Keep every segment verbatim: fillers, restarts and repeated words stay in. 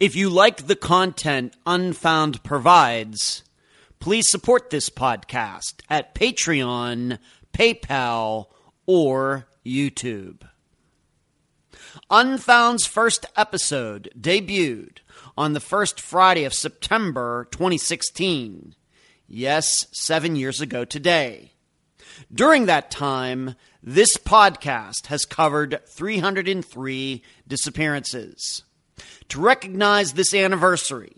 If you like the content Unfound provides, please support this podcast at Patreon, PayPal, or YouTube. Unfound's first episode debuted on the first Friday of September twenty sixteen. Yes, seven years ago today. During that time, this podcast has covered three hundred three disappearances. To recognize this anniversary,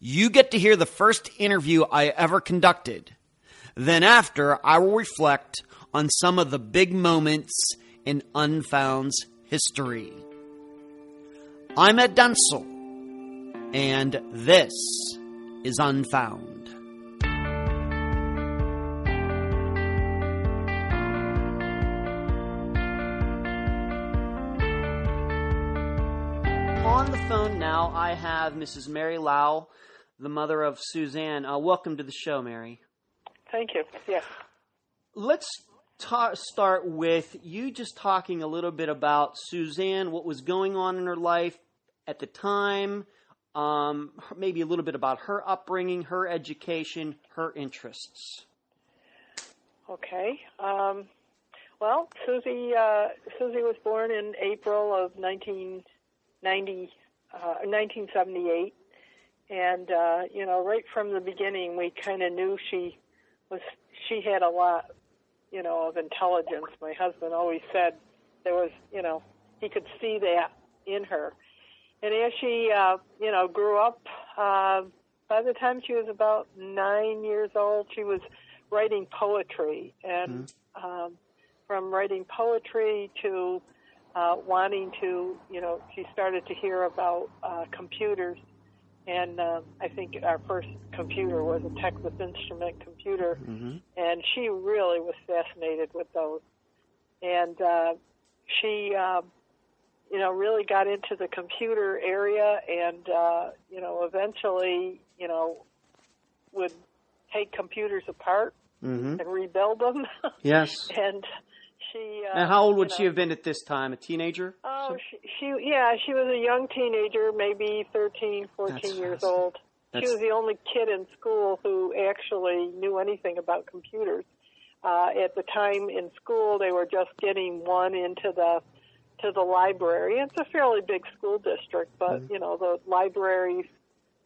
you get to hear the first interview I ever conducted. Then after, I will reflect on some of the big moments in Unfound's history. I'm Ed Densel, and this is Unfound. On the phone now, I have Missus Mary Lau, the mother of Suzanne. Uh, welcome to the show, Mary. Thank you. Yes. Let's ta- start with you just talking a little bit about Suzanne, what was going on in her life at the time, um, maybe a little bit about her upbringing, her education, her interests. Okay. Um, well, Susie, uh, Susie was born in April of nineteen ninety, uh, nineteen seventy-eight, and uh, you know, right from the beginning, we kind of knew she was she had a lot, you know, of intelligence. My husband always said there was, you know, he could see that in her. And as she, uh, you know, grew up, uh, by the time she was about nine years old, she was writing poetry, and mm-hmm. um, from writing poetry to Uh, wanting to, you know, she started to hear about uh, computers, and uh, I think our first computer was a Texas Instrument computer, mm-hmm. and she really was fascinated with those. And uh, she, uh, you know, really got into the computer area, and, uh, you know, eventually, you know, would take computers apart mm-hmm. and rebuild them. Yes. and... She, uh, now, how old would know, she have been at this time? A teenager? Oh, she, she, yeah, she was a young teenager, maybe thirteen, fourteen That's years awesome. Old. That's... She was the only kid in school who actually knew anything about computers. Uh, at the time in school, they were just getting one into the to the library. It's a fairly big school district, but mm-hmm. you know, the libraries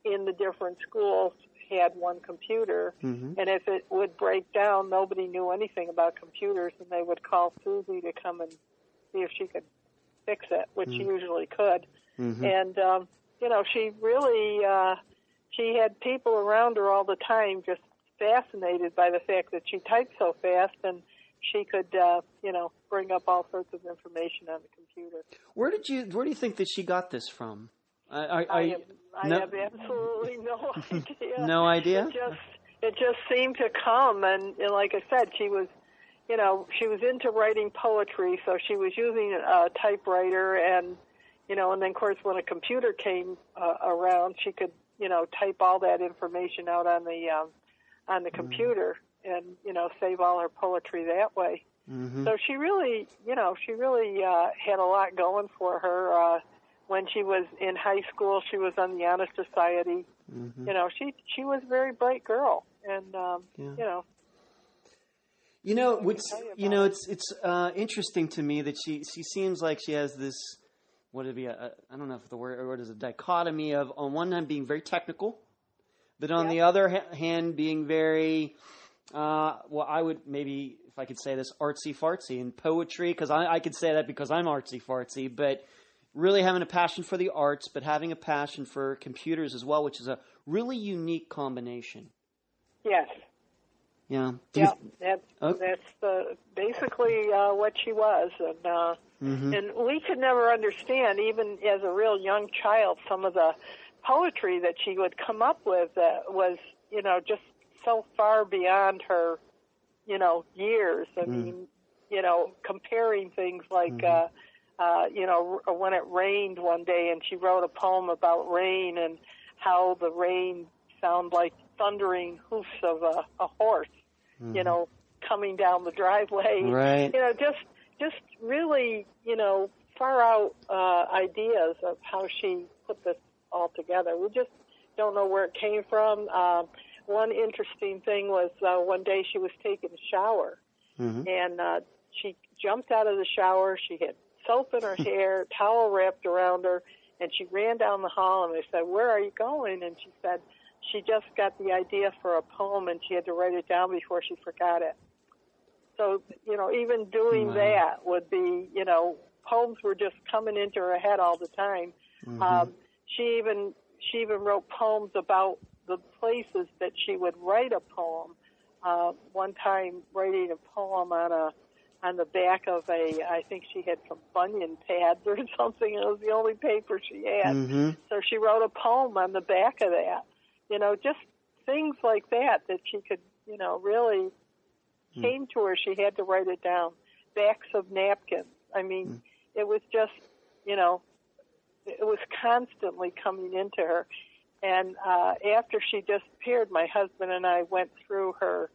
in the different schools had one computer, mm-hmm. and if it would break down, nobody knew anything about computers, and they would call Susie to come and see if she could fix it, which mm-hmm. she usually could. Mm-hmm. And, um, you know, she really, uh, she had people around her all the time just fascinated by the fact that she typed so fast, and she could, uh, you know, bring up all sorts of information on the computer. Where did you, where do you think that she got this from? I, I, I, I, have, I no, have absolutely no idea. No idea? It just, it just seemed to come, and, and like I said, she was, you know, she was into writing poetry, so she was using a typewriter, and, you know, and then, of course, when a computer came uh, around, she could, you know, type all that information out on the, um, on the computer mm-hmm. and, you know, save all her poetry that way. Mm-hmm. So she really, you know, she really uh, had a lot going for her. Uh, When she was in high school, she was on the Honor Society. Mm-hmm. You know, she she was a very bright girl, and um, yeah. you know, you know, what's, you know, it's it's uh, interesting to me that she she seems like she has this what would be a, a I don't know if the word or what is a dichotomy of on one hand being very technical, but on yeah. the other ha- hand being very uh, well, I would maybe if I could say this artsy fartsy in poetry because I, I could say that because I'm artsy fartsy, but. Really having a passion for the arts, but having a passion for computers as well, which is a really unique combination. Yes. Yeah. Yeah. That, okay. That's the, basically uh, what she was, and uh, mm-hmm. and we could never understand, even as a real young child, some of the poetry that she would come up with that was, you know, just so far beyond her, you know, years. I mm. mean, you know, comparing things like. Mm-hmm. Uh, Uh, you know, when it rained one day, and she wrote a poem about rain and how the rain sounded like thundering hoofs of a, a horse, mm-hmm. you know, coming down the driveway. Right. You know, just just really, you know, far out uh, ideas of how she put this all together. together. We just don't know where it came from. Um, one interesting thing was uh, one day she was taking a shower, mm-hmm. and uh, she jumped out of the shower. She had soap in her hair, towel wrapped around her, and she ran down the hall, and they said, "Where are you going?" And she said she just got the idea for a poem, and she had to write it down before she forgot it. So, you know, even doing wow. that would be, you know, poems were just coming into her head all the time. Mm-hmm. Um, she even she even wrote poems about the places that she would write a poem. Uh, one time, writing a poem on a on the back of a, I think she had some bunion pads or something. It was the only paper she had, mm-hmm. so she wrote a poem on the back of that. You know, just things like that that she could, you know, really. Came to her, she had to write it down. Backs of napkins. I mean, mm. it was just, you know, it was constantly coming into her. And uh, after she disappeared, my husband and I went through her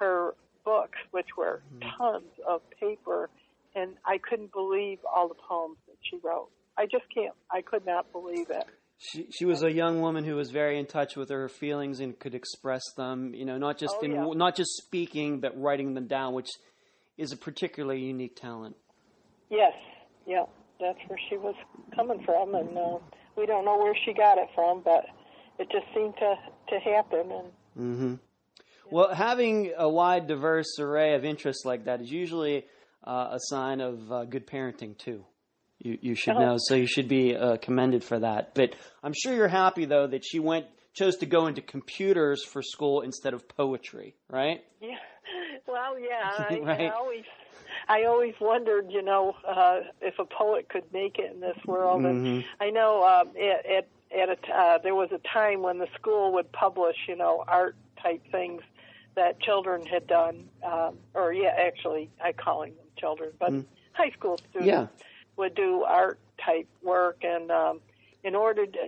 her books, which were mm. tons of paper, and I couldn't believe all the poems that she wrote. I just can't. I could not believe it. She, she was a young woman who was very in touch with her feelings and could express them, you know, not just oh, in yeah. not just speaking, but writing them down, which is a particularly unique talent. Yes, yeah, that's where she was coming from, and uh, we don't know where she got it from, but it just seemed to to happen. And mm-hmm. well, know. Having a wide, diverse array of interests like that is usually uh, a sign of uh, good parenting too. You, you should know, so you should be uh, commended for that. But I'm sure you're happy, though, that she went chose to go into computers for school instead of poetry, right? Yeah. Well, yeah. I, right? I always, I always wondered, you know, uh, if a poet could make it in this world. Mm-hmm. And I know um, at at, at a, uh, there was a time when the school would publish, you know, art type things that children had done, um, or yeah, actually, I calling them children, but mm. high school students. Yeah. would do art type work, and um, in order to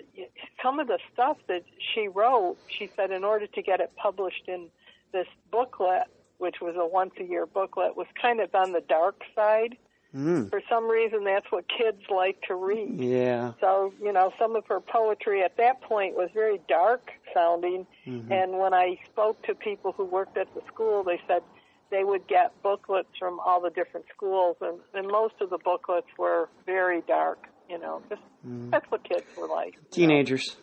some of the stuff that she wrote, she said in order to get it published in this booklet, which was a once a year booklet, was kind of on the dark side. Mm. For some reason, that's what kids like to read. Yeah. So you know, some of her poetry at that point was very dark sounding, mm-hmm. and when I spoke to people who worked at the school, they said they would get booklets from all the different schools, and, and most of the booklets were very dark, you know. Just, mm. That's what kids were like. Teenagers.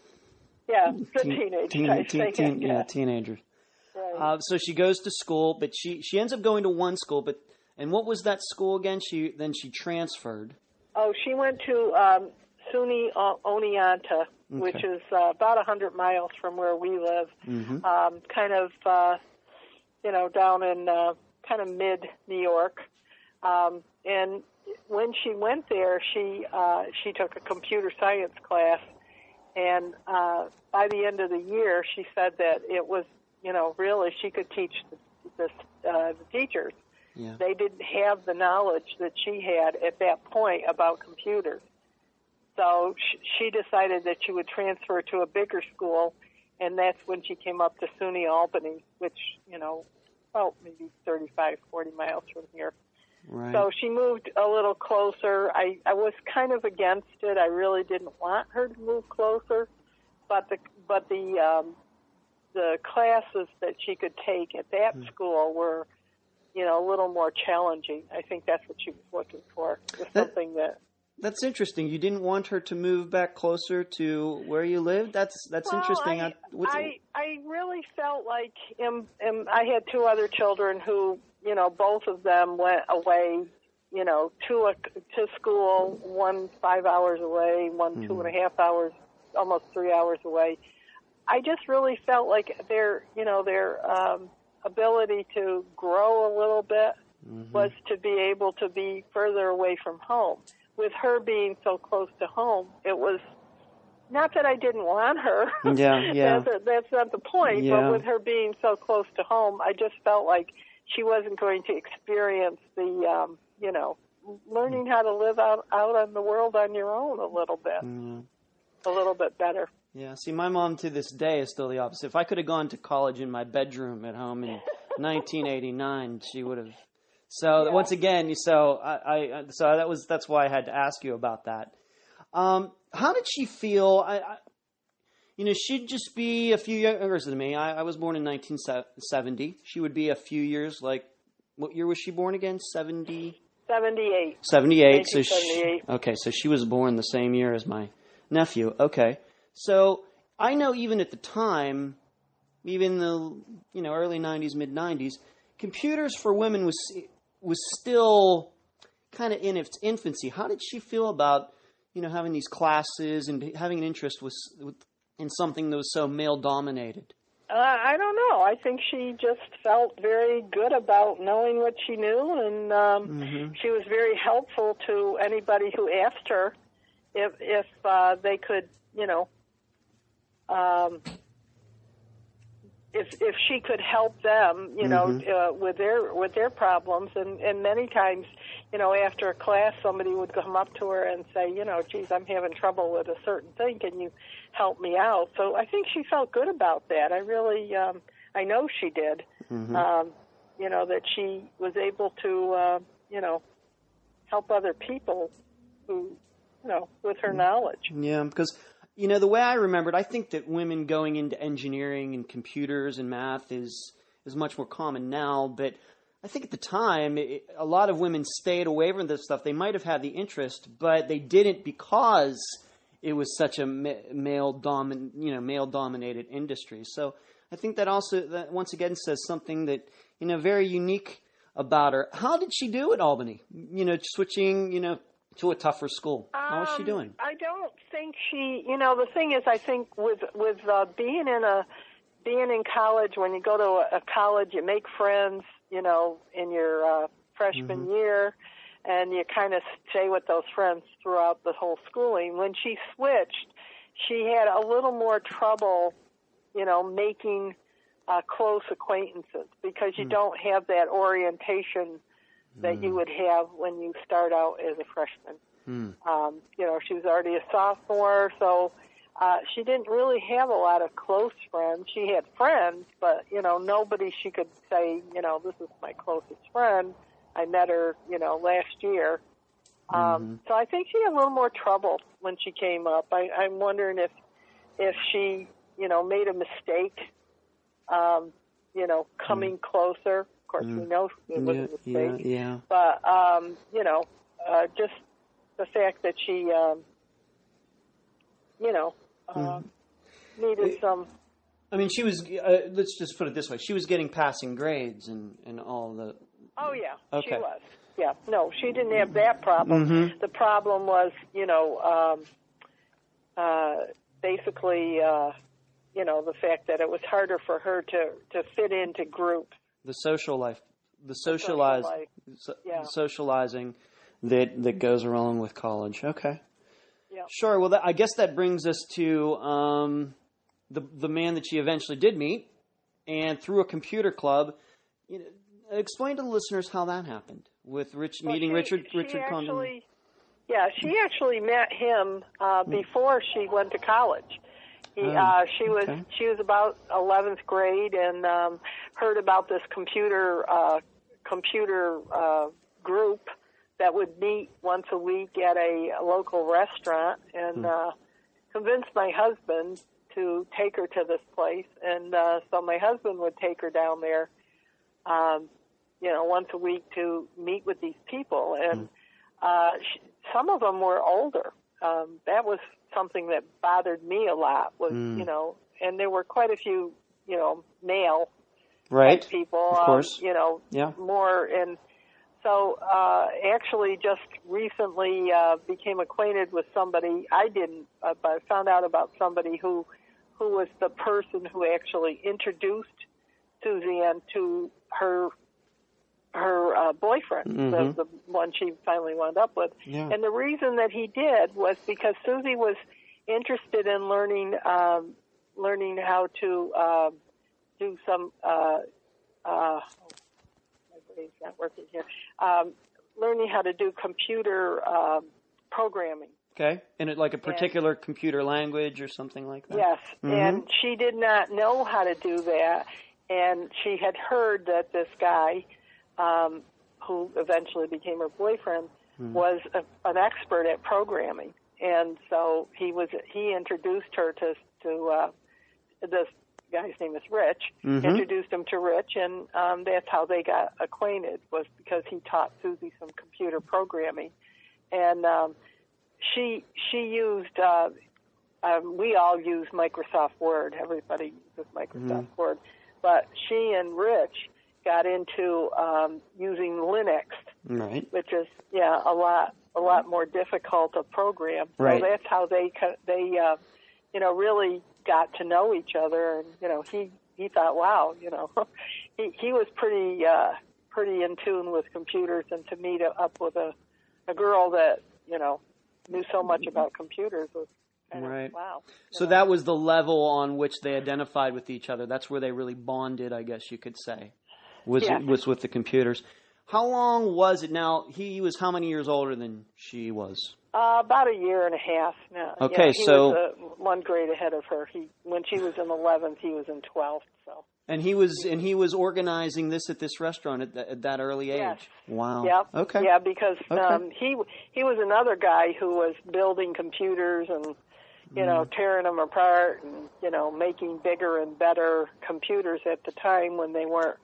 Know? Yeah, good teen, teenagers. Teen, teen, teen, yeah, yeah, teenagers. Right. Uh, so she goes to school, but she, she ends up going to one school. But and what was that school again? She Then she transferred. Oh, she went to um, SUNY Oneonta, okay. which is uh, about one hundred miles from where we live, mm-hmm. um, kind of... Uh, you know, down in uh, kind of mid-New York. Um, and when she went there, she uh, she took a computer science class. And uh, by the end of the year, she said that it was, you know, really she could teach the, the, uh, the teachers. Yeah. They didn't have the knowledge that she had at that point about computers. So sh- she decided that she would transfer to a bigger school, and that's when she came up to SUNY Albany, which, you know, oh, maybe thirty-five, forty miles from here. Right. So she moved a little closer. I, I was kind of against it. I really didn't want her to move closer, but the but the um, the classes that she could take at that hmm. school were, you know, a little more challenging. I think that's what she was looking for. Was that, something that that's interesting. You didn't want her to move back closer to where you lived? That's that's well, interesting. I, I, I really felt like um, um, I had two other children who, you know, both of them went away, you know, to, a, to school, one five hours away, one mm-hmm. two and a half hours, almost three hours away. I just really felt like their, you know, their um, ability to grow a little bit mm-hmm. was to be able to be further away from home. With her being so close to home, it was not that I didn't want her. Yeah, yeah. that's, a, that's not the point. Yeah. But with her being so close to home, I just felt like she wasn't going to experience the, um, you know, learning how to live out out on the world on your own a little bit, mm. a little bit better. Yeah. See, my mom to this day is still the opposite. If I could have gone to college in my bedroom at home in nineteen eighty-nine, she would have. So yeah. once again, so I, I so that was that's why I had to ask you about that. Um, how did she feel? I, I, you know, she'd just be a few years younger than me. I, I was born in nineteen seventy. She would be a few years, like, what year was she born again? seventy? seventy-eight. seventy-eight. So she, okay, so she was born the same year as my nephew. Okay. So I know even at the time, even the, you know, early nineties, mid-nineties, computers for women was was still kind of in its infancy. How did she feel about, you know, having these classes and having an interest with, with in something that was so male-dominated? Uh, I don't know. I think she just felt very good about knowing what she knew, and um, mm-hmm. she was very helpful to anybody who asked her if, if uh, they could, you know, um, if if she could help them, you know, mm-hmm. uh, with their with their problems. And, and many times, you know, after a class, somebody would come up to her and say, you know, geez, I'm having trouble with a certain thing. Can you help me out? So I think she felt good about that. I really, um, I know she did, mm-hmm. um, you know, that she was able to, uh, you know, help other people who, you know, with her knowledge. Yeah, because... You know, the way I remembered, I think that women going into engineering and computers and math is is much more common now. But I think at the time, it, a lot of women stayed away from this stuff. They might have had the interest, but they didn't because it was such a ma- male domin, you know, male dominated industry. So I think that also, that once again, says something that, you know, very unique about her. How did she do at Albany? You know, switching, you know, to a tougher school. How is she doing? Um, I don't think she, you know, the thing is, I think with with uh, being in a being in college, when you go to a, a college, you make friends, you know, in your uh, freshman mm-hmm. year, and you kind of stay with those friends throughout the whole schooling. When she switched, she had a little more trouble, you know, making uh, close acquaintances because you mm-hmm. don't have that orientation that you would have when you start out as a freshman. Hmm. Um, you know, she was already a sophomore, so uh, she didn't really have a lot of close friends. She had friends, but, you know, nobody she could say, you know, this is my closest friend. I met her, you know, last year. Um, mm-hmm. So I think she had a little more trouble when she came up. I, I'm wondering if if she, you know, made a mistake, um, you know, coming mm-hmm. closer. Of course, mm. we know it was yeah, a mistake. Yeah, yeah. But, um, you know, uh, just the fact that she, um, you know, uh, mm. needed it, some... I mean, she was, uh, let's just put it this way, she was getting passing grades and, and all the... Oh, yeah, okay. She was. Yeah, no, she didn't have that problem. Mm-hmm. The problem was, you know, um, uh, basically, uh, you know, the fact that it was harder for her to, to fit into groups. The social life, the socialized, social life. Yeah. socializing that, that goes along with college. Okay. Yeah. Sure. Well, that, I guess that brings us to um, the the man that she eventually did meet, and through a computer club. You know, explain to the listeners how that happened with Rich well, meeting she, Richard. She Richard actually, Condon. Yeah, she actually met him uh, before she went to college. He, uh, she was okay. she was about eleventh grade and um, heard about this computer uh, computer uh, group that would meet once a week at a local restaurant, and hmm. uh, convinced my husband to take her to this place. And uh, so my husband would take her down there, um, you know, once a week to meet with these people. And hmm. uh, she, some of them were older. Um, that was something that bothered me a lot was, mm. you know, and there were quite a few, you know, male right. people, of um, course. you know, yeah. more. And so uh, actually just recently uh, became acquainted with somebody. I didn't, uh, but I found out about somebody who, who was the person who actually introduced Suzanne to her her uh, boyfriend, mm-hmm. the, the one she finally wound up with. Yeah. And the reason that he did was because Susie was interested in learning um, learning how to uh, do some, uh, uh, my brain's not working here, um, learning how to do computer uh, programming. Okay, and it, like a particular and, computer language or something like that? Yes, mm-hmm. and she did not know how to do that, and she had heard that this guy... Um, who eventually became her boyfriend, mm-hmm. was a, an expert at programming. And so he was he introduced her to to uh, this guy's name is Rich, mm-hmm. introduced him to Rich, and um, that's how they got acquainted, was because he taught Susie some computer programming. And um, she she used, uh, um, we all use Microsoft Word. Everybody uses Microsoft mm-hmm. Word. But she and Rich got into um, using Linux, right. which is, yeah, a lot a lot more difficult a program. Right. So that's how they, they uh, you know, really got to know each other. And, you know, he, he thought, wow, you know, he, he was pretty uh, pretty in tune with computers, and to meet up with a, a girl that, you know, knew so much about computers was kind right. of, wow. So know? That was the level on which they identified with each other. That's where they really bonded, I guess you could say, was yeah. it, was with the computers. How long was it? Now, he was how many years older than she was? Uh, about a year and a half now. Okay, yeah, he so was a, one grade ahead of her. He when she was in eleventh, he was in twelfth. So and he was and he was organizing this at this restaurant at, the, at that early age. Yes. Wow. Yeah. Okay. Yeah, because okay. um, he he was another guy who was building computers and you mm. know tearing them apart and you know making bigger and better computers at the time when they weren't.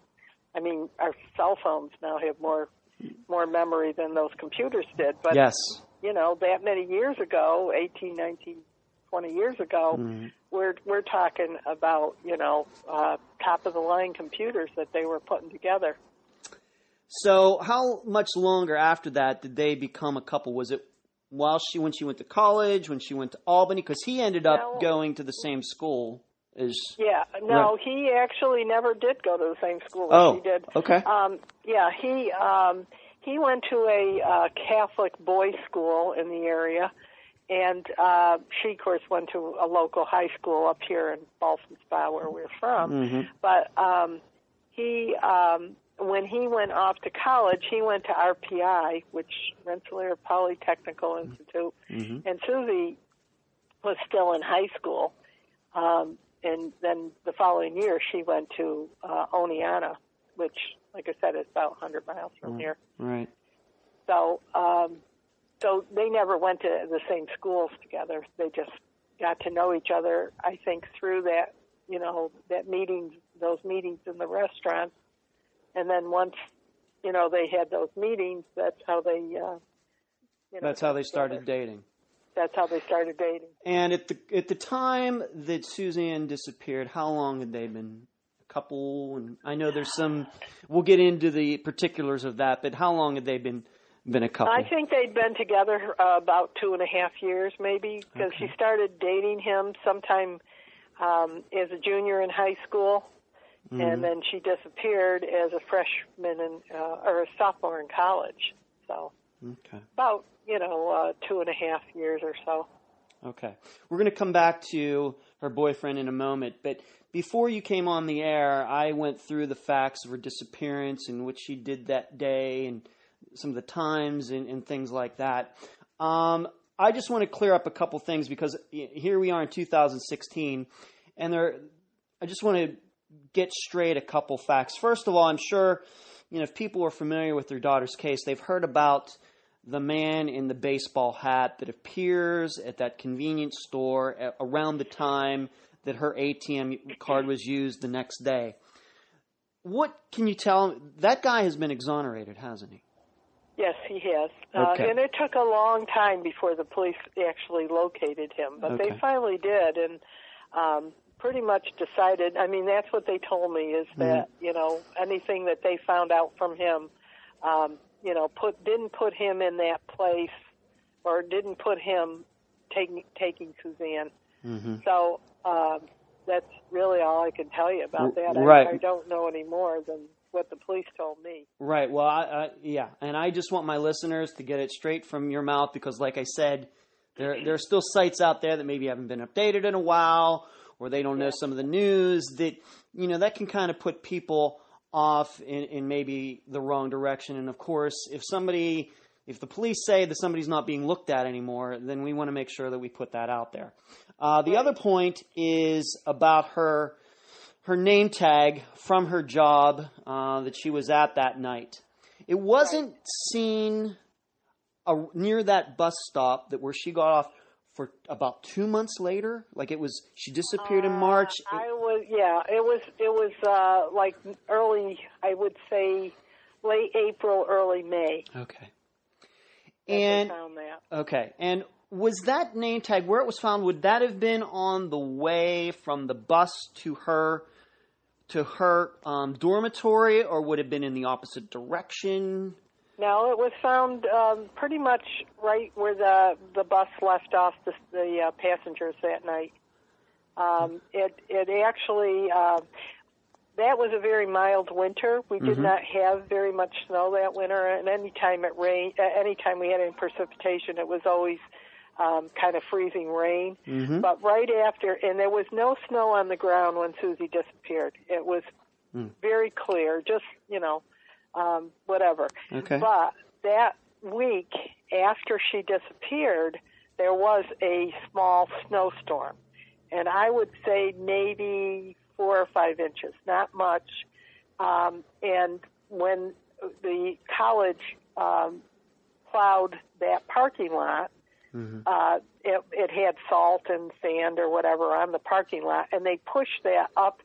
I mean, our cell phones now have more more memory than those computers did. But, yes. you know, that many years ago, eighteen, nineteen, twenty years ago, mm-hmm. we're we're talking about, you know, uh, top-of-the-line computers that they were putting together. So how much longer after that did they become a couple? Was it while she when she went to college, when she went to Albany? Because he ended up no. going to the same school. Is yeah, no, right. he actually never did go to the same school oh, as she did. Okay. Um, yeah, he um, he went to a uh, Catholic boys' school in the area, and uh, she, of course, went to a local high school up here in Balsam Spa, where we're from. Mm-hmm. But um, he, um, when he went off to college, he went to R P I, which Rensselaer Polytechnical Institute, mm-hmm. and Susie was still in high school. Um, And then the following year, she went to uh, Oneonta, which, like I said, is about one hundred miles from here. Right. So, um, so they never went to the same schools together. They just got to know each other, I think, through that, you know, that meetings, those meetings in the restaurant. And then once, you know, they had those meetings, that's how they, uh, you know. That's how they started dating. That's how they started dating. And at the at the time that Suzanne disappeared, how long had they been a couple? And I know there's some. We'll get into the particulars of that. But how long had they been been a couple? I think they'd been together uh, about two and a half years, maybe, because okay. she started dating him sometime um, as a junior in high school, mm-hmm. and then she disappeared as a freshman in, uh, or a sophomore in college. So okay. about. You know, uh, two and a half years or so. Okay. We're going to come back to her boyfriend in a moment, but before you came on the air, I went through the facts of her disappearance and what she did that day and some of the times and, and things like that. Um, I just want to clear up a couple things because here we are in two thousand sixteen, and there, I just want to get straight a couple facts. First of all, I'm sure, you know, if people are familiar with their daughter's case, they've heard about the man in the baseball hat that appears at that convenience store at, around the time that her A T M card was used the next day. What can you tell? That guy has been exonerated, hasn't he? Yes, he has. Okay. Uh, and it took a long time before the police actually located him, but okay. they finally did and um, pretty much decided. I mean, that's what they told me is that, mm-hmm. you know, anything that they found out from him, um, you know, put didn't put him in that place or didn't put him taking taking Suzanne. Mm-hmm. So um, that's really all I can tell you about that. Right. I, I don't know any more than what the police told me. Right. Well, I, I, yeah, and I just want my listeners to get it straight from your mouth because, like I said, there, there are still sites out there that maybe haven't been updated in a while or they don't yeah. know some of the news that, you know, that can kind of put people off in, in maybe the wrong direction. And of course, if somebody, if the police say that somebody's not being looked at anymore, then we want to make sure that we put that out there. Uh, the other point is about her, her name tag from her job uh, that she was at that night. It wasn't seen a, near that bus stop that where she got off for about two months later. Like it was, she disappeared uh, in March. I was, yeah, it was, it was uh, like early, I would say late April, early May. Okay. And they found that. Okay. And was that name tag, where it was found, would that have been on the way from the bus to her, to her um, dormitory, or would it have been in the opposite direction? No, it was found um, pretty much right where the the bus left off the, the uh, passengers that night. Um, it it actually uh, that was a very mild winter. We did mm-hmm. not have very much snow that winter, and any time it rained, uh, any time we had any precipitation, it was always um, kind of freezing rain. Mm-hmm. But right after, and there was no snow on the ground when Susie disappeared. It was mm. very clear, just you know. Um, whatever. Okay. But that week after she disappeared, there was a small snowstorm. And I would say maybe four or five inches, not much. Um, and when the college um, plowed that parking lot, mm-hmm. uh, it, it had salt and sand or whatever on the parking lot, and they pushed that up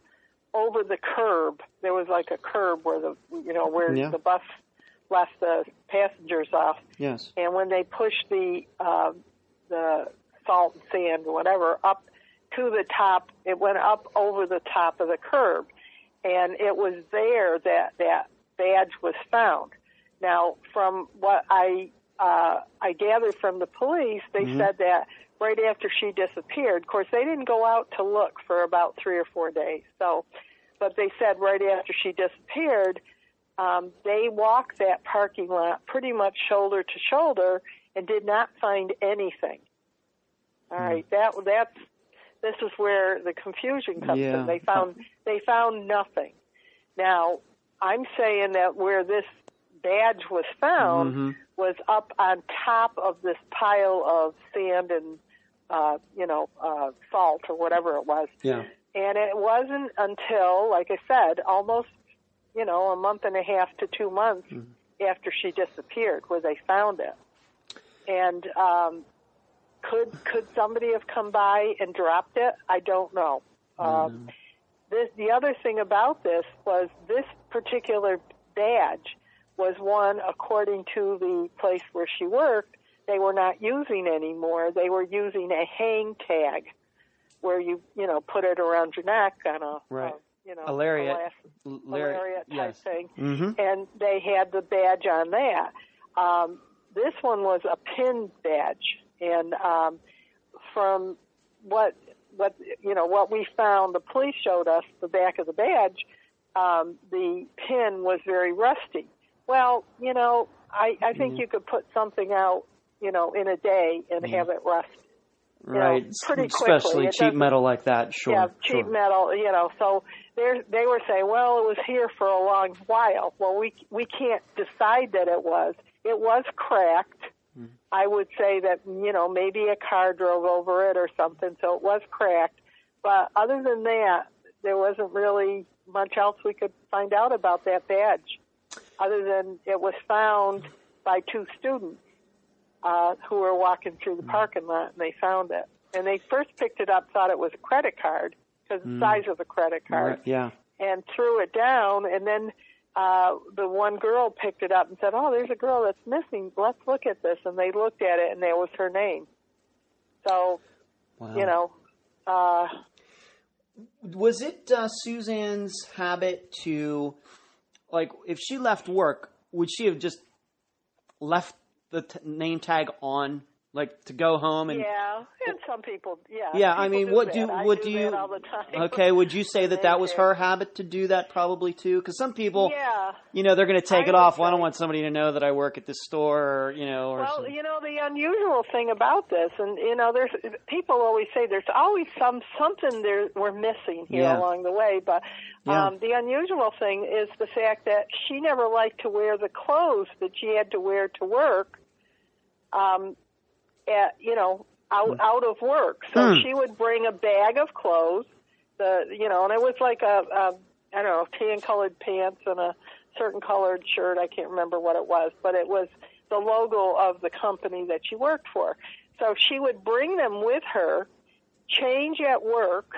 over the curb. There was like a curb where the, you know, where yeah. the bus left the passengers off. Yes. And when they pushed the uh, the salt and sand, whatever, up to the top, it went up over the top of the curb. And it was there that that badge was found. Now, from what I uh, I gathered from the police, they mm-hmm. said that right after she disappeared, of course, they didn't go out to look for about three or four days. So, but they said right after she disappeared, um, they walked that parking lot pretty much shoulder to shoulder and did not find anything. All right, that that's this is where the confusion comes yeah. in. They found they found nothing. Now, I'm saying that where this badge was found mm-hmm. was up on top of this pile of sand and Uh, you know, uh, salt or whatever it was. Yeah. And it wasn't until, like I said, almost, you know, a month and a half to two months mm-hmm. after she disappeared where they found it. And um, could could somebody have come by and dropped it? I don't know. Um, mm-hmm. This the other thing about this was this particular badge was one, according to the place where she worked, they were not using anymore. They were using a hang tag where you, you know, put it around your neck on a, right. uh, you know, a lariat, a last, lariat. lariat type yes. thing. Mm-hmm. And they had the badge on that. Um, this one was a pin badge. And um, from what, what, you know, what we found, the police showed us the back of the badge, um, the pin was very rusty. Well, you know, I, I think mm-hmm. you could put something out, you know, in a day and have it rust. Right. Know, pretty quickly. Especially cheap metal like that. Sure. Yeah, cheap sure. metal, you know, so they were saying, well, it was here for a long while. Well, we, we can't decide that it was. It was cracked. Mm-hmm. I would say that, you know, maybe a car drove over it or something, so it was cracked. But other than that, there wasn't really much else we could find out about that badge other than it was found by two students. Uh, who were walking through the parking lot, and they found it. And they first picked it up, thought it was a credit card, because the mm. size of a credit card, right, yeah. and threw it down. And then uh, the one girl picked it up and said, oh, there's a girl that's missing. Let's look at this. And they looked at it, and there was her name. So, wow. you know. Uh, was it uh, Suzanne's habit to, like, if she left work, would she have just left the t- name tag on, like to go home and yeah, and some people yeah yeah. People I mean, do what do that. what do, do you all the time. Okay? Would you say that that was her habit to do that probably too? Because some people, yeah. you know, they're going to take I it off. Say, well, I don't want somebody to know that I work at this store, or, you know. Or well, some... you know, the unusual thing about this, and you know, there's people always say there's always some something there we're missing here yeah. along the way, but yeah. um, the unusual thing is the fact that she never liked to wear the clothes that she had to wear to work. Um, at, you know, out out of work. So hmm. she would bring a bag of clothes, the you know, and it was like a, a I don't know, tan colored pants and a certain colored shirt. I can't remember what it was, but it was the logo of the company that she worked for. So she would bring them with her, change at work,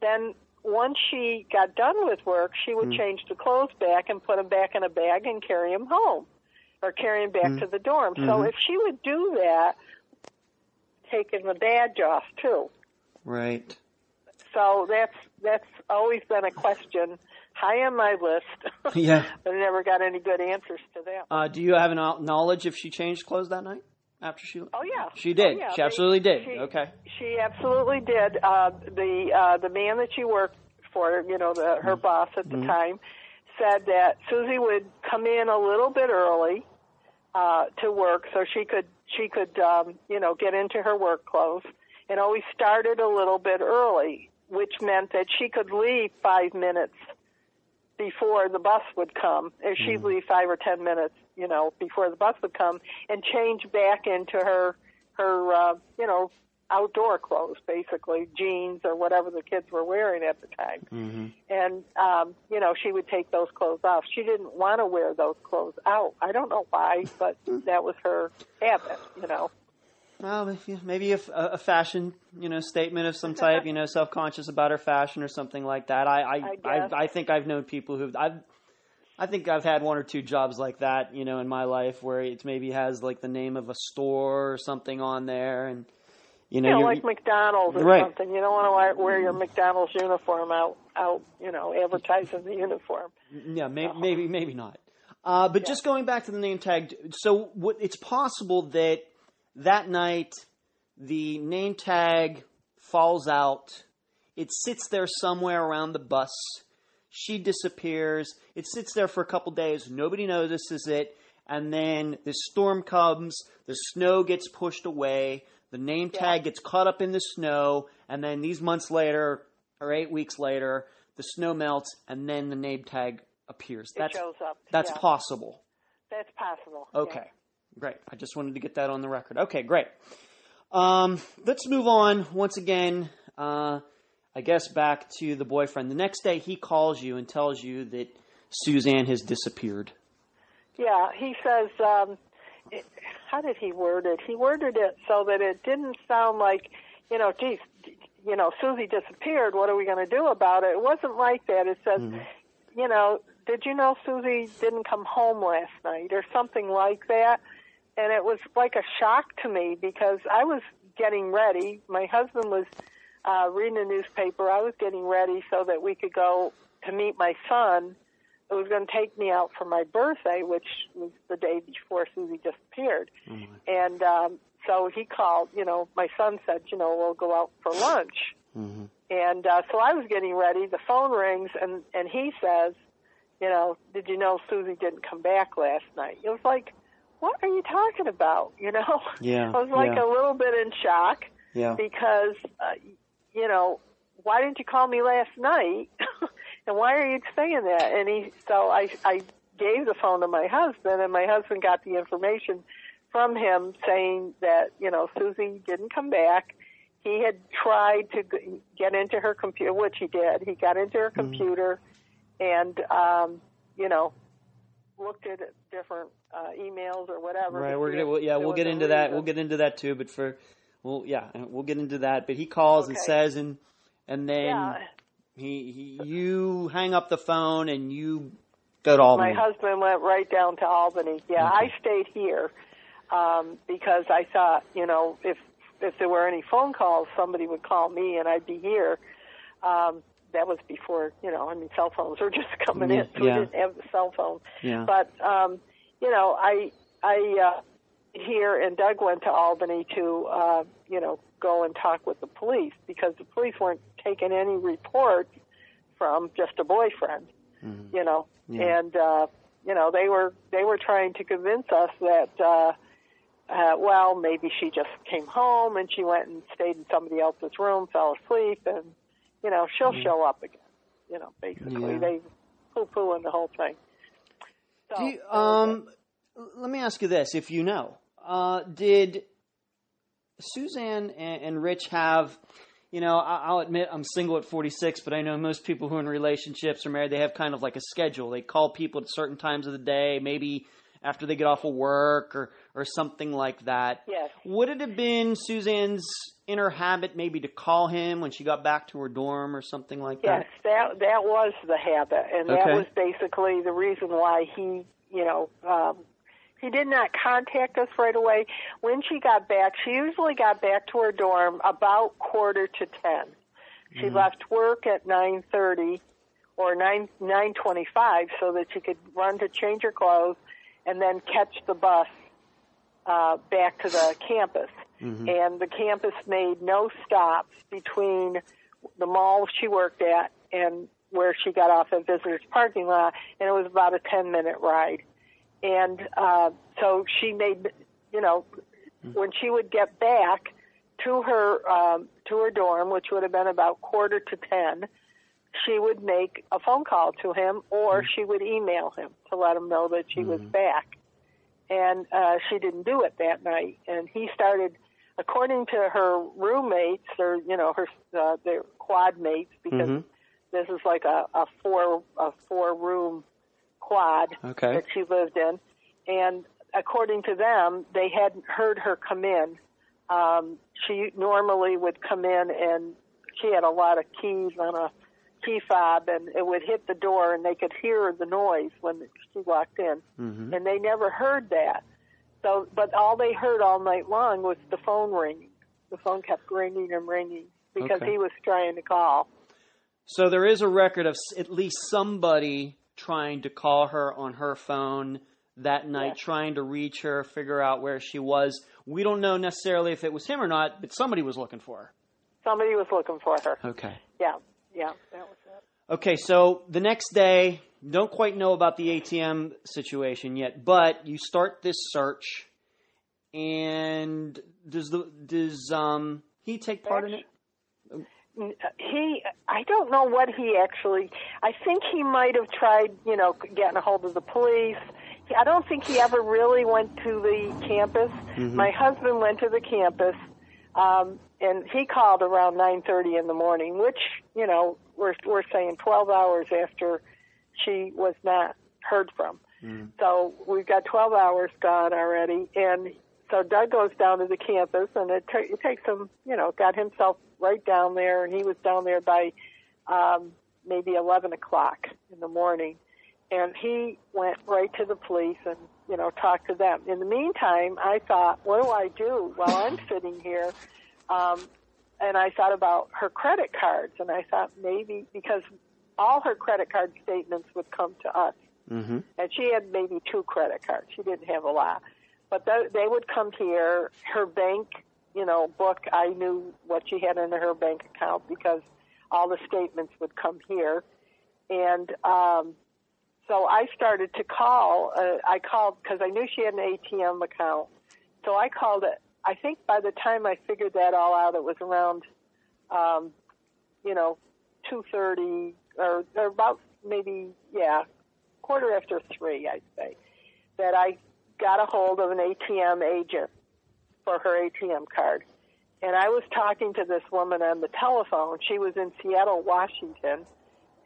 then once she got done with work, she would mm. change the clothes back and put them back in a bag and carry them home or carry them back mm. to the dorm. Mm-hmm. So if she would do that, taking the badge off too. Right. So that's that's always been a question high on my list. Yeah. But I never got any good answers to that. Uh, do you have an knowledge if she changed clothes that night? After she, oh yeah, she did. Oh, yeah. She absolutely did. She, okay, she absolutely did. Uh, the uh, the man that she worked for, you know, the, her mm-hmm. boss at the mm-hmm. time, said that Susie would come in a little bit early uh, to work so she could she could um, you know, get into her work clothes, and always started a little bit early, which meant that she could leave five minutes before the bus would come, and she'd mm. leave five or ten minutes, you know, before the bus would come, and change back into her, her, uh, you know, outdoor clothes, basically jeans or whatever the kids were wearing at the time. Mm-hmm. And um, you know, she would take those clothes off. She didn't want to wear those clothes out. I don't know why, but that was her habit, you know. Well, maybe a, a fashion, you know, statement of some type, you know, self-conscious about her fashion or something like that. I, I, I, I, I think I've known people who, I've, I think I've had one or two jobs like that, you know, in my life where it maybe has like the name of a store or something on there, and you know, you know you're, like McDonald's or right. something. You don't want to wear your McDonald's uniform out, out, you know, advertising the uniform. Yeah, may, so. maybe, maybe not. Uh, but yeah. Just going back to the name tag, so what, it's possible that. That night, the name tag falls out. It sits there somewhere around the bus. She disappears. It sits there for a couple days. Nobody notices it. And then the storm comes. The snow gets pushed away. The name yeah. tag gets caught up in the snow. And then these months later, or eight weeks later, the snow melts. And then the name tag appears. It that's, shows up. That's yeah. possible. That's possible. Okay. Yeah. Great. I just wanted to get that on the record. Okay, great. Um, let's move on once again, uh, I guess, back to the boyfriend. The next day he calls you and tells you that Suzanne has disappeared. Yeah, he says, um, it, how did he word it? He worded it so that it didn't sound like, you know, geez, you know, Susie disappeared. What are we going to do about it? It wasn't like that. It says, mm. you know, did you know Susie didn't come home last night or something like that? And it was like a shock to me because I was getting ready. My husband was uh, reading the newspaper. I was getting ready so that we could go to meet my son, who was going to take me out for my birthday, which was the day before Susie disappeared. Oh my. And um, so he called, you know, my son said, you know, we'll go out for lunch. Mm-hmm. And uh, so I was getting ready. The phone rings, and, and he says, you know, did you know Susie didn't come back last night? It was like, what are you talking about? You know, yeah, I was like yeah. a little bit in shock yeah. because, uh, you know, why didn't you call me last night? And why are you saying that? And he, so I, I gave the phone to my husband, and my husband got the information from him saying that, you know, Susie didn't come back. He had tried to get into her computer, which he did. He got into her computer mm-hmm. and, um, you know, looked at different uh, emails or whatever. Right, we're gonna, we'll, yeah, we'll get into that. Reason. We'll get into that too. But for, well, yeah, we'll get into that. But he calls okay. and says, and and then yeah. he, he, you hang up the phone and you go to Albany. My husband went right down to Albany. Yeah, okay. I stayed here um, because I thought, you know, if if there were any phone calls, somebody would call me and I'd be here. Um, That was before, you know, I mean, cell phones were just coming in, so yeah. we didn't have the cell phone. Yeah. But, um, you know, I, I uh, here, and Doug went to Albany to, uh, you know, go and talk with the police because the police weren't taking any reports from just a boyfriend, mm-hmm. you know. Yeah. And, uh, you know, they were they were trying to convince us that, uh, uh, well, maybe she just came home and she went and stayed in somebody else's room, fell asleep, and, you know, she'll mm-hmm. show up again. You know, basically, yeah. they poo-pooing the whole thing. So, do you, um, let me ask you this, if you know. Uh, did Suzanne and, and Rich have, you know, I, I'll admit I'm single at forty-six, but I know most people who are in relationships or married, they have kind of like a schedule. They call people at certain times of the day, maybe after they get off of work or, or something like that. Yes. Would it have been Suzanne's inner habit maybe to call him when she got back to her dorm or something like yes, that? Yes, that, that was the habit, and okay. that was basically the reason why he, you know, um, he did not contact us right away. When she got back, she usually got back to her dorm about quarter to ten. She mm-hmm. left work at nine thirty or nine twenty-five so that she could run to change her clothes and then catch the bus uh, back to the campus. Mm-hmm. And the campus made no stops between the mall she worked at and where she got off at Visitor's Parking Lot, and it was about a ten-minute ride. And uh, so she made, you know, mm-hmm. when she would get back to her um, to her dorm, which would have been about quarter to ten, she would make a phone call to him, or mm-hmm. she would email him to let him know that she mm-hmm. was back. And uh, she didn't do it that night. And he started, according to her roommates, or, you know, her uh, their quad mates, because mm-hmm. this is like a, a four a four room quad okay. that she lived in. And according to them, they hadn't heard her come in. Um, she normally would come in, and she had a lot of keys on a key fob, and it would hit the door, and they could hear the noise when she walked in. Mm-hmm. And they never heard that. So, but all they heard all night long was the phone ringing. The phone kept ringing and ringing because okay. he was trying to call. So there is a record of at least somebody trying to call her on her phone that night, yes. trying to reach her, figure out where she was. We don't know necessarily if it was him or not, but somebody was looking for her. Somebody was looking for her. Okay. Yeah, yeah, that was it. Okay, so the next day, don't quite know about the A T M situation yet, but you start this search, and does the does um he take part in it? He, I don't know what he actually, I think he might have tried, you know, getting a hold of the police. I don't think he ever really went to the campus. Mm-hmm. My husband went to the campus, um, and he called around nine thirty in the morning, which, you know, we're, we're saying twelve hours after she was not heard from. Mm-hmm. So we've got twelve hours gone already. And so Doug goes down to the campus, and it, t- it takes him, you know, got himself right down there, and he was down there by um, maybe eleven o'clock in the morning. And he went right to the police and, you know, talked to them. In the meantime, I thought, what do I do while I'm sitting here? Um, and I thought about her credit cards. And I thought maybe, because all her credit card statements would come to us. Mm-hmm. And she had maybe two credit cards. She didn't have a lot. But th- they would come here. Her bank, you know, book, I knew what she had in her bank account because all the statements would come here. And um so I started to call. Uh, I called because I knew she had an A T M account. So I called it. I think by the time I figured that all out, it was around, um, you know, two thirty or, or about maybe, yeah, quarter after three, I'd say, that I got a hold of an A T M agent for her A T M card. And I was talking to this woman on the telephone. She was in Seattle, Washington.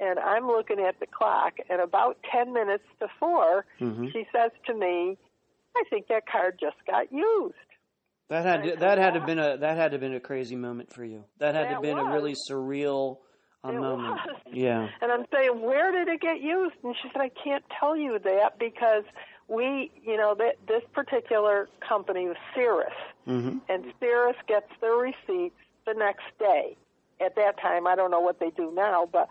And I'm looking at the clock, and about ten minutes before, mm-hmm. she says to me, "I think that card just got used." That had to, that had to been a that had to been a crazy moment for you. That had to been was. a really surreal uh, it moment. Was. Yeah. And I'm saying, "Where did it get used?" And she said, "I can't tell you that because we, you know, that this particular company was Cirrus, mm-hmm. and Cirrus gets their receipts the next day. At that time, I don't know what they do now, but."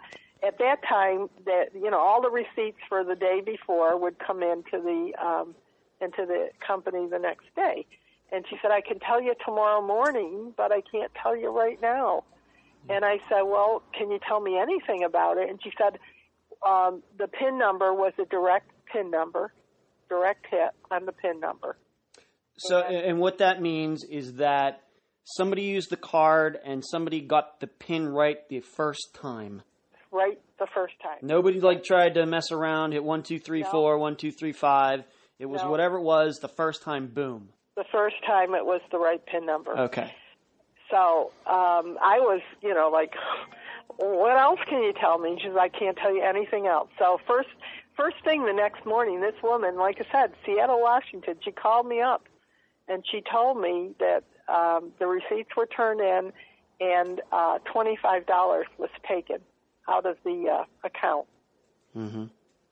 At that time, that you know, all the receipts for the day before would come into the um, into the company the next day. And she said, "I can tell you tomorrow morning, but I can't tell you right now." And I said, "Well, can you tell me anything about it?" And she said, um, "The PIN number was a direct PIN number, direct hit on the PIN number." So, and, and what that means is that somebody used the card and somebody got the PIN right the first time. Right the first time. Nobody like tried to mess around, hit one, two, three, no. four, one, two, three, five. It was no. whatever it was, the first time, boom. The first time it was the right PIN number. Okay. So um, I was, you know, like, what else can you tell me? She said, I can't tell you anything else. So first first thing the next morning, this woman, like I said, Seattle, Washington, she called me up and she told me that um, the receipts were turned in and uh, twenty-five dollars was taken out of the uh, account. Mm-hmm.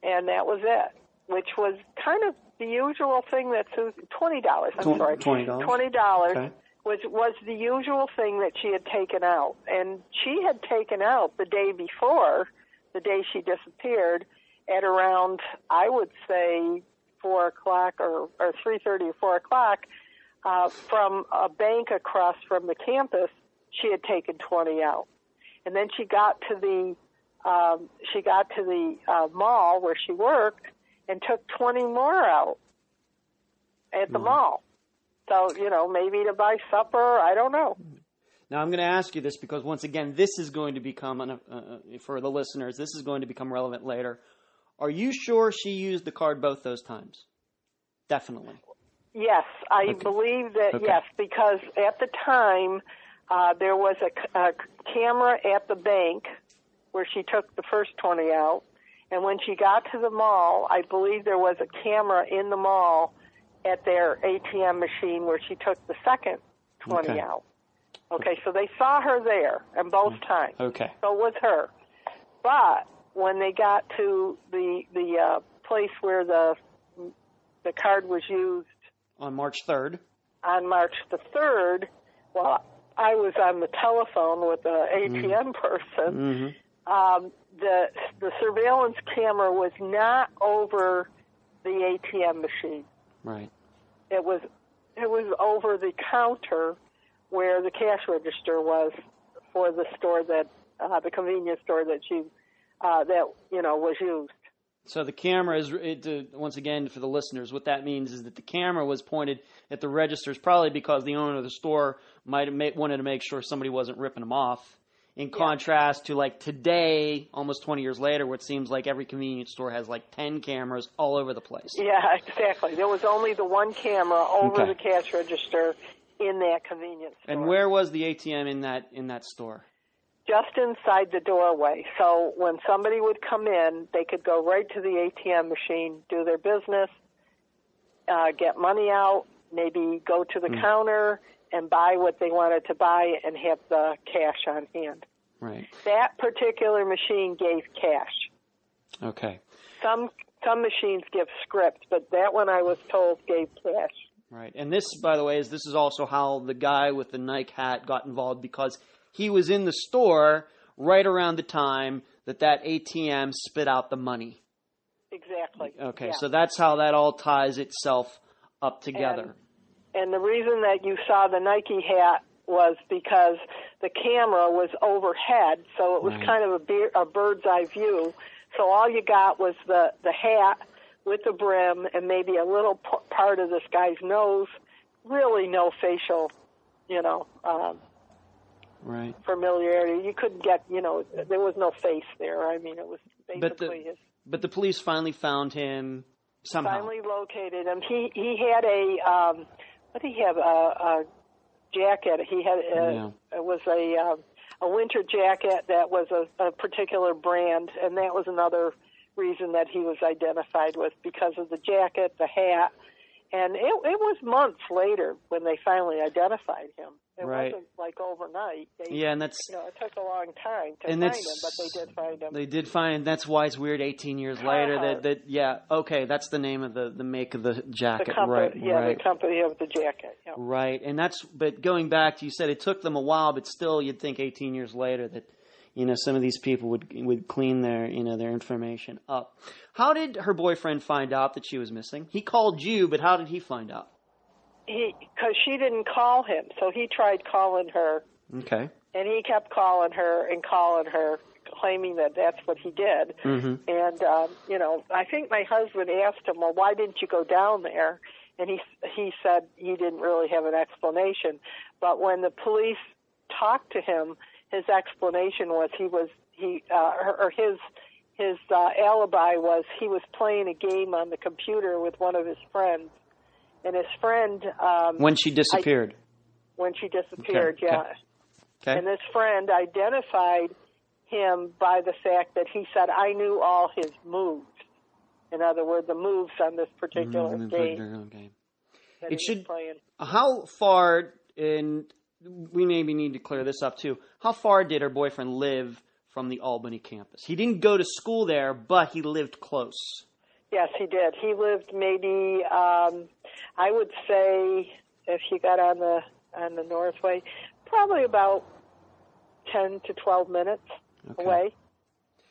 And that was it, which was kind of the usual thing that Susan, twenty dollars, I'm sorry, twenty dollars, twenty dollars okay. was, was the usual thing that she had taken out. And she had taken out the day before, the day she disappeared, at around, I would say, four o'clock or, or three thirty or four o'clock, uh, from a bank across from the campus, she had taken twenty out. And then she got to the um, she got to the uh, mall where she worked and took twenty more out at the mm. mall. So, you know, maybe to buy supper, I don't know. Now, I'm going to ask you this because, once again, this is going to become, an, uh, for the listeners, this is going to become relevant later. Are you sure she used the card both those times? Definitely. Yes, I okay. believe that, okay. yes, because at the time uh, there was a, a camera at the bank where she took the first twenty out. And when she got to the mall, I believe there was a camera in the mall at their A T M machine where she took the second twenty okay. out. Okay, so they saw her there and both times. Okay. So it was her. But when they got to the the uh, place where the the card was used on March third. On March the third, well, I was on the telephone with the A T M mm-hmm. person. Mm-hmm. Um, the the surveillance camera was not over the A T M machine. Right. It was it was over the counter where the cash register was for the store that, uh, the convenience store that she, uh, that, you know, was used. So the camera is, it, uh, once again, for the listeners, what that means is that the camera was pointed at the registers probably because the owner of the store might have made, wanted to make sure somebody wasn't ripping them off. In yeah. contrast to, like, today, almost twenty years later, where it seems like every convenience store has, like, ten cameras all over the place. Yeah, exactly. There was only the one camera over okay. the cash register in that convenience store. And where was the A T M in that in that store? Just inside the doorway. So when somebody would come in, they could go right to the A T M machine, do their business, uh, get money out, maybe go to the mm. counter and buy what they wanted to buy and have the cash on hand. Right. That particular machine gave cash. Okay. Some some machines give script, but that one I was told gave cash. Right. And this, by the way, is this is also how the guy with the Nike hat got involved, because he was in the store right around the time that that A T M spit out the money. Exactly. Okay. Yeah. So that's how that all ties itself up together. And, and the reason that you saw the Nike hat was because the camera was overhead, so it was right. kind of a, be- a bird's eye view. So all you got was the, the hat with the brim and maybe a little p- part of this guy's nose, really no facial, you know, um, right. familiarity. You couldn't get, you know, there was no face there. I mean, it was basically but the, his. But the police finally found him somehow. Finally located him. He he had a um, what did he have a, a jacket? He had a, yeah. it was a um, a winter jacket that was a, a particular brand, and that was another reason that he was identified with, because of the jacket, the hat, and it, it was months later when they finally identified him. It right. wasn't like overnight. They, yeah, and that's you know, it took a long time to find him, but they did find him. They did find. That's why it's weird. eighteen years uh-huh. later, that that yeah, okay, that's the name of the, the make of the jacket, the company, right? Yeah, right. The company of the jacket. Yeah. Right, and that's. But going back to you said it took them a while, but still, you'd think eighteen years later that. You know, some of these people would would clean their, you know, their information up. How did her boyfriend find out that she was missing? He called you, but how did he find out? He, because she didn't call him, so he tried calling her. Okay. And he kept calling her and calling her, claiming that that's what he did. Mm-hmm. And, um, you know, I think my husband asked him, well, why didn't you go down there? And he he said he didn't really have an explanation. But when the police talked to him, his explanation was he was he uh, or his his uh, alibi was he was playing a game on the computer with one of his friends, and his friend um, when she disappeared. I, when she disappeared, okay. yeah. Okay. And this friend identified him by the fact that he said, "I knew all his moves." In other words, the moves on this particular mm-hmm. game. Okay. It should. Playing. How far, and we maybe need to clear this up too, how far did her boyfriend live from the Albany campus? He didn't go to school there, but he lived close. Yes, he did. He lived maybe, um, I would say, if he got on the on the Northway, probably about ten to twelve minutes okay. away.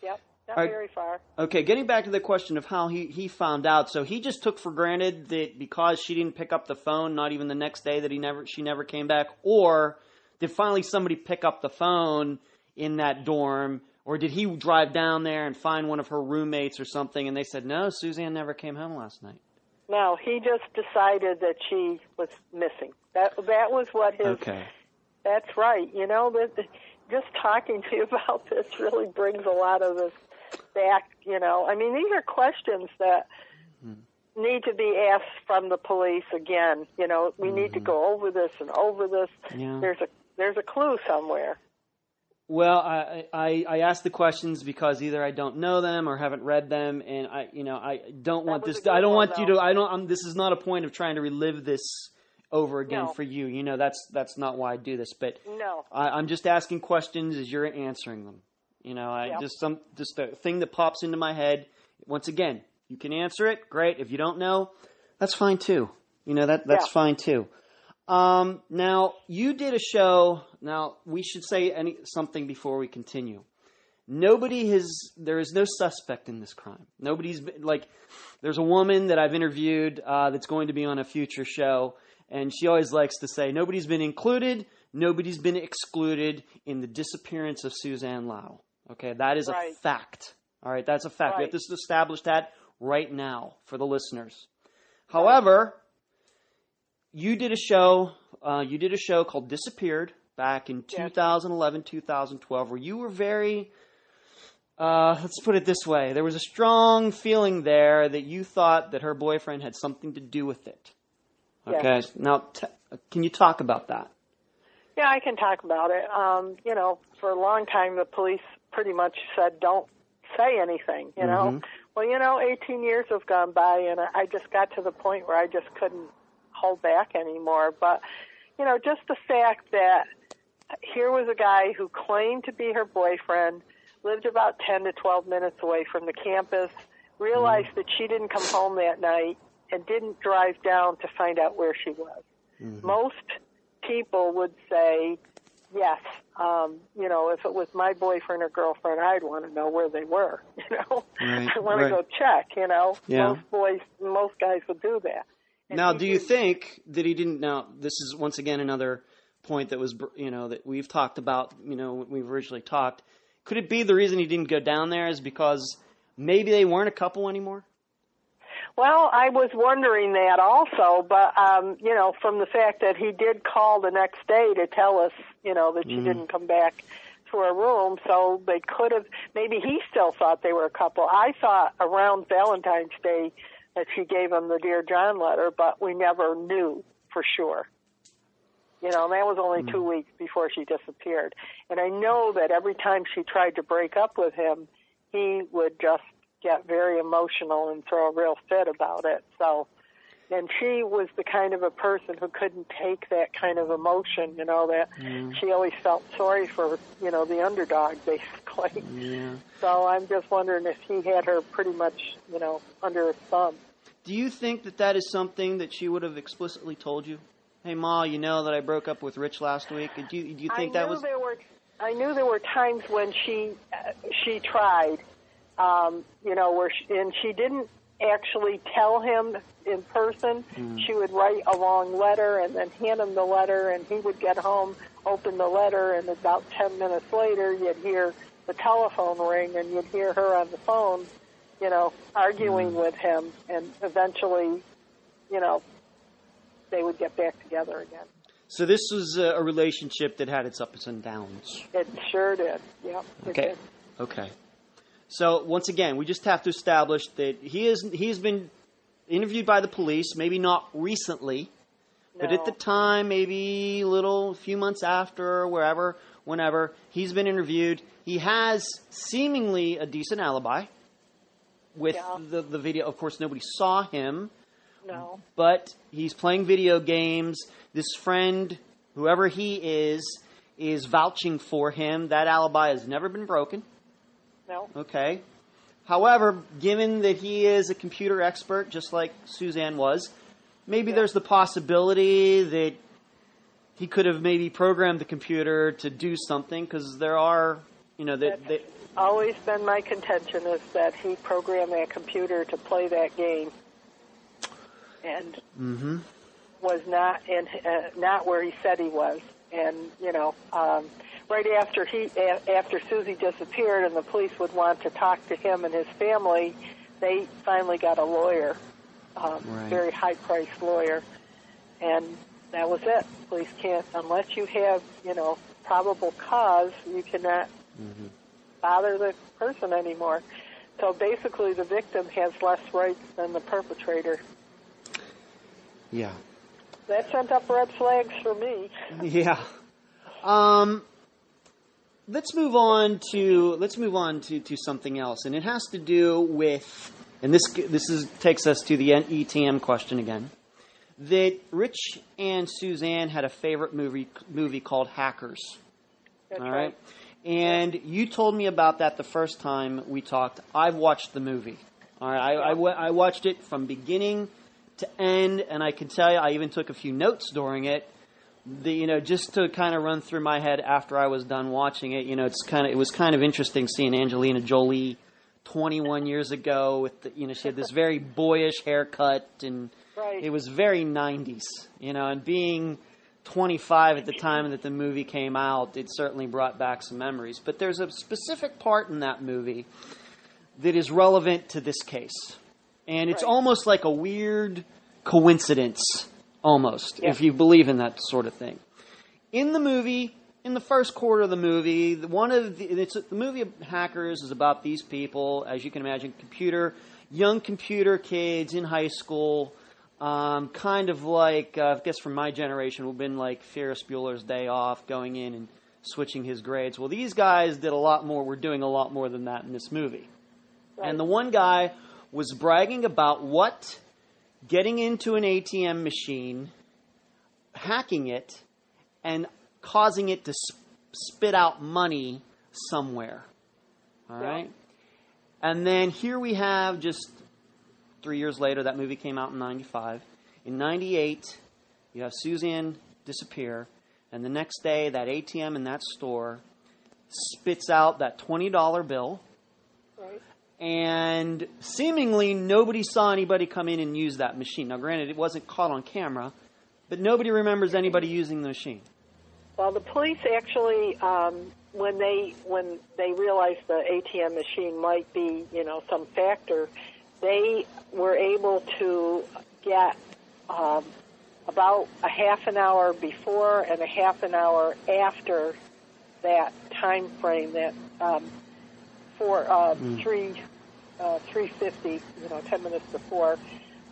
Yep, not All very far. Okay, getting back to the question of how he, he found out. So he just took for granted that because she didn't pick up the phone, not even the next day, that he never she never came back? Or did finally somebody pick up the phone in that dorm? Or did he drive down there and find one of her roommates or something, and they said, no, Suzanne never came home last night? No, he just decided that she was missing. That that was what his... Okay. That's right. You know, that, just talking to you about this really brings a lot of this back, you know. I mean, these are questions that mm-hmm. need to be asked from the police again. You know, we mm-hmm. need to go over this and over this. Yeah. There's a There's a clue somewhere. Well, I, I I ask the questions because either I don't know them or haven't read them, and I you know I don't that want this. I don't want though. you to. I don't. I'm, this is not a point of trying to relive this over again no. for you. You know that's that's not why I do this. But no, I, I'm just asking questions as you're answering them. You know, I yeah. just some just a thing that pops into my head. Once again, you can answer it. Great. If you don't know, that's fine too. You know that that's yeah. fine too. Um, now you did a show. Now we should say any, something before we continue. Nobody has, there is no suspect in this crime. Nobody's been, like, there's a woman that I've interviewed, uh, that's going to be on a future show. And she always likes to say, nobody's been included. Nobody's been excluded in the disappearance of Suzanne Lau. Okay. That is right. a fact. All right. That's a fact. Right. We have to establish that right now for the listeners. However, right. You did a show. Uh, you did a show called "Disappeared" back in yes. two thousand eleven, two thousand twelve, where you were very. Uh, let's put it this way: there was a strong feeling there that you thought that her boyfriend had something to do with it. Okay, yes. Now t- can you talk about that? Yeah, I can talk about it. Um, you know, for a long time, the police pretty much said, "Don't say anything." You mm-hmm. know, well, you know, eighteen years have gone by, and I just got to the point where I just couldn't hold back anymore. But, you know, just the fact that here was a guy who claimed to be her boyfriend, lived about ten to twelve minutes away from the campus, realized mm-hmm. that she didn't come home that night, and didn't drive down to find out where she was. Mm-hmm. Most people would say, yes, um, you know, if it was my boyfriend or girlfriend, I'd want to know where they were, you know. Right, I want right. to go check, you know. Yeah. Most boys, most guys would do that. And now, do you think that he didn't – now, this is once again another point that was – you know, that we've talked about, you know, when we've originally talked. Could it be the reason he didn't go down there is because maybe they weren't a couple anymore? Well, I was wondering that also, but, um, you know, from the fact that he did call the next day to tell us, you know, that she mm. didn't come back to her room, so they could have – maybe he still thought they were a couple. I thought around Valentine's Day – that she gave him the Dear John letter, but we never knew for sure. You know, and that was only mm. two weeks before she disappeared. And I know that every time she tried to break up with him, he would just get very emotional and throw a real fit about it. So, and she was the kind of a person who couldn't take that kind of emotion, you know, that mm. she always felt sorry for, you know, the underdog, basically. Yeah. So I'm just wondering if he had her pretty much, you know, under his thumb. Do you think that that is something that she would have explicitly told you? Hey, Ma, you know that I broke up with Rich last week. Do you, do you think I that was... There were, I knew there were times when she, uh, she tried, um, you know, where she, and she didn't actually tell him in person. Mm. She would write a long letter and then hand him the letter, and he would get home, open the letter, and about ten minutes later you'd hear the telephone ring and you'd hear her on the phone, you know, arguing mm. with him, and eventually, you know, they would get back together again. So this was a relationship that had its ups and downs. It sure did. Yeah. Okay. Okay. So, once again, we just have to establish that he is, he's been interviewed by the police, maybe not recently, no. but at the time, maybe a little few months after, wherever, whenever, he's been interviewed. He has seemingly a decent alibi. with yeah. the, the video. Of course, nobody saw him. No. But he's playing video games. This friend, whoever he is, is vouching for him. That alibi has never been broken. No. Okay. However, given that he is a computer expert, just like Suzanne was, maybe yeah. there's the possibility that he could have maybe programmed the computer to do something, because there are, you know, that... That's always been my contention, is that he programmed that computer to play that game. And mm-hmm. was not in uh, not where he said he was, and you know, um, right after he a- after Susie disappeared, and the police would want to talk to him and his family, they finally got a lawyer, um, right. very high-priced lawyer, and that was it. Police can't, unless you have you know probable cause, you cannot mm-hmm. bother the person anymore. So basically, the victim has less rights than the perpetrator. Yeah. That sent up red flags for me. yeah. Um, let's move on to let's move on to, to something else, and it has to do with, and this this is takes us to the E T M question again. That Rich and Suzanne had a favorite movie movie called Hackers. That's all right. right. And you told me about that the first time we talked. I've watched the movie. All right. I yeah. I, w- I watched it from beginning to end, and I can tell you, I even took a few notes during it, the, you know, just to kind of run through my head after I was done watching it. You know, it's kind of it was kind of interesting seeing Angelina Jolie twenty-one years ago with the, you know, she had this very boyish haircut, and right. it was very nineties, you know, and being twenty-five at the time that the movie came out, it certainly brought back some memories. But there's a specific part in that movie that is relevant to this case. And it's right. almost like a weird coincidence, almost, yeah. if you believe in that sort of thing. In the movie, in the first quarter of the movie, one of the, it's, the movie of Hackers is about these people, as you can imagine, computer, young computer kids in high school, um, kind of like, uh, I guess from my generation, would have been like Ferris Bueller's Day Off, going in and switching his grades. Well, these guys did a lot more, were doing a lot more than that in this movie. Right. And the one guy was bragging about what getting into an A T M machine, hacking it, and causing it to sp- spit out money somewhere. All right? Yeah. And then here we have, just three years later, that movie came out in ninety-five. In ninety-eight, you have Suzanne disappear, and the next day, that A T M in that store spits out that twenty dollar bill. Right. And seemingly nobody saw anybody come in and use that machine. Now, granted, it wasn't caught on camera, but nobody remembers anybody using the machine. Well, the police actually, um, when they when they realized the A T M machine might be, you know, some factor, they were able to get um, about a half an hour before and a half an hour after that time frame that. Um, For uh, mm. three, uh, three fifty, you know, ten minutes before,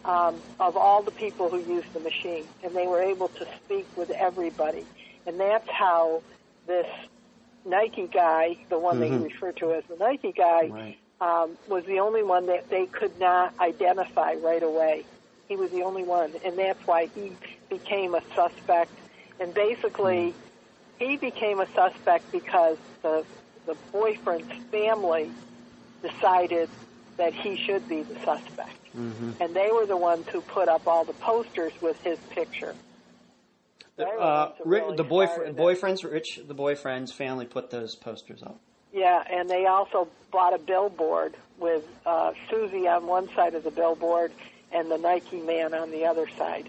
um, of all the people who used the machine, and they were able to speak with everybody, and that's how this Nike guy, the one mm-hmm. they refer to as the Nike guy, right. um, was the only one that they could not identify right away. He was the only one, and that's why he became a suspect. And basically, mm. he became a suspect because the. the boyfriend's family decided that he should be the suspect. Mm-hmm. And they were the ones who put up all the posters with his picture. The, uh, really the boyfriend, boyfriend's, Rich, the boyfriend's family put those posters up. Yeah, and they also bought a billboard with uh, Susie on one side of the billboard and the Nike man on the other side.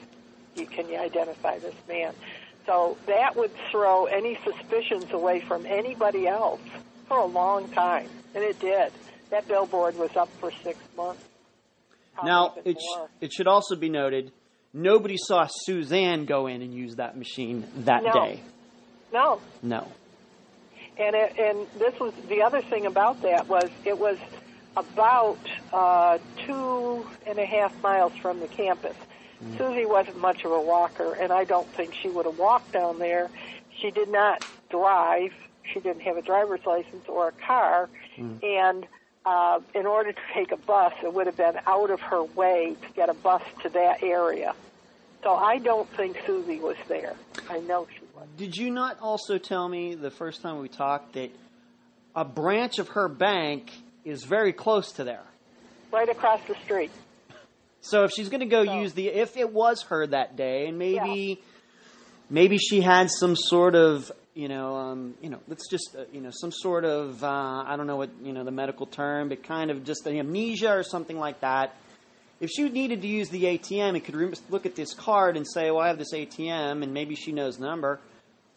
You can identify this man. So that would throw any suspicions away from anybody else for a long time, and it did. That billboard was up for six months. Now, it, sh- it should also be noted, nobody saw Suzanne go in and use that machine that no. day. No. No. And it, and this was the other thing about that was it was about uh, two and a half miles from the campus. Susie wasn't much of a walker, and I don't think she would have walked down there. She did not drive. She didn't have a driver's license or a car. Mm. And uh, in order to take a bus, it would have been out of her way to get a bus to that area. So I don't think Susie was there. I know she was. Did you not also tell me the first time we talked that a branch of her bank is very close to there? Right across the street. So if she's going to go so, use the, if it was her that day, and maybe, yeah. maybe she had some sort of, you know, um, you know, let's just, uh, you know, some sort of, uh, I don't know what, you know, the medical term, but kind of just an amnesia or something like that. If she needed to use the A T M and could re- look at this card and say, well, I have this A T M, and maybe she knows the number,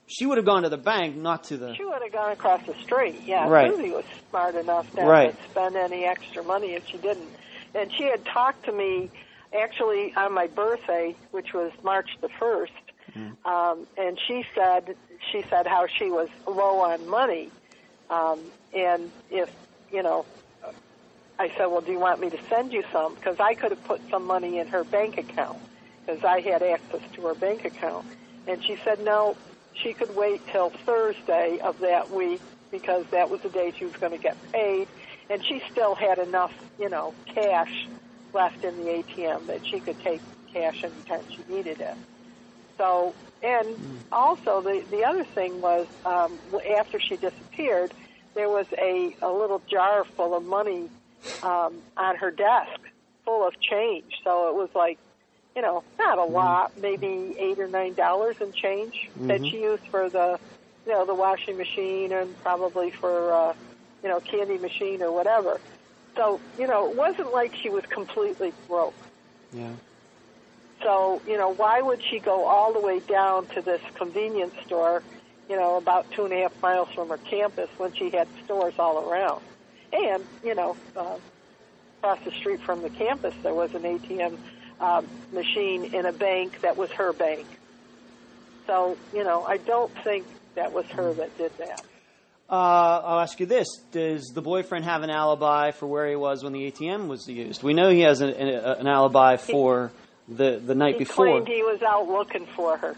she would have gone to the bank, not to the... She would have gone across the street, yeah. Right. Susie was smart enough not right. to spend any extra money if she didn't. And she had talked to me, actually, on my birthday, which was March the first, mm-hmm. um, and she said she said how she was low on money, um, and if, you know... I said, well, do you want me to send you some? Because I could have put some money in her bank account, because I had access to her bank account. And she said, no, she could wait till Thursday of that week, because that was the day she was going to get paid. And she still had enough, you know, cash left in the A T M that she could take cash anytime she needed it. So, and also the, the other thing was, um, after she disappeared, there was a, a little jar full of money Um, on her desk, full of change. So it was like, you know, not a lot, maybe eight or nine dollars in change mm-hmm. that she used for the, you know, the washing machine and probably for, uh, you know, candy machine or whatever. So, you know, it wasn't like she was completely broke. Yeah. So, you know, why would she go all the way down to this convenience store, you know, about two and a half miles from her campus when she had stores all around? And, you know, uh, across the street from the campus, there was an A T M uh, machine in a bank that was her bank. So, you know, I don't think that was her that did that. Uh, I'll ask you this. Does the boyfriend have an alibi for where he was when the A T M was used? We know he has an, an alibi for he, the, the night he before. He claimed he was out looking for her.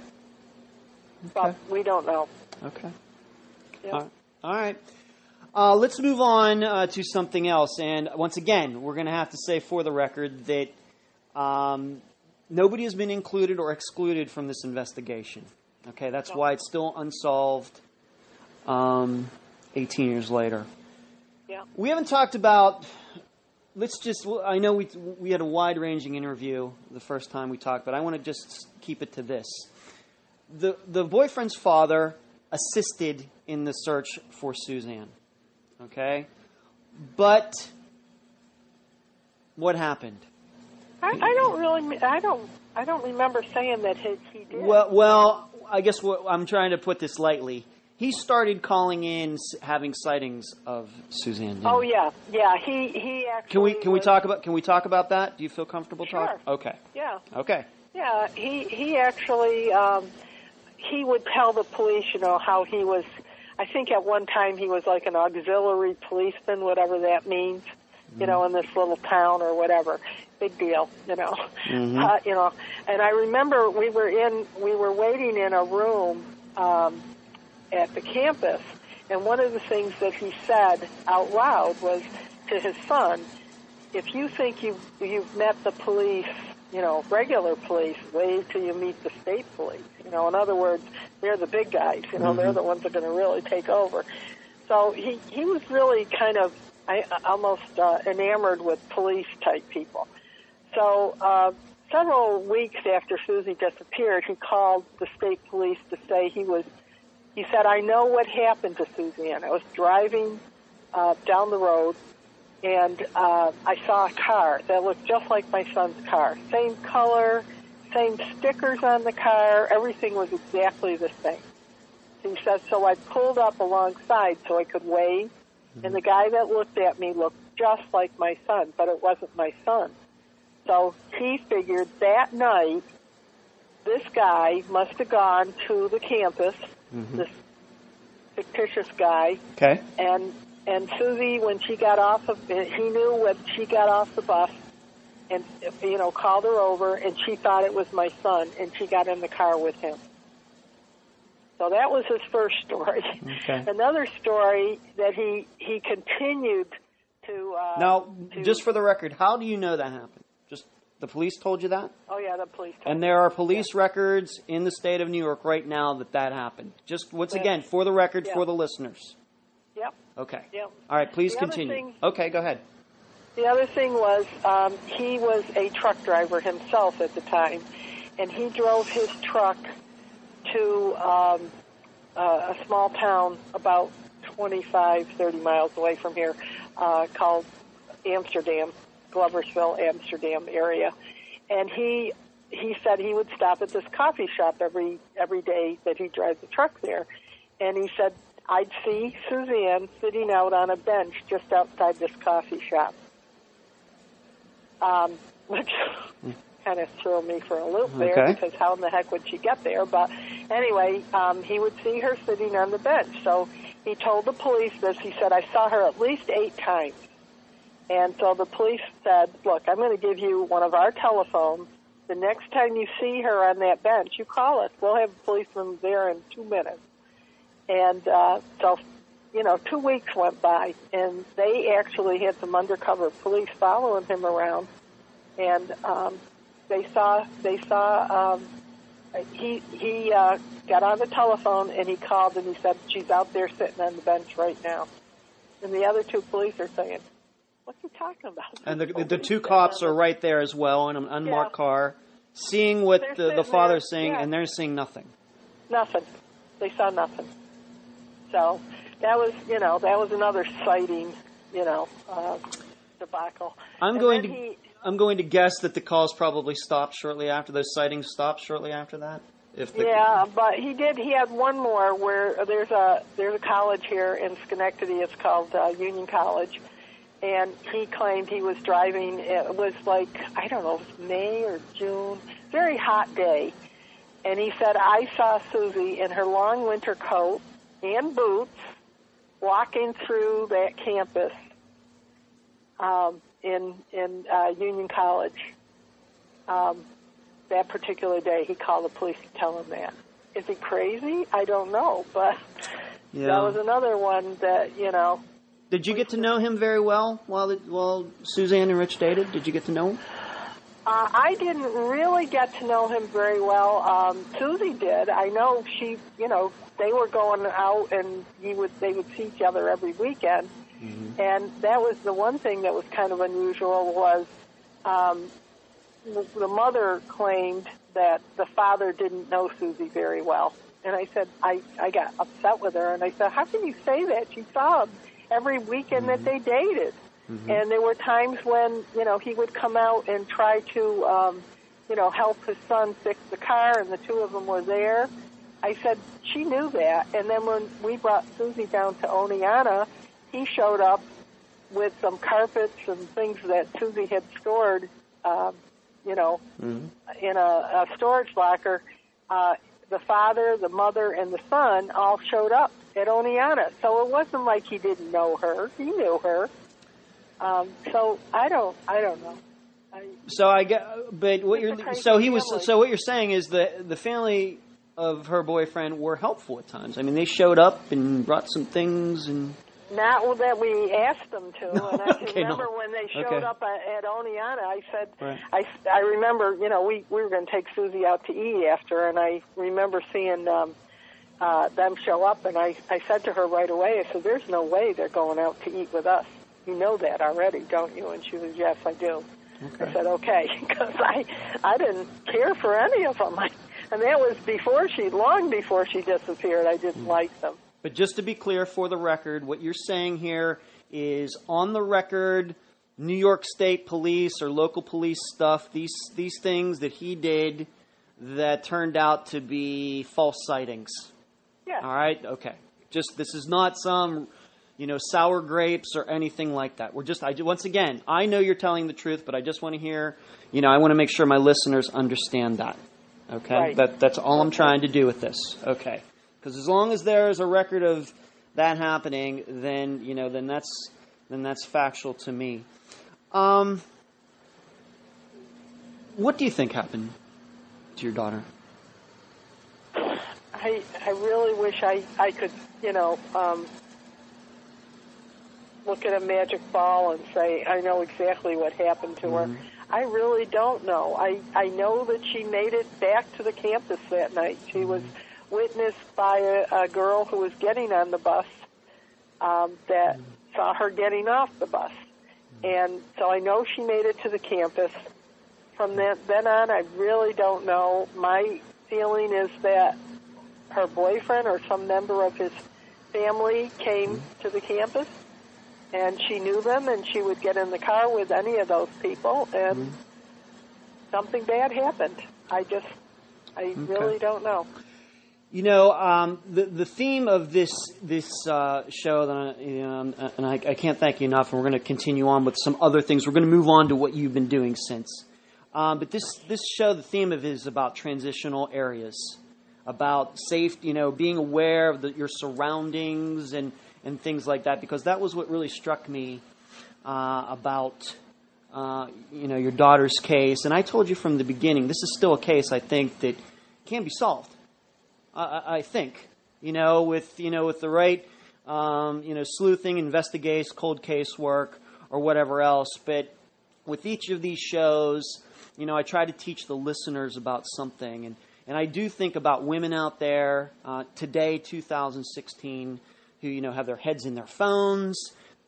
Okay. But we don't know. Okay. Yep. All right. All right. Uh, let's move on uh, to something else. And once again, we're going to have to say for the record that um, nobody has been included or excluded from this investigation. Okay, that's why it's still unsolved um, eighteen years later. Yeah. We haven't talked about, let's just, I know we, we had a wide-ranging interview the first time we talked, but I want to just keep it to this. The, the boyfriend's father assisted in the search for Suzanne. Okay, but what happened? I, I don't really, I don't, I don't remember saying that he, he did. Well, well, I guess what, I'm trying to put this lightly. He started calling in, having sightings of Suzanne. Oh yeah, yeah. He he actually. Can we can was, we talk about can we talk about that? Do you feel comfortable sure. talking? Okay. Yeah. Okay. Yeah. He he actually um, he would tell the police, you know, how he was. I think at one time he was like an auxiliary policeman, whatever that means, you know, in this little town or whatever. Big deal, you know. Mm-hmm. Uh, you know, and I remember we were in, we were waiting in a room um, at the campus, and one of the things that he said out loud was to his son, "If you think you you've met the police, you know, regular police, wait till you meet the state police." You know, in other words, they're the big guys. You know, mm-hmm. they're the ones that are going to really take over. So he, he was really kind of I, almost uh, enamored with police-type people. So uh, several weeks after Susie disappeared, he called the state police to say he was, he said, "I know what happened to Suzanne. I was driving uh, down the road, and uh, I saw a car that looked just like my son's car. Same color, same stickers on the car. Everything was exactly the same." He said, "So I pulled up alongside so I could wave, and the guy that looked at me looked just like my son, but it wasn't my son." So he figured that night this guy must have gone to the campus, mm-hmm. this fictitious guy, okay. and And Susie, when she got off of, he knew when she got off the bus, and you know, called her over, and she thought it was my son, and she got in the car with him. So that was his first story. Okay. Another story that he he continued to... Uh, now, to just for the record, how do you know that happened? Just the police told you that? Oh, yeah, the police told me. And there are police yeah. records in the state of New York right now that that happened. Just, once yeah. again, for the record, yeah. for the listeners. Yep. Okay. Yep. All right, please the continue. Thing, okay, go ahead. The other thing was um, he was a truck driver himself at the time, and he drove his truck to um, uh, a small town about twenty-five, thirty miles away from here uh, called Amsterdam, Gloversville, Amsterdam area. And he he said he would stop at this coffee shop every every day that he drives the truck there. And he said, I'd see Suzanne sitting out on a bench just outside this coffee shop, um, which kind of threw me for a loop there okay. because how in the heck would she get there? But anyway, um, he would see her sitting on the bench. So he told the police this. He said, I saw her at least eight times. And so the police said, look, I'm going to give you one of our telephones. The next time you see her on that bench, you call us. We'll have a policeman there in two minutes. And uh, so, you know, two weeks went by, and they actually had some undercover police following him around, and um, they saw they saw um, he he uh, got on the telephone and he called and he said, she's out there sitting on the bench right now, and the other two police are saying, what's he talking about? And the the, the two cops are right there as well in an unmarked yeah. car, seeing what the, the father's saying, yeah. and they're seeing nothing. Nothing. They saw nothing. So that was, you know, that was another sighting, you know, uh, debacle. I'm and going to, he, I'm going to guess that the calls probably stopped shortly after those sightings stopped shortly after that. If the, yeah, but he did. He had one more where there's a there's a college here in Schenectady. It's called uh, Union College, and he claimed he was driving. It was like I don't know, it was May or June, very hot day, and he said I saw Susie in her long winter coat and boots, walking through that campus um, in in uh, Union College. Um, that particular day, he called the police to tell him that. Is he crazy? I don't know, but yeah. that was another one that, you know. Did you get to know him very well while it, while Suzanne and Rich dated? Did you get to know him? Uh, I didn't really get to know him very well. Um, Susie did. I know she, you know, they were going out and he would, they would see each other every weekend. Mm-hmm. And that was the one thing that was kind of unusual was um, the, the mother claimed that the father didn't know Susie very well. And I said, I, I got upset with her. And I said, how can you say that? She saw him every weekend mm-hmm. that they dated. Mm-hmm. And there were times when, you know, he would come out and try to, um, you know, help his son fix the car, and the two of them were there. I said, she knew that. And then when we brought Susie down to Oneonta, he showed up with some carpets and things that Susie had stored, um, you know, mm-hmm. in a, a storage locker. Uh, the father, the mother, and the son all showed up at Oneonta. So it wasn't like he didn't know her. He knew her. Um, so I don't, I don't know. I, so I get, but what you're, so he family. was, so what you're saying is that the family of her boyfriend were helpful at times. I mean, they showed up and brought some things and. Not that we asked them to. No, and I okay, remember no. when they showed okay. up at Oneonta, I said, right. I, I remember, you know, we, we were going to take Susie out to eat after. And I remember seeing, um, uh, them show up. And I, I said to her right away, I said, there's no way they're going out to eat with us. You know that already, don't you? And she was, yes, I do. Okay. I said, okay, because I, I didn't care for any of them. I, and that was before she, long before she disappeared, I didn't mm. like them. But just to be clear for the record, what you're saying here is on the record, New York State police or local police stuff, these, these things that he did that turned out to be false sightings. Yeah. All right, okay. Just this is not some... you know, sour grapes or anything like that. We're just, I, once again, I know you're telling the truth, but I just want to hear, you know, I want to make sure my listeners understand that. Okay? Right. That, that's all I'm trying to do with this. Okay. Because as long as there is a record of that happening, then, you know, then that's, then that's factual to me. Um, what do you think happened to your daughter? I, I really wish I, I could, you know, um, look at a magic ball and say, I know exactly what happened to mm-hmm. her. I really don't know. I, I know that she made it back to the campus that night. She was witnessed by a, a girl who was getting on the bus um, that saw her getting off the bus. And so I know she made it to the campus. From that, then on, I really don't know. My feeling is that her boyfriend or some member of his family came to the campus, and she knew them, and she would get in the car with any of those people, and mm-hmm. something bad happened. I just, I okay. really don't know. You know, um, the the theme of this this uh, show, that I, you know, and I, I can't thank you enough, and we're going to continue on with some other things. We're going to move on to what you've been doing since. Um, but this, this show, the theme of it is about transitional areas, about safety, you know, being aware of the, your surroundings and and things like that, because that was what really struck me uh, about, uh, you know, your daughter's case. And I told you from the beginning, this is still a case, I think, that can be solved. I, I think, you know, with, you know, with the right, um, you know, sleuthing, investigation, cold case work, or whatever else. But with each of these shows, you know, I try to teach the listeners about something. And, and I do think about women out there uh, today, two thousand sixteen, who, you know, have their heads in their phones,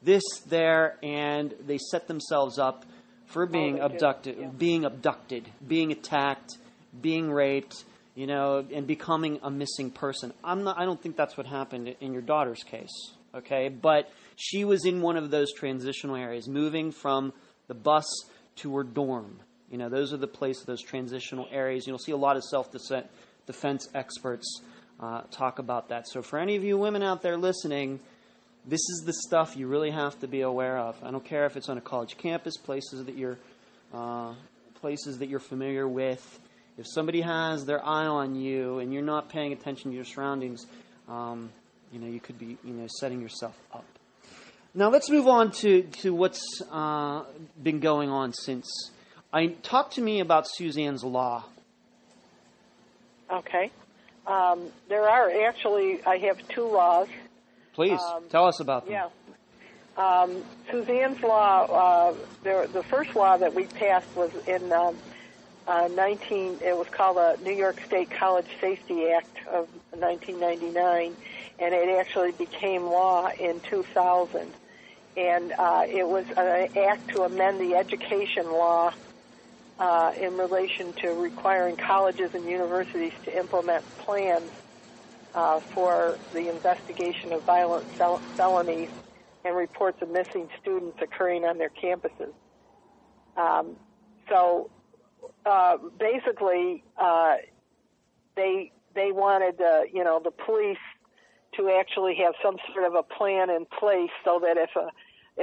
this, there, and they set themselves up for being oh, abducted, yeah. being abducted, being attacked, being raped, you know, and becoming a missing person. I'm not, I don't think that's what happened in your daughter's case, okay? But she was in one of those transitional areas, moving from the bus to her dorm. You know, those are the places, those transitional areas. You'll see a lot of self-defense experts Uh, talk about that. So for any of you women out there listening, this is the stuff you really have to be aware of. I don't care if it's on a college campus, places that you're, uh, places that you're familiar with. If somebody has their eye on you and you're not paying attention to your surroundings, um, you know, you could be, you know, setting yourself up. Now let's move on to to what's uh, been going on since. I talk to me about Suzanne's Law. Okay. Um, there are actually, I have two laws. Please, um, tell us about them. Yeah. Um, Suzanne's Law, uh, there, the first law that we passed was in um, uh, nineteen, it was called the New York State College Safety Act of nineteen ninety-nine, and it actually became law in two thousand. And uh, it was an act to amend the education law Uh, in relation to requiring colleges and universities to implement plans uh, for the investigation of violent fel- felonies and reports of missing students occurring on their campuses. Um, so uh, basically, uh, they they wanted the you know the police to actually have some sort of a plan in place so that if a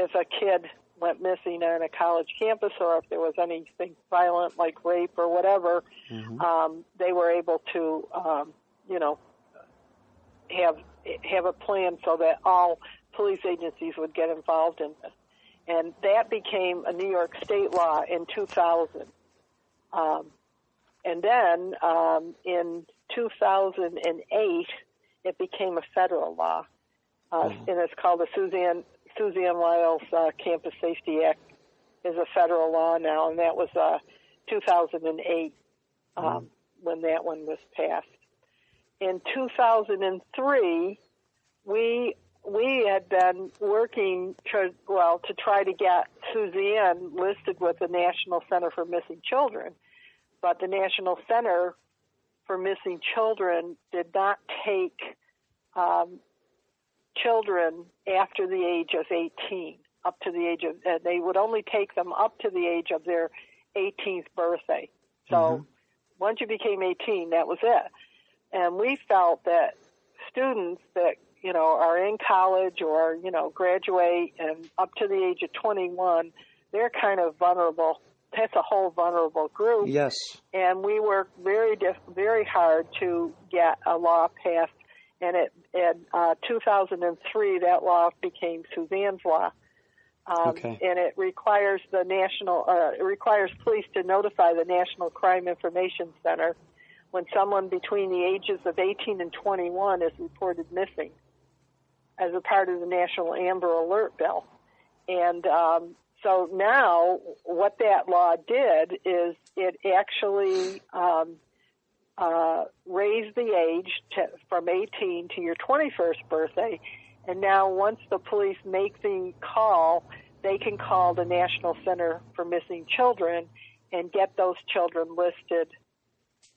if a kid went missing on a college campus, or if there was anything violent like rape or whatever, mm-hmm. um, they were able to, um, you know, have have a plan so that all police agencies would get involved in this. And that became a New York state law in two thousand. Um, and then um, in two thousand eight, it became a federal law, uh, mm-hmm. and it's called the Suzanne Suzanne Lau's uh, Campus Safety Act is a federal law now, and that was uh, two thousand eight um, mm-hmm. when that one was passed. In two thousand three, we we had been working to, well to try to get Suzanne listed with the National Center for Missing Children, but the National Center for Missing Children did not take Um, children after the age of eighteen, up to the age of, uh, they would only take them up to the age of their eighteenth birthday. So mm-hmm. once you became eighteen, that was it. And we felt that students that, you know, are in college or, you know, graduate and up to the age of twenty-one, they're kind of vulnerable. That's a whole vulnerable group. Yes. And we worked very, diff- very hard to get a law passed. And it, in uh, two thousand three, that law became Suzanne's Law, um, okay. and it requires the national, uh, it requires police to notify the National Crime Information Center when someone between the ages of eighteen and twenty-one is reported missing, as a part of the National Amber Alert Bill. And um, so now what that law did is it actually um, uh, raised the age to, from eighteen to your twenty-first birthday. And now once the police make the call, they can call the National Center for Missing Children and get those children listed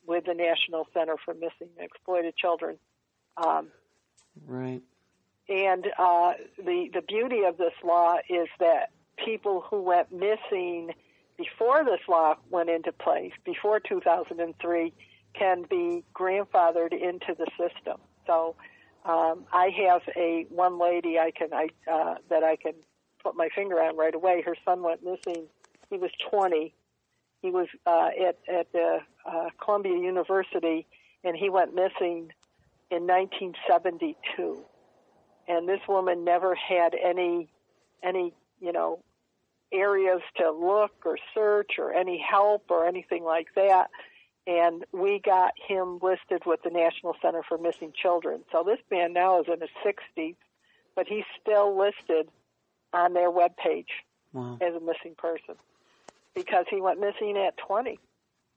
with the National Center for Missing and Exploited Children. Um, right. And uh, the, the beauty of this law is that people who went missing before this law went into place, before two thousand three, can be grandfathered into the system. So um, I have a one lady I can I, uh, that I can put my finger on right away. Her son went missing. He was twenty. He was uh, at at the, uh, Columbia University, and he went missing in nineteen seventy-two. And this woman never had any, any, you know, areas to look or search or any help or anything like that. And we got him listed with the National Center for Missing Children. So this man now is in his sixties, but he's still listed on their webpage wow. as a missing person because he went missing at twenty.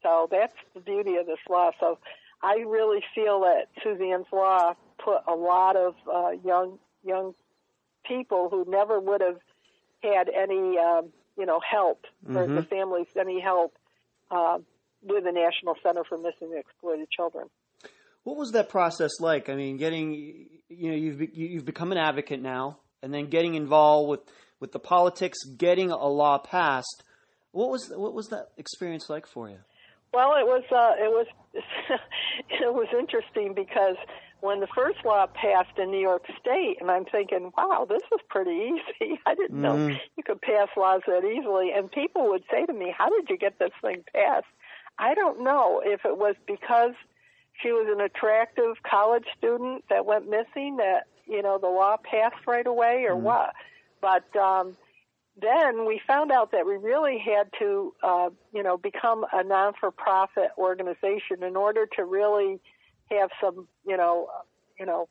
So that's the beauty of this law. So I really feel that Suzanne's Law put a lot of uh, young young people who never would have had any, um, you know, help mm-hmm. or the families any help uh, with the National Center for Missing and Exploited Children. What was that process like? I mean, getting, you know, you've you've become an advocate now, and then getting involved with, with the politics, getting a law passed. What was what was that experience like for you? Well, it was uh, it was it was interesting because when the first law passed in New York State, and I'm thinking, wow, this is pretty easy. I didn't mm-hmm. know you could pass laws that easily. And people would say to me, how did you get this thing passed? I don't know if it was because she was an attractive college student that went missing that, you know, the law passed right away or mm-hmm. what. But um, then we found out that we really had to, uh, you know, become a non-for-profit organization in order to really have some, you know, you know,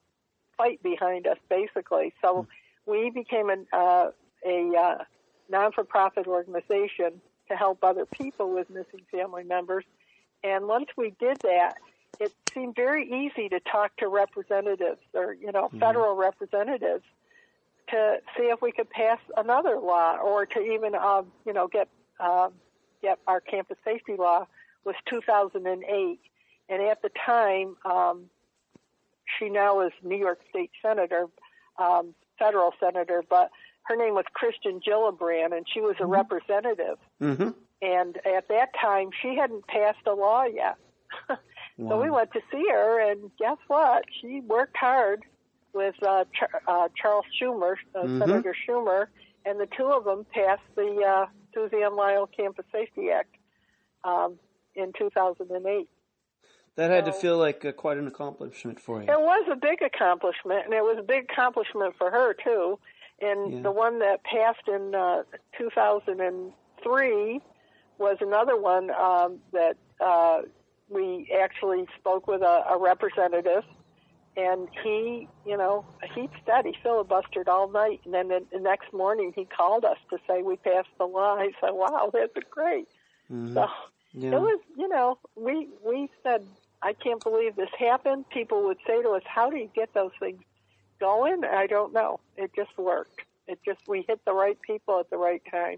fight behind us, basically. So we became an, uh, a uh, non-for-profit organization to help other people with missing family members. And once we did that, it seemed very easy to talk to representatives or, you know, mm-hmm. federal representatives to see if we could pass another law or to even, um, you know, get um, get our campus safety law was two thousand eight. And at the time, um, she now is New York State Senator, um, federal senator, but her name was Kristen Gillibrand, and she was a mm-hmm. representative. Mm-hmm. And at that time, she hadn't passed a law yet. Wow. So we went to see her, and guess what? She worked hard with uh, Char- uh, Charles Schumer, uh, mm-hmm. Senator Schumer, and the two of them passed the uh, Suzanne Lau Campus Safety Act um, in two thousand eight. That had to feel like uh, quite an accomplishment for you. It was a big accomplishment, and it was a big accomplishment for her, too. And yeah. the one that passed in uh, two thousand three was another one um, that uh, we actually spoke with a, a representative, and he, you know, he said he filibustered all night, and then the, the next morning he called us to say we passed the law. I said, wow, that's great. Mm-hmm. So yeah. it was, you know, we we said, I can't believe this happened. People would say to us, how do you get those things going? I don't know. It just worked. It just, we hit the right people at the right time.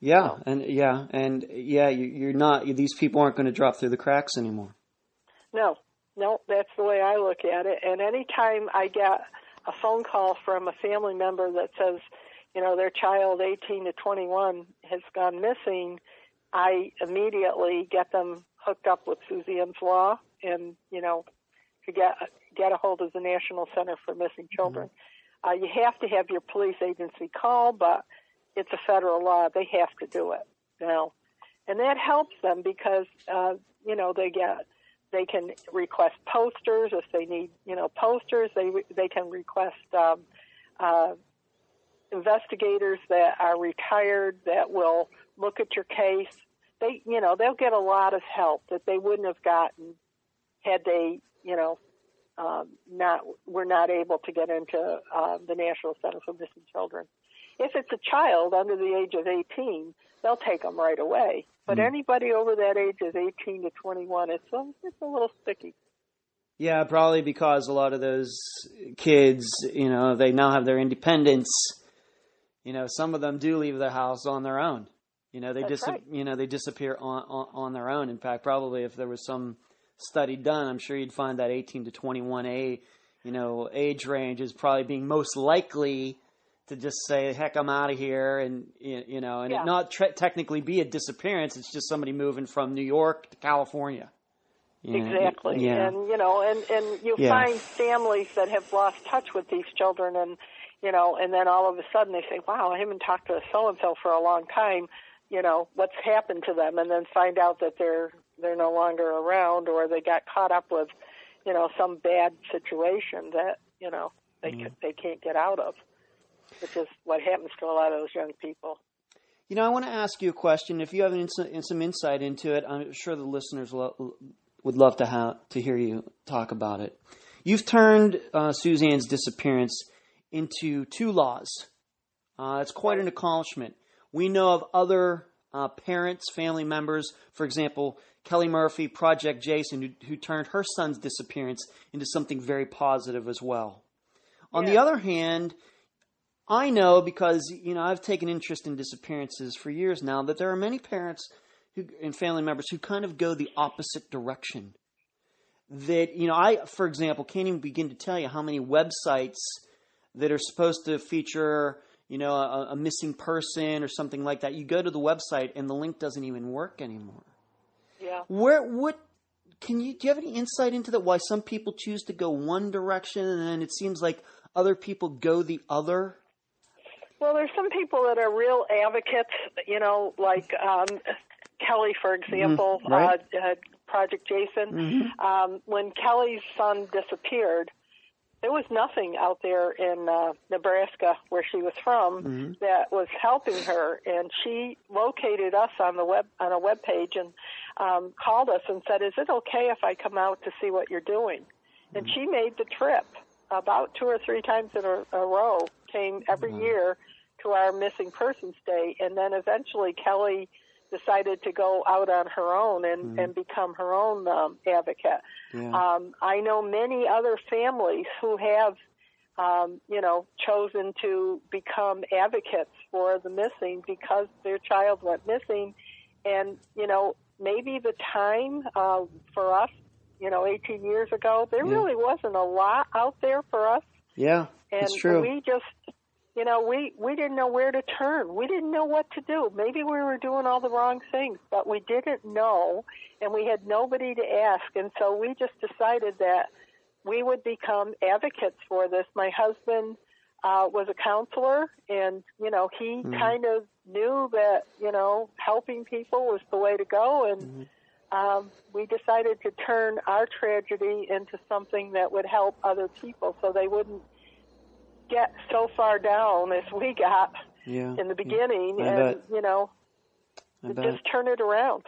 Yeah. So. And yeah. And yeah, you, you're not, these people aren't going to drop through the cracks anymore. No, no, that's the way I look at it. And anytime I get a phone call from a family member that says, you know, their child eighteen to twenty-one has gone missing, I immediately get them hooked up with Suzanne's Law and, you know, to get, get a hold of the National Center for Missing Children. Mm-hmm. Uh, you have to have your police agency call, but it's a federal law. They have to do it now. And that helps them because, uh, you know, they get, they can request posters if they need, you know, posters. They, they can request, um, uh, investigators that are retired that will look at your case. They, you know, they'll get a lot of help that they wouldn't have gotten had they, you know, um, not were not able to get into uh, the National Center for Missing Children. If it's a child under the age of eighteen, they'll take them right away. But mm. anybody over that age of eighteen to twenty-one, it's a, it's a little sticky. Yeah, probably because a lot of those kids, you know, they now have their independence. You know, some of them do leave the house on their own. You know, they dis- right. you know, they disappear on, on, on their own. In fact, probably if there was some study done, I'm sure you'd find that eighteen to twenty-one a, you know, age range is probably being most likely to just say, heck, I'm out of here. And, you know, and yeah. it not tra- technically be a disappearance. It's just somebody moving from New York to California. Yeah. Exactly. Yeah. And, you know, and, and you yeah. find families that have lost touch with these children and, you know, and then all of a sudden they say, wow, I haven't talked to so-and-so for a long time. You know, what's happened to them? And then find out that they're, they're no longer around, or they got caught up with, you know, some bad situation that, you know, they mm. they can't get out of, which is what happens to a lot of those young people. You know, I want to ask you a question. If you have an ins- some insight into it, I'm sure the listeners lo- would love to ha- to hear you talk about it. You've turned uh, Suzanne's disappearance into two laws. Uh, it's quite an accomplishment. We know of other uh, parents, family members, for example, Kelly Murphy, Project Jason, who, who turned her son's disappearance into something very positive as well. On yeah. the other hand, I know, because you know I've taken interest in disappearances for years now, that there are many parents who, and family members who kind of go the opposite direction. That, you know, I, for example, can't even begin to tell you how many websites that are supposed to feature, you know, a, a missing person or something like that. You go to the website and the link doesn't even work anymore. Yeah. Where, what, can you, do you have any insight into that? Why some people choose to go one direction and then it seems like other people go the other? Well, there's some people that are real advocates, you know, like um, Kelly, for example, mm, right? uh, uh, Project Jason. Mm-hmm. Um, when Kelly's son disappeared, there was nothing out there in uh, Nebraska, where she was from, mm-hmm. that was helping her. And she located us on the web, on a web page, and um, called us and said, "Is it okay if I come out to see what you're doing?" Mm-hmm. And she made the trip about two or three times in a, a row. Came every mm-hmm. year to our missing persons day, and then eventually Kelly decided to go out on her own and, mm-hmm. and become her own um, advocate. Yeah. Um, I know many other families who have, um, you know, chosen to become advocates for the missing because their child went missing. And, you know, maybe the time uh, for us, you know, eighteen years ago, there yeah. really wasn't a lot out there for us. Yeah, and that's true. We just, you know, we, we didn't know where to turn. We didn't know what to do. Maybe we were doing all the wrong things, but we didn't know, and we had nobody to ask. And so we just decided that we would become advocates for this. My husband uh, was a counselor, and, you know, he mm-hmm. kind of knew that, you know, helping people was the way to go. And mm-hmm. um, we decided to turn our tragedy into something that would help other people so they wouldn't get so far down as we got yeah, in the beginning, yeah. and bet. you know, just turn it around.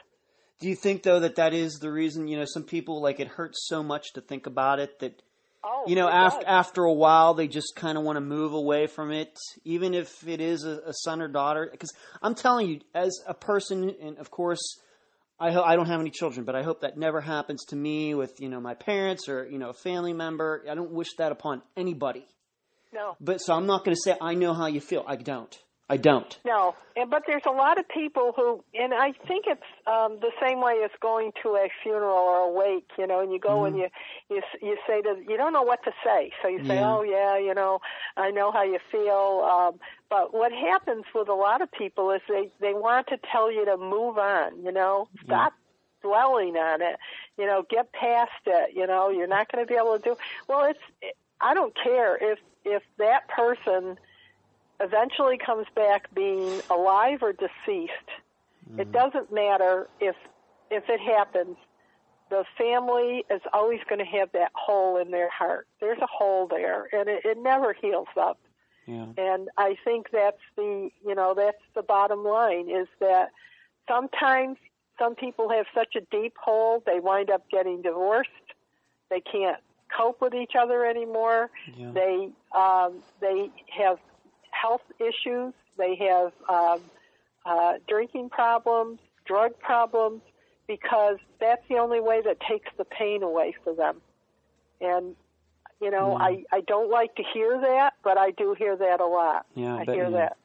Do you think though that that is the reason? You know, some people, like, it hurts so much to think about it that, oh, you know, after after a while they just kind of want to move away from it, even if it is a, a son or daughter. Because I'm telling you, as a person, and of course, I ho- I don't have any children, but I hope that never happens to me with, you know, my parents or, you know, a family member. I don't wish that upon anybody. No. But so I'm not going to say I know how you feel. I don't. I don't. No. And, but there's a lot of people who, and I think it's um, the same way as going to a funeral or a wake, you know, and you go mm. and you, you you say to, you don't know what to say. So you say, yeah. oh, yeah, you know, I know how you feel. Um, but what happens with a lot of people is they, they want to tell you to move on, you know, stop. Yeah. dwelling on it, you know, get past it, you know, you're not going to be able to do, well, it's, it, I don't care if, if that person eventually comes back being alive or deceased. Mm-hmm. It doesn't matter if if it happens. The family is always going to have that hole in their heart. There's a hole there, and it, it never heals up. Yeah. And I think that's the, you know, that's the bottom line, is that sometimes some people have such a deep hole, they wind up getting divorced. They can't cope with each other anymore. Yeah. They um, they have health issues. They have um, uh, drinking problems, drug problems, because that's the only way that takes the pain away for them. And, you know, mm. I, I don't like to hear that, but I do hear that a lot. Yeah, I, I hear you. that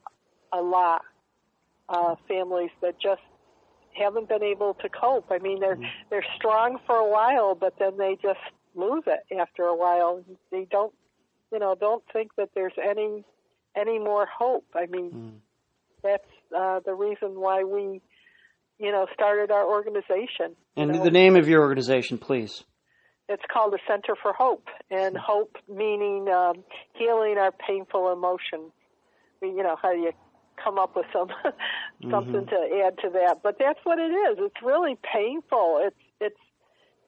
a lot. Uh, families that just haven't been able to cope. I mean, they're, mm. they're strong for a while, but then they just lose it after a while. They don't, you know, don't think that there's any any more hope. I mean, mm. that's uh, the reason why we, you know, started our organization. And you know, the name of your organization, please. It's called the Center for Hope, and hope meaning um, healing our painful emotions. I mean, you know, how do you come up with some something mm-hmm. to add to that? But that's what it is. It's really painful. It's it's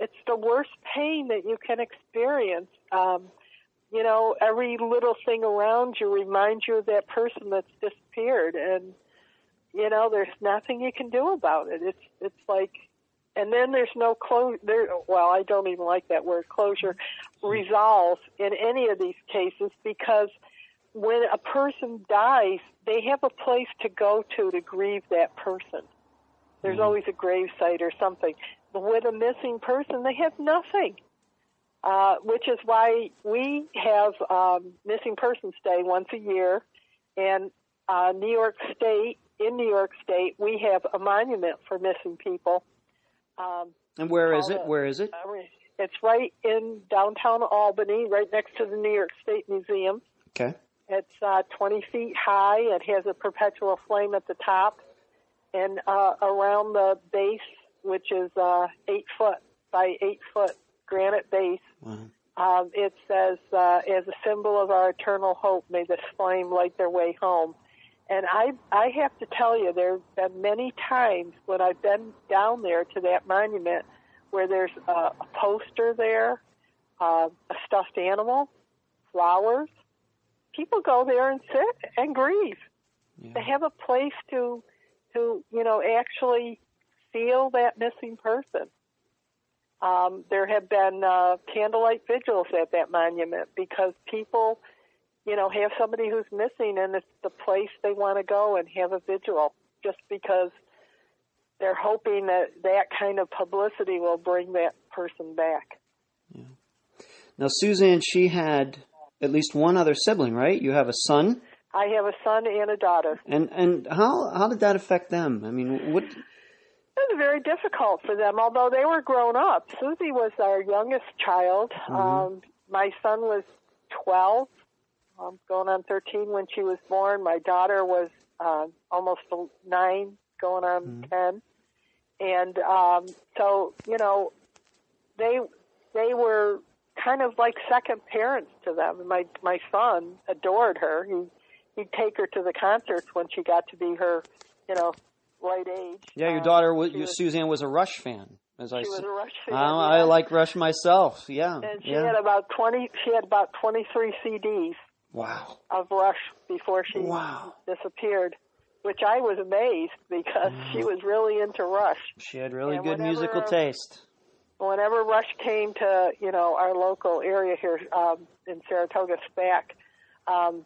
it's the worst pain that you can experience. Um, you know, every little thing around you reminds you of that person that's disappeared, and you know, there's nothing you can do about it. It's it's like, and then there's no closure. There, well, I don't even like that word, closure, resolve in any of these cases, because when a person dies, they have a place to go to to grieve that person. There's always a gravesite or something. But with a missing person, they have nothing, uh, which is why we have um, Missing Persons Day once a year. And uh, New York State, in New York State, we have a monument for missing people. Um, and where is it? Where is it? It's right in downtown Albany, right next to the New York State Museum. Okay. It's uh, twenty feet high. It has a perpetual flame at the top, and uh, around the base, which is uh, eight foot by eight foot granite base, wow. um, it says, uh, "As a symbol of our eternal hope, may this flame light their way home." And I, I have to tell you, there have been many times when I've been down there to that monument where there's a, a poster there, uh, a stuffed animal, flowers. People go there and sit and grieve. Yeah. They have a place to, to you know, actually feel that missing person. Um, there have been uh, candlelight vigils at that monument because people, you know, have somebody who's missing and it's the place they want to go and have a vigil, just because they're hoping that that kind of publicity will bring that person back. Yeah. Now, Suzanne, she had at least one other sibling, right? You have a son? I have a son and a daughter. And and how how did that affect them? I mean, what? It was very difficult for them, although they were grown up. Susie was our youngest child. Mm-hmm. Um, my son was twelve, um, going on thirteen when she was born. My daughter was uh, almost nine, going on mm-hmm. ten. And um, so, you know, they they were kind of like second parents to them. My my son adored her. He, he'd take her to the concerts when she got to be her, you know, right age. Yeah, your um, daughter, was, was, Suzanne, was a Rush fan. As she I was a Rush fan. I, yeah. I like Rush myself. Yeah. And she yeah. had about twenty. She had about twenty-three C Ds. Wow. Of Rush before she wow. disappeared, which I was amazed because mm. she was really into Rush. She had really and good whenever, musical taste. Whenever Rush came to, you know, our local area here um, in Saratoga, S P A C, um,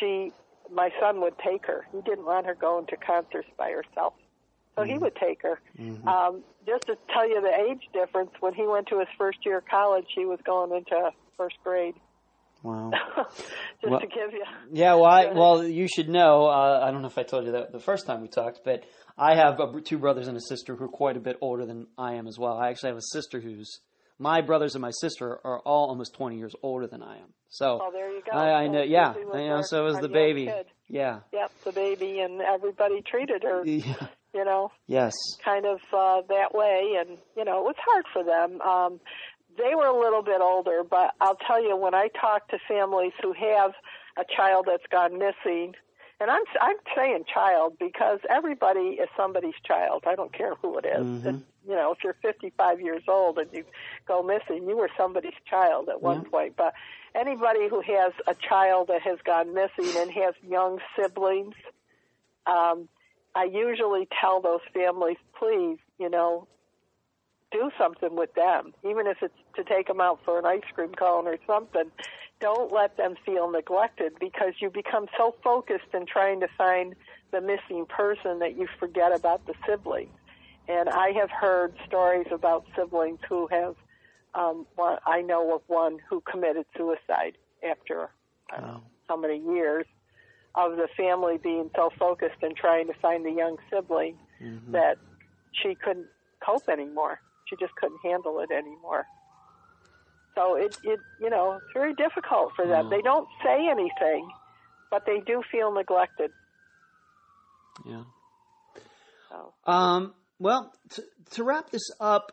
she, my son would take her. He didn't want her going to concerts by herself, so mm-hmm. he would take her. Mm-hmm. Um, just to tell you the age difference, when he went to his first year of college, she was going into first grade. Wow. Just well, to give you. Yeah, well, I, well you should know, uh, I don't know if I told you that the first time we talked, but I have a, two brothers and a sister who are quite a bit older than I am as well. I actually have a sister who's, my brothers and my sister are all almost twenty years older than I am. So, oh, there you go. I, I know, yeah, I know, our, so was the baby. Kid. Yeah. Yep, the baby, and everybody treated her, yeah. you know, yes, kind of uh, that way, and, you know, it was hard for them. Um, They were a little bit older, but I'll tell you, when I talk to families who have a child that's gone missing, and I'm I'm saying child because everybody is somebody's child. I don't care who it is. Mm-hmm. It's, you know, if you're fifty-five years old and you go missing, you were somebody's child at one yeah. point. But anybody who has a child that has gone missing and has young siblings, um, I usually tell those families, please, you know, do something with them, even if it's to take them out for an ice cream cone or something. Don't let them feel neglected, because you become so focused in trying to find the missing person that you forget about the siblings. And I have heard stories about siblings who have, um, one, I know of one who committed suicide after uh, oh. how many years of the family being so focused in trying to find the young sibling mm-hmm. that she couldn't cope anymore. She just couldn't handle it anymore. So it, it, you know, it's very difficult for them. Mm. They don't say anything, but they do feel neglected. Yeah. So. Um. Well, to, to wrap this up,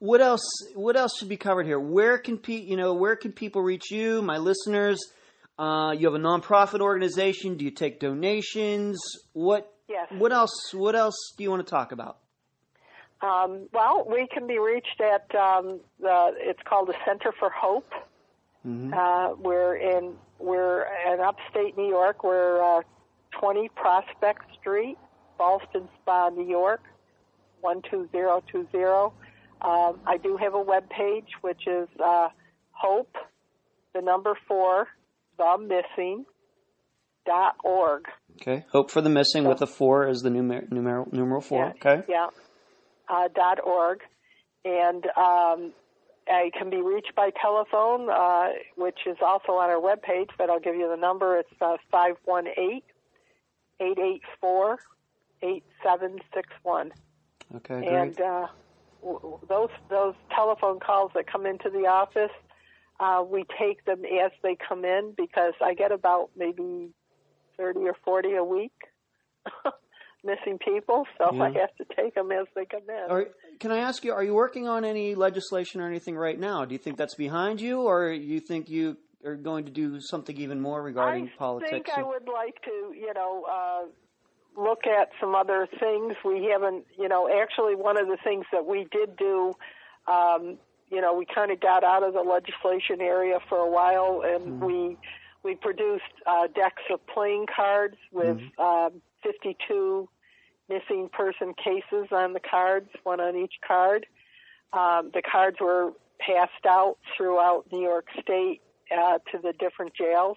what else? What else should be covered here? Where can pe- you know, where can people reach you, my listeners? Uh, you have a nonprofit organization. Do you take donations? What? Yes. What else? What else do you want to talk about? Um, well, we can be reached at um, the. It's called the Center for Hope. Mm-hmm. Uh, we're in we're in upstate New York. We're uh, twenty Prospect Street, Ballston Spa, New York, one two zero two zero. I do have a web page, which is uh, Hope, the number four, the missing. dot org. Okay, Hope for the Missing so, with a four is the numer- numeral numeral four. Yeah, okay. Yeah. Uh, dot org, and um, I can be reached by telephone, uh, which is also on our webpage, but I'll give you the number. It's uh, five one eight, eight eight four, eight seven six one. Okay, great. And uh, w- those, those telephone calls that come into the office, uh, we take them as they come in, because I get about maybe thirty or forty a week. Missing people, so yeah. I have to take them as they come in. Are, can I ask you, are you working on any legislation or anything right now? Do you think that's behind you, or you think you are going to do something even more regarding I politics? I think I would like to, you know, uh, look at some other things. We haven't, you know, actually one of the things that we did do, um, you know, we kind of got out of the legislation area for a while, and mm-hmm. we we produced uh, decks of playing cards with mm-hmm. um, fifty-two missing person cases on the cards, one on each card. Um, the cards were passed out throughout New York State uh, to the different jails.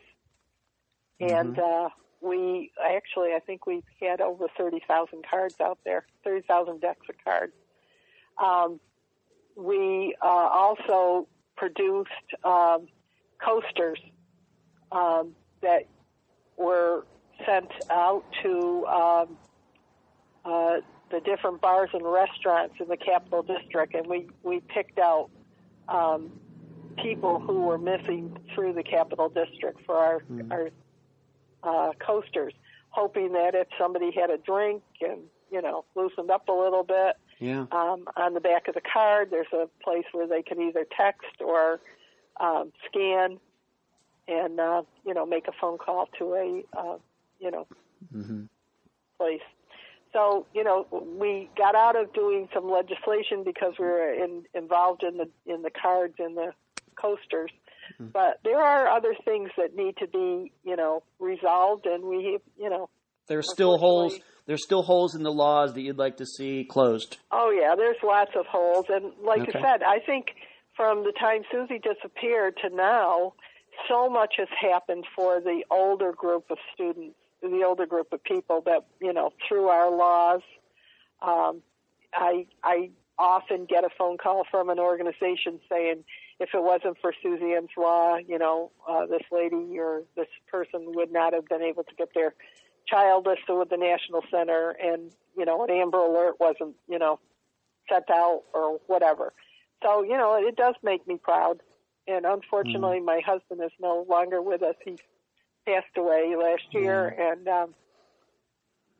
Mm-hmm. And uh, we actually, I think we had over thirty thousand cards out there, thirty thousand decks of cards. Um, we uh, also produced um, coasters um, that were sent out to um, uh, the different bars and restaurants in the Capital District, and we, we picked out um, people who were missing through the Capital District for our, mm-hmm. our uh, coasters, hoping that if somebody had a drink and, you know, loosened up a little bit, yeah. um, on the back of the card, there's a place where they can either text or um, scan and, uh, you know, make a phone call to a, uh, you know, mm-hmm. place. So, you know, we got out of doing some legislation because we were in, involved in the in the cards and the coasters. Mm-hmm. But there are other things that need to be, you know, resolved, and we, you know, there's still holes. There's still holes in the laws that you'd like to see closed. Oh yeah, there's lots of holes, and like okay. you said, I think from the time Susie disappeared to now, so much has happened for the older group of students. The older group of people that, you know, through our laws, um, I I often get a phone call from an organization saying, if it wasn't for Suzanne's Law, you know, uh, this lady or this person would not have been able to get their child listed with the National Center, and, you know, an Amber Alert wasn't, you know, sent out or whatever. So, you know, it does make me proud. And unfortunately, mm-hmm. my husband is no longer with us. He's passed away last year, yeah. and um,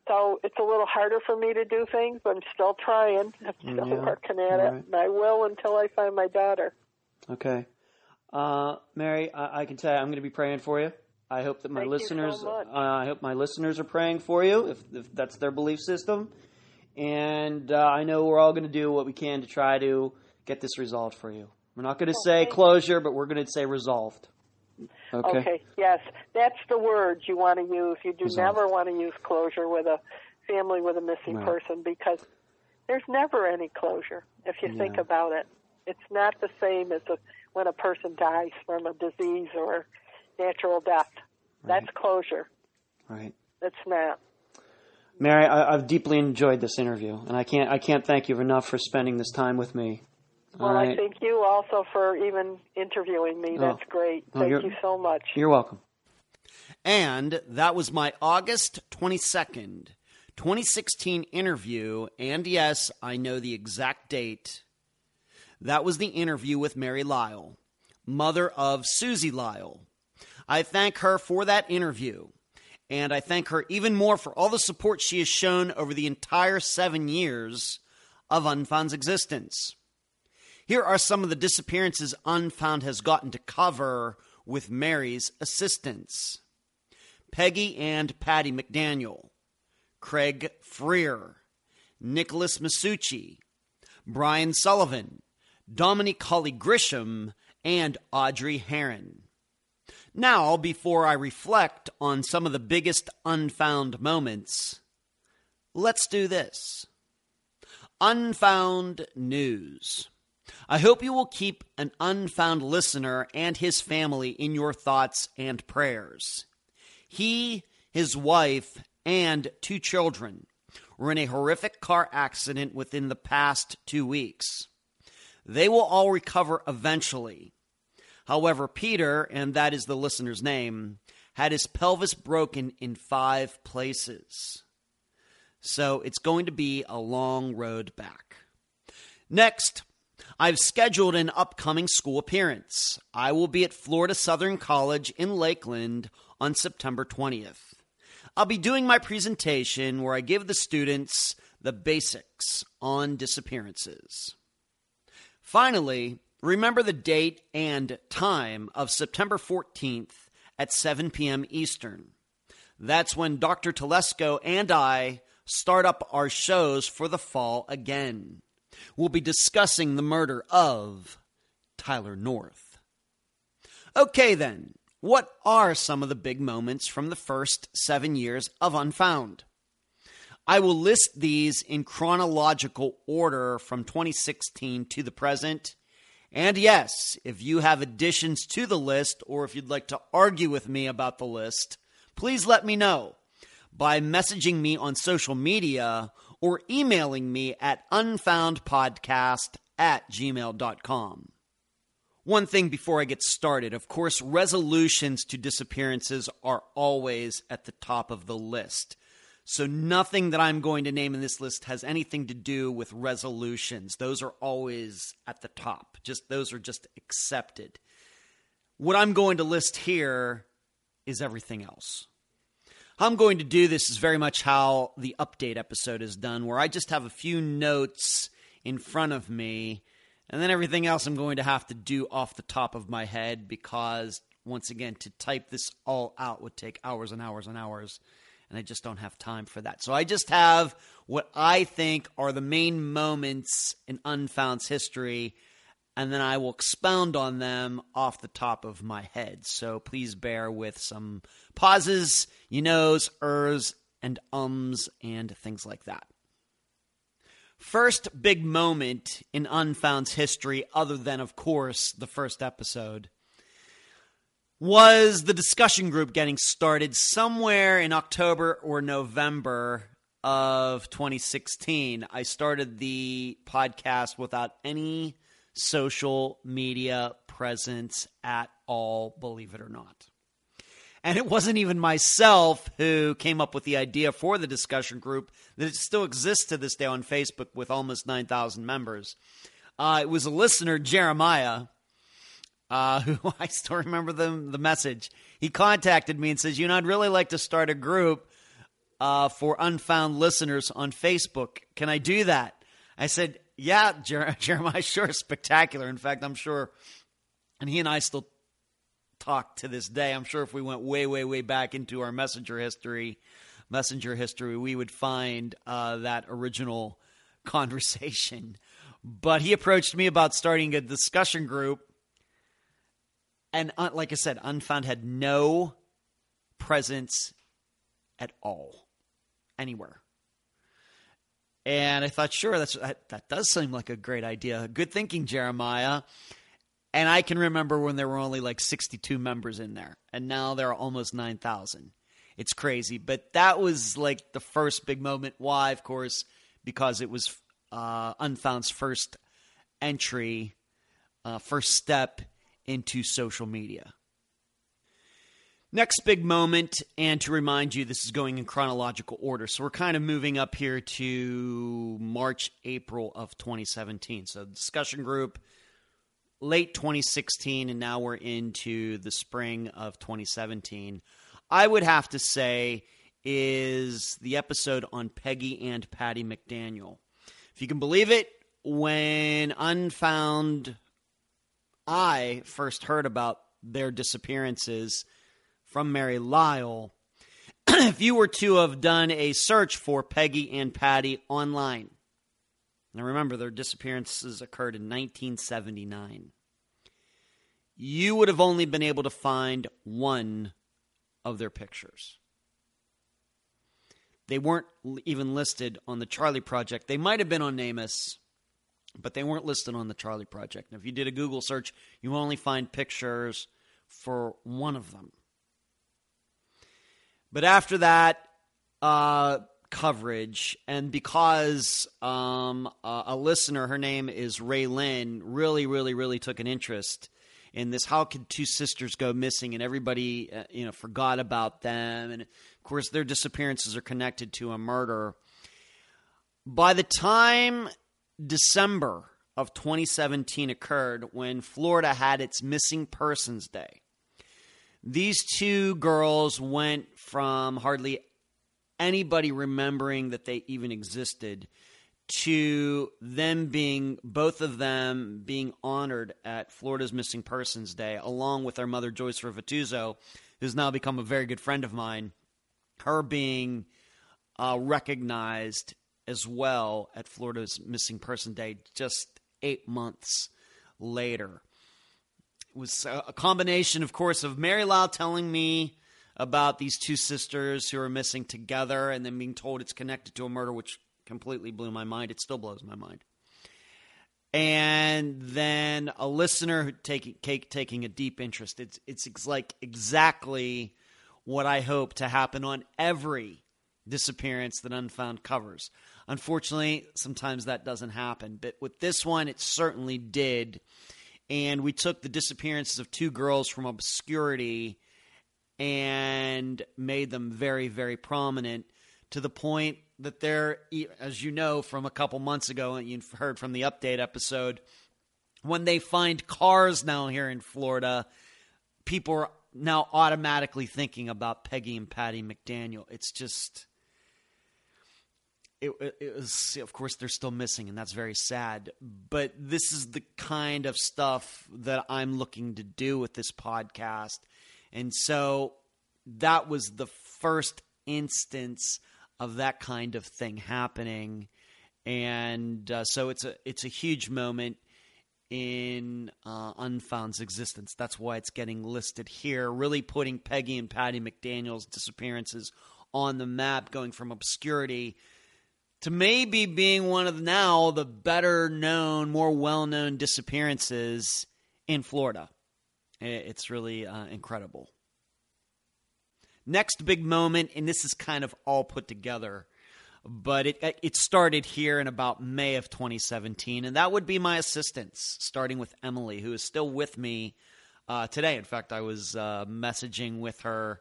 so it's a little harder for me to do things, but I'm still trying. I'm still yeah. working at right. it, and I will until I find my daughter. Okay. Uh, Mary, I-, I can tell you I'm going to be praying for you. I hope that my Thank listeners, so uh, I hope my listeners are praying for you, if, if that's their belief system. And uh, I know we're all going to do what we can to try to get this resolved for you. We're not going to okay. say closure, but we're going to say resolved. Okay. okay, yes. That's the word you want to use. You do Resolve. never want to use closure with a family with a missing right. person, because there's never any closure if you yeah. think about it. It's not the same as a, when a person dies from a disease or natural death. Right. That's closure. Right. That's not. Mary, I, I've deeply enjoyed this interview, and I can't I can't thank you enough for spending this time with me. All well, right. I thank you also for even interviewing me. That's oh. great. Oh, thank you so much. You're welcome. And that was my August twenty-second, twenty sixteen interview. And yes, I know the exact date. That was the interview with Mary Lau, mother of Susie Lau. I thank her for that interview. And I thank her even more for all the support she has shown over the entire seven years of Unfound's existence. Here are some of the disappearances Unfound has gotten to cover with Mary's assistance. Peggy and Patty McDaniel, Craig Freer, Nicholas Masucci, Brian Sullivan, Dominique Holly Grisham, and Audrey Heron. Now, before I reflect on some of the biggest Unfound moments, let's do this. Unfound News. I hope you will keep an Unfound listener and his family in your thoughts and prayers. He, his wife, and two children were in a horrific car accident within the past two weeks. They will all recover eventually. However, Peter, and that is the listener's name, had his pelvis broken in five places. So it's going to be a long road back. Next, I've scheduled an upcoming school appearance. I will be at Florida Southern College in Lakeland on September twentieth. I'll be doing my presentation where I give the students the basics on disappearances. Finally, remember the date and time of September fourteenth at seven p.m. Eastern. That's when Doctor Telesco and I start up our shows for the fall again. We'll be discussing the murder of Tyler North. Okay then, what are some of the big moments from the first seven years of Unfound? I will list these in chronological order from twenty sixteen to the present. And yes, if you have additions to the list or if you'd like to argue with me about the list, please let me know by messaging me on social media or emailing me at unfoundpodcast at gmail dot com. One thing before I get started, of course, resolutions to disappearances are always at the top of the list. So nothing that I'm going to name in this list has anything to do with resolutions. Those are always at the top. Just those are just accepted. What I'm going to list here is everything else. How I'm going to do this is very much how the update episode is done, where I just have a few notes in front of me, and then everything else I'm going to have to do off the top of my head because, once again, to type this all out would take hours and hours and hours. And I just don't have time for that. So I just have what I think are the main moments in Unfound's history, and then I will expound on them off the top of my head. So please bear with some pauses, you knows, ers, and ums, and things like that. First big moment in Unfound's history, other than, of course, the first episode, was the discussion group getting started somewhere in October or November of twenty sixteen. I started the podcast without any social media presence at all, believe it or not. And it wasn't even myself who came up with the idea for the discussion group that still exists to this day on Facebook with almost nine thousand members. Uh, it was a listener, Jeremiah, Uh, who I still remember the, the message. He contacted me and says, you know, I'd really like to start a group uh, for Unfound listeners on Facebook. Can I do that? I said, yeah, Jer- Jeremiah, sure, spectacular. In fact, I'm sure, and he and I still talk to this day. I'm sure if we went way, way, way back into our messenger history, messenger history, we would find uh, that original conversation. But he approached me about starting a discussion group. And uh, like I said, Unfound had no presence at all, anywhere. And I thought, sure, that's that, that does seem like a great idea. Good thinking, Jeremiah. And I can remember when there were only like sixty-two members in there, and now there are almost nine thousand. It's crazy. But that was like the first big moment. Why? Of course, because it was uh, Unfound's first entry, uh, first step into social media. Next big moment, and to remind you, this is going in chronological order. So we're kind of moving up here to March, April of twenty seventeen. So the discussion group, late twenty sixteen, and now we're into the spring of twenty seventeen. I would have to say is the episode on Peggy and Patty McDaniel. If you can believe it, when Unfound, I first heard about their disappearances from Mary Lau. If you were to have done a search for Peggy and Patty online. Now remember, their disappearances occurred in nineteen seventy-nine. You would have only been able to find one of their pictures. They weren't even listed on the Charlie Project. They might have been on Namus, but they weren't listed on the Charlie Project. Now, if you did a Google search, you only find pictures for one of them. But after that uh, coverage, and because um, a, a listener, her name is Ray Lynn, really, really, really took an interest in this. How could two sisters go missing? And everybody, uh, you know, forgot about them. And of course, their disappearances are connected to a murder. By the time December of twenty seventeen occurred, when Florida had its Missing Persons Day, these two girls went from hardly anybody remembering that they even existed to them being, both of them being honored at Florida's Missing Persons Day, along with their mother, Joyce Rivatuzzo, who's now become a very good friend of mine, her being uh, recognized as well at Florida's Missing Persons Day just eight months later. It was a combination, of course, of Mary Lau telling me about these two sisters who are missing together and then being told it's connected to a murder, which completely blew my mind. It still blows my mind. And then a listener taking taking a deep interest. It's it's like exactly what I hope to happen on every disappearance that Unfound covers. Unfortunately, sometimes that doesn't happen. But with this one, it certainly did. And we took the disappearances of two girls from obscurity and made them very, very prominent, to the point that they're, as you know, from a couple months ago, and you've heard from the update episode, when they find cars now here in Florida, people are now automatically thinking about Peggy and Patty McDaniel. It's just... It, it was, of course, they're still missing, and that's very sad. But this is the kind of stuff that I'm looking to do with this podcast. And so that was the first instance of that kind of thing happening. And uh, so it's a it's a huge moment in uh, Unfound's existence. That's why it's getting listed here, really putting Peggy and Patty McDaniel's disappearances on the map, going from obscurity to maybe being one of now the better-known, more well-known disappearances in Florida. It's really uh, incredible. Next big moment, and this is kind of all put together, but it it started here in about May of twenty seventeen, and that would be my assistants, starting with Emily, who is still with me uh, today. In fact, I was uh, messaging with her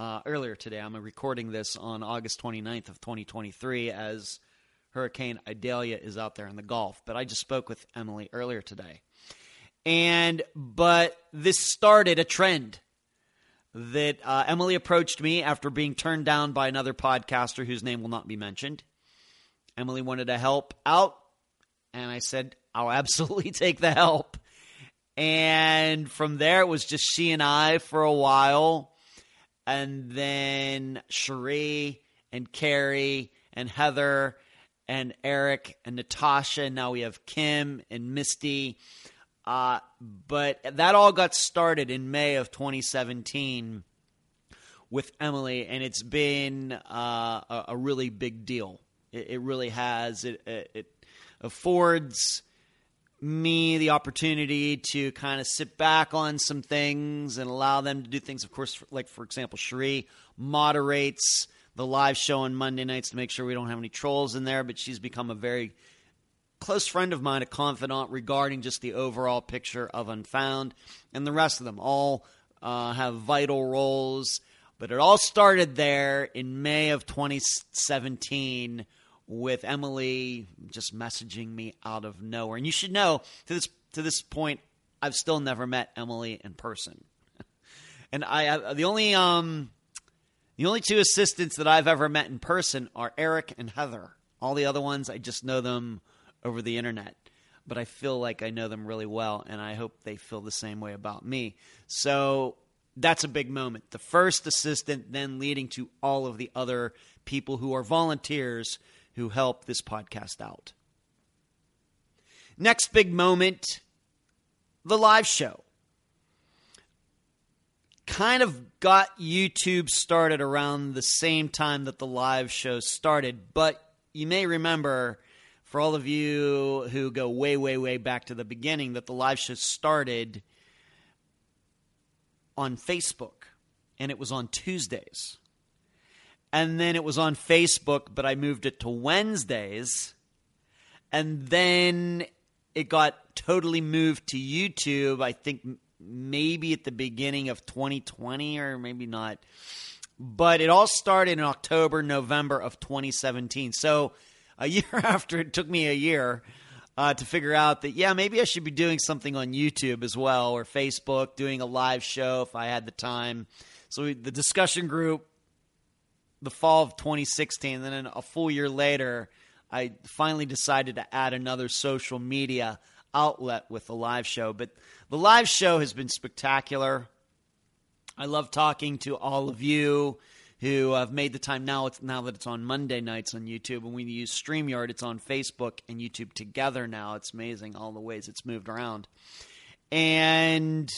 Uh, earlier today. I'm recording this on August twenty-ninth of twenty twenty-three as Hurricane Idalia is out there in the Gulf. But I just spoke with Emily earlier today. And but this started a trend that uh, Emily approached me after being turned down by another podcaster whose name will not be mentioned. Emily wanted to help out, and I said, I'll absolutely take the help. And from there, it was just she and I for a while. And then Cherie and Carrie and Heather and Eric and Natasha. And now we have Kim and Misty. Uh, but that all got started in May of twenty seventeen with Emily. And it's been uh, a, a really big deal. It, it really has. It, it, it affords me the opportunity to kind of sit back on some things and allow them to do things. Of course, like, for example, Cherie moderates the live show on Monday nights to make sure we don't have any trolls in there, but she's become a very close friend of mine, a confidant regarding just the overall picture of Unfound, and the rest of them all uh, have vital roles. But it all started there in May of twenty seventeen with Emily just messaging me out of nowhere. And you should know, to this to this point, I've still never met Emily in person. And I the only um the only two assistants that I've ever met in person are Eric and Heather. All the other ones, I just know them over the internet. But I feel like I know them really well, and I hope they feel the same way about me. So that's a big moment. The first assistant then leading to all of the other people who are volunteers who help this podcast out. Next big moment, the live show. Kind of got YouTube started around the same time that the live show started, but you may remember, for all of you who go way, way, way back to the beginning, that the live show started on Facebook, and it was on Tuesdays. And then it was on Facebook, but I moved it to Wednesdays. And then it got totally moved to YouTube, I think maybe at the beginning of twenty twenty, or maybe not. But it all started in October, November of twenty seventeen. So a year after, it took me a year uh, to figure out that, yeah, maybe I should be doing something on YouTube as well, or Facebook, doing a live show if I had the time. So we, the discussion group, the fall of twenty sixteen, and then a full year later, I finally decided to add another social media outlet with the live show. But the live show has been spectacular. I love talking to all of you who have made the time. Now it's now that it's on Monday nights on YouTube, and we use StreamYard, it's on Facebook and YouTube together now. It's amazing all the ways it's moved around. And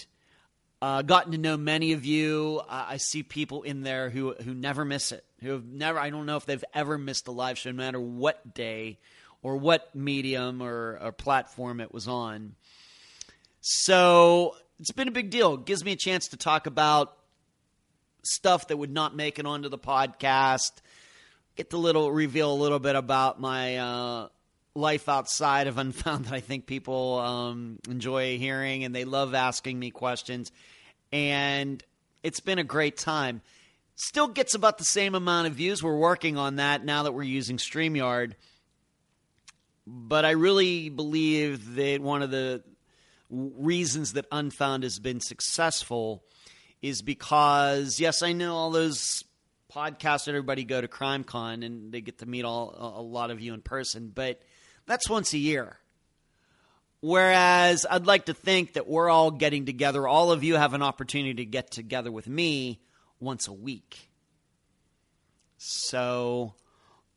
Uh, gotten to know many of you. Uh, I see people in there who who never miss it, who have never, I don't know if they've ever missed a live show, no matter what day or what medium or, or platform it was on. So it's been a big deal. It gives me a chance to talk about stuff that would not make it onto the podcast. Get to little reveal a little bit about my uh, life outside of Unfound that I think people um, enjoy hearing, and they love asking me questions. And it's been a great time. Still gets about the same amount of views. We're working on that now that we're using StreamYard. But I really believe that one of the reasons that Unfound has been successful is because, yes, I know all those podcasts that everybody go to CrimeCon and they get to meet all a lot of you in person, but that's once a year. Whereas I'd like to think that we're all getting together. All of you have an opportunity to get together with me once a week. So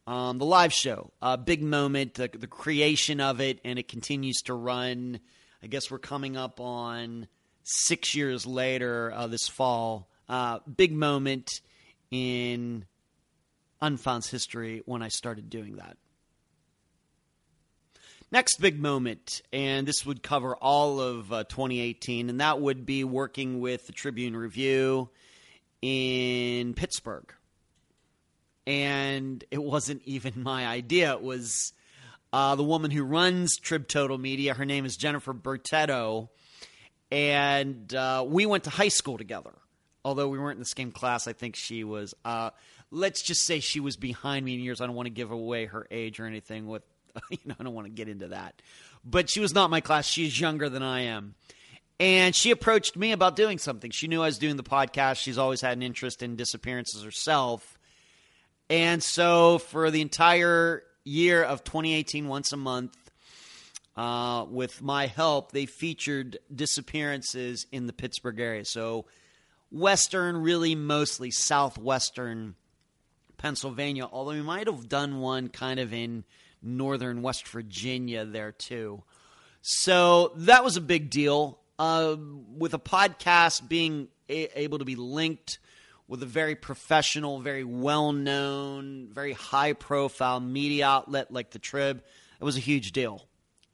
um, the live show, a big moment, the, the creation of it, and it continues to run. I guess we're coming up on six years later uh, this fall. Uh, big moment in Unfound's history when I started doing that. Next big moment, and this would cover all of uh, twenty eighteen, and that would be working with the Tribune Review in Pittsburgh. And it wasn't even my idea. It was uh, the woman who runs Trib Total Media. Her name is Jennifer Bertetto, and uh, we went to high school together. Although we weren't in the same class, I think she was, uh, let's just say she was behind me in years. I don't want to give away her age or anything with you know, I don't want to get into that. But she was not my class. She's younger than I am. And she approached me about doing something. She knew I was doing the podcast. She's always had an interest in disappearances herself. And so for the entire year of twenty eighteen, once a month, uh, with my help, they featured disappearances in the Pittsburgh area. So Western, really mostly southwestern Pennsylvania, although we might have done one kind of in northern West Virginia there too. So that was a big deal. Uh, with a podcast being a- able to be linked with a very professional, very well-known, very high-profile media outlet like the Trib, it was a huge deal.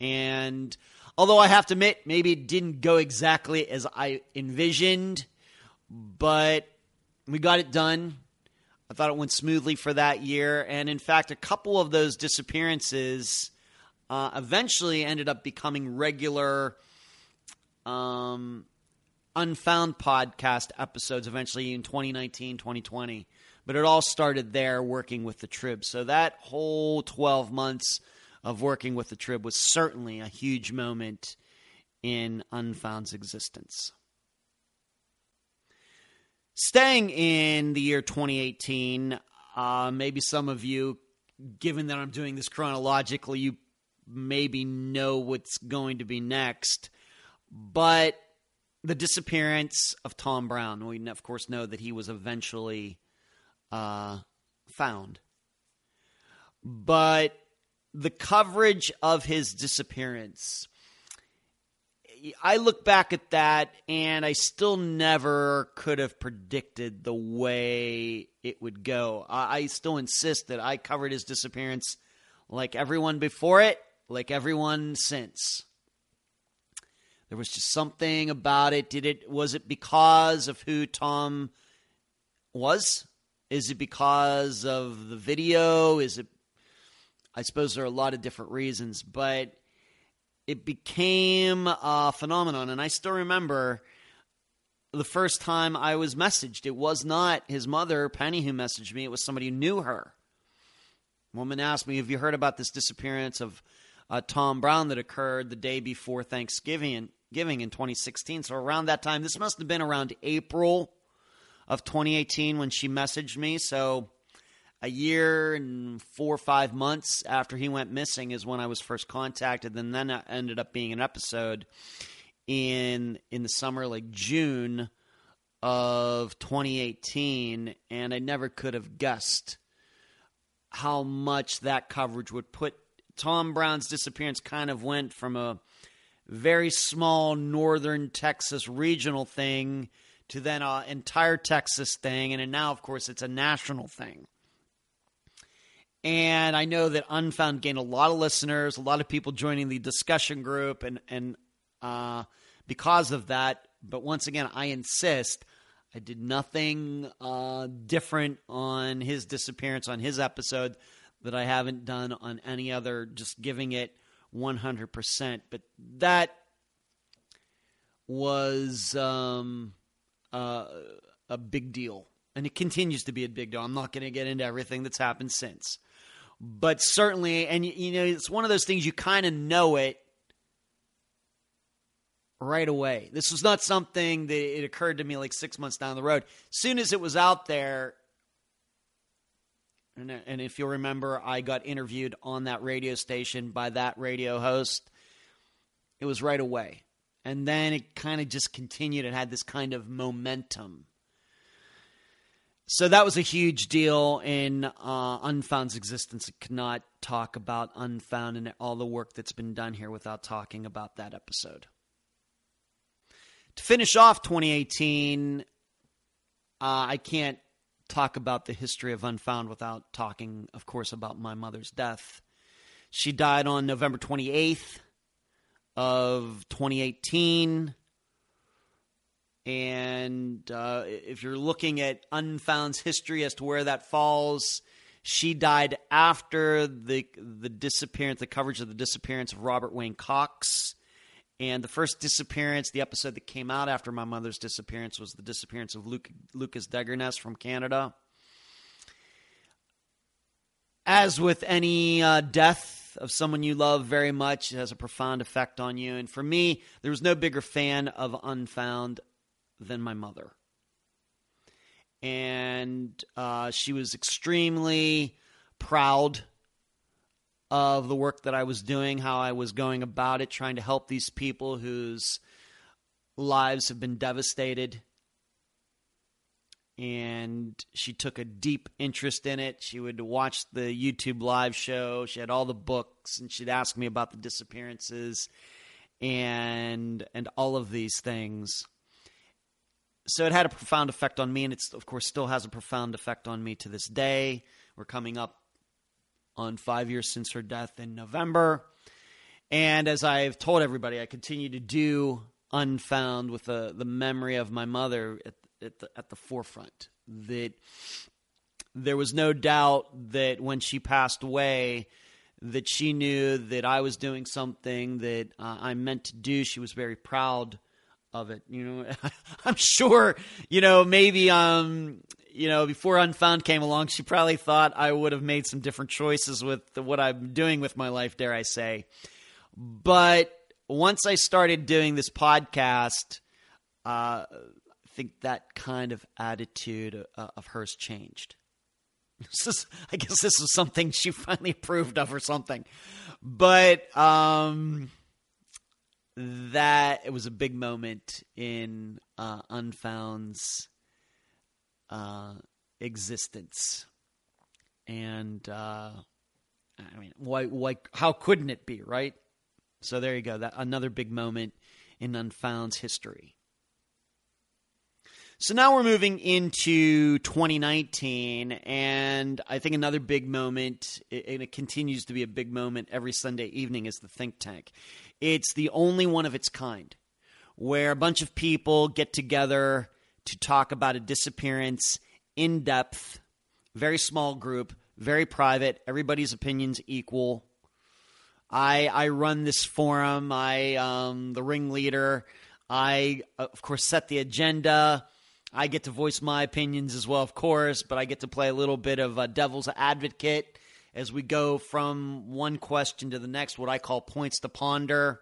And Although I have to admit, maybe it didn't go exactly as I envisioned, but we got it done. I thought it went smoothly for that year. And in fact, a couple of those disappearances uh, eventually ended up becoming regular um, Unfound podcast episodes eventually in twenty nineteen, twenty twenty. But it all started there working with the Trib. So that whole twelve months of working with the Trib was certainly a huge moment in Unfound's existence. Staying in the year twenty eighteen, uh, maybe some of you, given that I'm doing this chronologically, you maybe know what's going to be next. But the disappearance of Tom Brown. We, of course, know that he was eventually uh, found. But the coverage of his disappearance, I look back at that and I still never could have predicted the way it would go. I still insist that I covered his disappearance like everyone before it, like everyone since. There was just something about it. Did it, was it because of who Tom was? Is it because of the video? Is it, I suppose there are a lot of different reasons, but it became a phenomenon. And I still remember the first time I was messaged. It was not his mother, Penny, who messaged me. It was somebody who knew her. A woman asked me, have you heard about this disappearance of uh, Tom Brown that occurred the day before Thanksgiving giving in twenty sixteen? So around that time, this must have been around April of twenty eighteen when she messaged me. So a year and four or five months after he went missing is when I was first contacted, and then it ended up being an episode in in the summer, like June of twenty eighteen, and I never could have guessed how much that coverage would put. Tom Brown's disappearance kind of went from a very small northern Texas regional thing to then an entire Texas thing, and now, of course, it's a national thing. And I know that Unfound gained a lot of listeners, a lot of people joining the discussion group, and and uh, because of that. But once again, I insist, I did nothing uh, different on his disappearance, on his episode, that I haven't done on any other, just giving it one hundred percent. But that was um, uh, a big deal, and it continues to be a big deal. I'm not going to get into everything that's happened since. But certainly, and you know, it's one of those things you kind of know it right away. This was not something that it occurred to me like six months down the road. Soon as it was out there, and, and if you'll remember, I got interviewed on that radio station by that radio host. It was right away. And then it kind of just continued. It had this kind of momentum. So that was a huge deal in uh, Unfound's existence. I could not talk about Unfound and all the work that's been done here without talking about that episode. To finish off twenty eighteen, uh, I can't talk about the history of Unfound without talking, of course, about my mother's death. She died on November twenty-eighth of twenty eighteen. And uh, if you're looking at Unfound's history as to where that falls, she died after the the disappearance, the coverage of the disappearance of Robert Wayne Cox. And the first disappearance, the episode that came out after my mother's disappearance, was the disappearance of Luke, Lucas Degernest from Canada. As with any uh, death of someone you love very much, it has a profound effect on you. And for me, there was no bigger fan of Unfound than my mother. And uh, she was extremely proud of the work that I was doing, how I was going about it, trying to help these people whose lives have been devastated. And she took a deep interest in it. She would watch the YouTube live show. She had all the books, and she'd ask me about the disappearances and and all of these things. So it had a profound effect on me, and it's, of course, still has a profound effect on me to this day. We're coming up on five years since her death in November. And as I've told everybody, I continue to do Unfound with the, the memory of my mother at, at, the, at the forefront. That there was no doubt that when she passed away, that she knew that I was doing something that uh, I meant to do. She was very proud of it. You know, I'm sure, you know, maybe, um, you know, before Unfound came along, she probably thought I would have made some different choices with what I'm doing with my life, dare I say. But once I started doing this podcast, uh, I think that kind of attitude uh, of hers changed. This is, I guess this was something she finally approved of or something. But um, that it was a big moment in uh, Unfound's uh, existence. And uh, I mean, why, why, how couldn't it be, right? So there you go. That another big moment in Unfound's history. So now we're moving into twenty nineteen, and I think another big moment, and it continues to be a big moment every Sunday evening, is the Think Tank. It's the only one of its kind, where a bunch of people get together to talk about a disappearance in depth, very small group, very private, everybody's opinions equal. I I run this forum. I um the ringleader. I, of course, set the agenda. I get to voice my opinions as well, of course, but I get to play a little bit of a devil's advocate as we go from one question to the next, what I call points to ponder.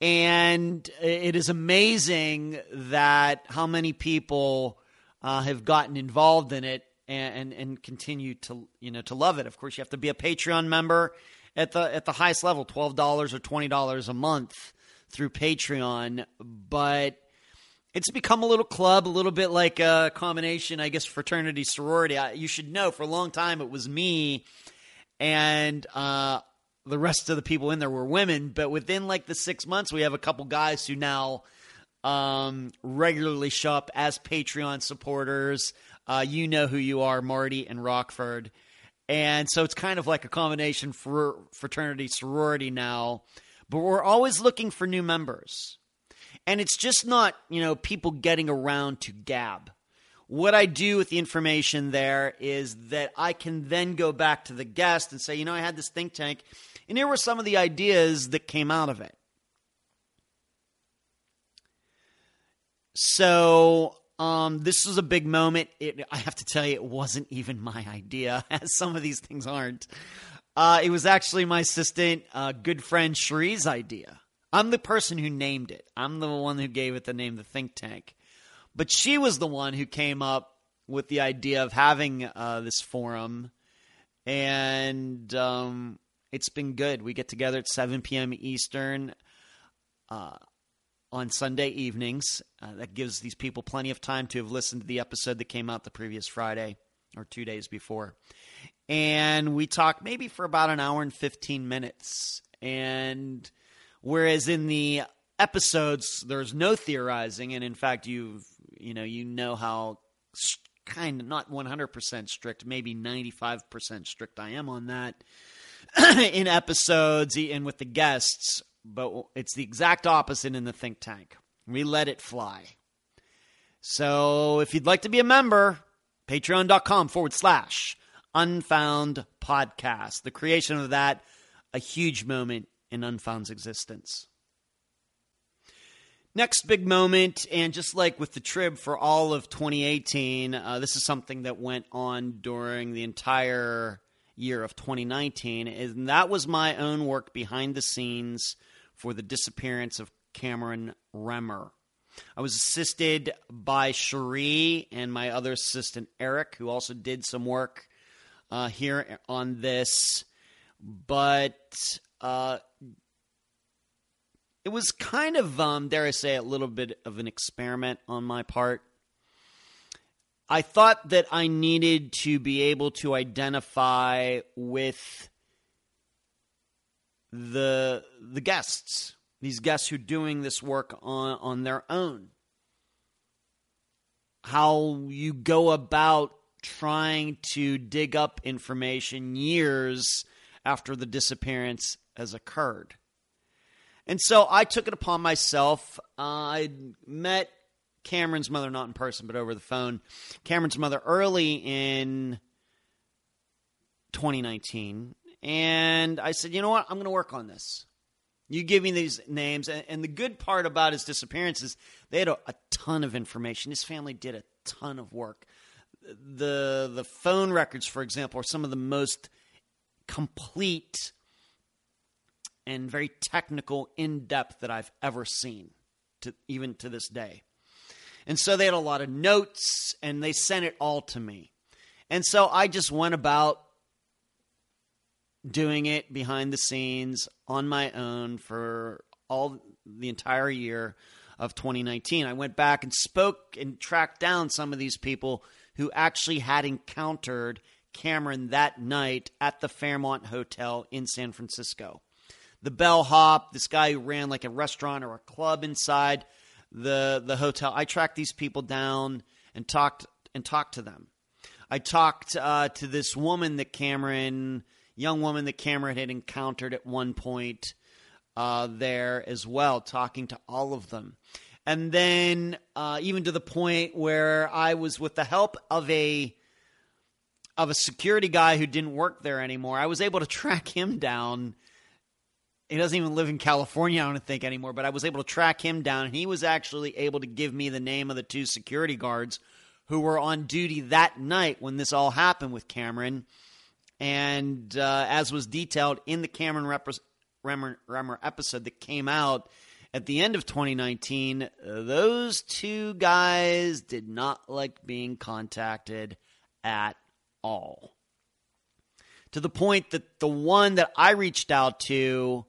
And it is amazing that how many people uh, have gotten involved in it and, and, and continue to, you know, to love it. Of course, you have to be a Patreon member at the at the highest level, twelve dollars or twenty dollars a month through Patreon, but it's become a little club, a little bit like a combination, I guess, fraternity, sorority. I, you should know for a long time it was me and uh, the rest of the people in there were women. But within like the six months, we have a couple guys who now um, regularly show up as Patreon supporters. Uh, you know who you are, Marty and Rockford. And so it's kind of like a combination for fraternity, sorority now. But we're always looking for new members. And it's just not, you know, people getting around to gab. What I do with the information there is that I can then go back to the guest and say, you know, I had this think tank, and here were some of the ideas that came out of it. So um, this was a big moment. It, I have to tell you, it wasn't even my idea, as some of these things aren't. Uh, it was actually my assistant, uh, good friend Cherie's idea. I'm the person who named it. I'm the one who gave it the name, the Think Tank. But she was the one who came up with the idea of having uh, this forum. And um, it's been good. We get together at seven p.m. Eastern uh, on Sunday evenings. Uh, that gives these people plenty of time to have listened to the episode that came out the previous Friday or two days before. And we talk maybe for about an hour and fifteen minutes. And whereas in the episodes, there's no theorizing. And in fact, you've, you know, you know how kind of not one hundred percent strict, maybe ninety-five percent strict I am on that in episodes and with the guests. But it's the exact opposite in the Think Tank. We let it fly. So if you'd like to be a member, patreon.com forward slash. Unfound podcast. The creation of that, a huge moment in Unfound's existence. Next big moment, and just like with the Trib for all of twenty eighteen, uh, this is something that went on during the entire year of twenty nineteen, and that was my own work behind the scenes for the disappearance of Cameron Remmer. I was assisted by Cherie and my other assistant, Eric, who also did some work Uh, here on this, but uh, it was kind of, um, dare I say, a little bit of an experiment on my part. I thought that I needed to be able to identify with the the guests, these guests who are doing this work on, on their own, how you go about trying to dig up information years after the disappearance has occurred. And so I took it upon myself. Uh, I met Cameron's mother, not in person, but over the phone. Cameron's mother early in twenty nineteen. And I said, you know what? I'm going to work on this. You give me these names. And, and the good part about his disappearance is they had a, a ton of information. His family did a ton of work. The, the phone records, for example, are some of the most complete and very technical, in-depth that I've ever seen, to, even to this day. And so they had a lot of notes, and they sent it all to me. And so I just went about doing it behind the scenes on my own for all the entire year of twenty nineteen. I went back and spoke and tracked down some of these people who actually had encountered Cameron that night at the Fairmont Hotel in San Francisco. The bellhop, this guy who ran like a restaurant or a club inside the the hotel. I tracked these people down and talked and talked to them. I talked uh, to this woman that Cameron, young woman that Cameron had encountered at one point uh, there as well, talking to all of them. And then uh, even to the point where I was, with the help of a of a security guy who didn't work there anymore, I was able to track him down. He doesn't even live in California, I don't think, anymore, but I was able to track him down, and he was actually able to give me the name of the two security guards who were on duty that night when this all happened with Cameron, and uh, as was detailed in the Cameron Rep- Remmer, Remmer episode that came out at the end of twenty nineteen, those two guys did not like being contacted at all. To the point that the one that I reached out to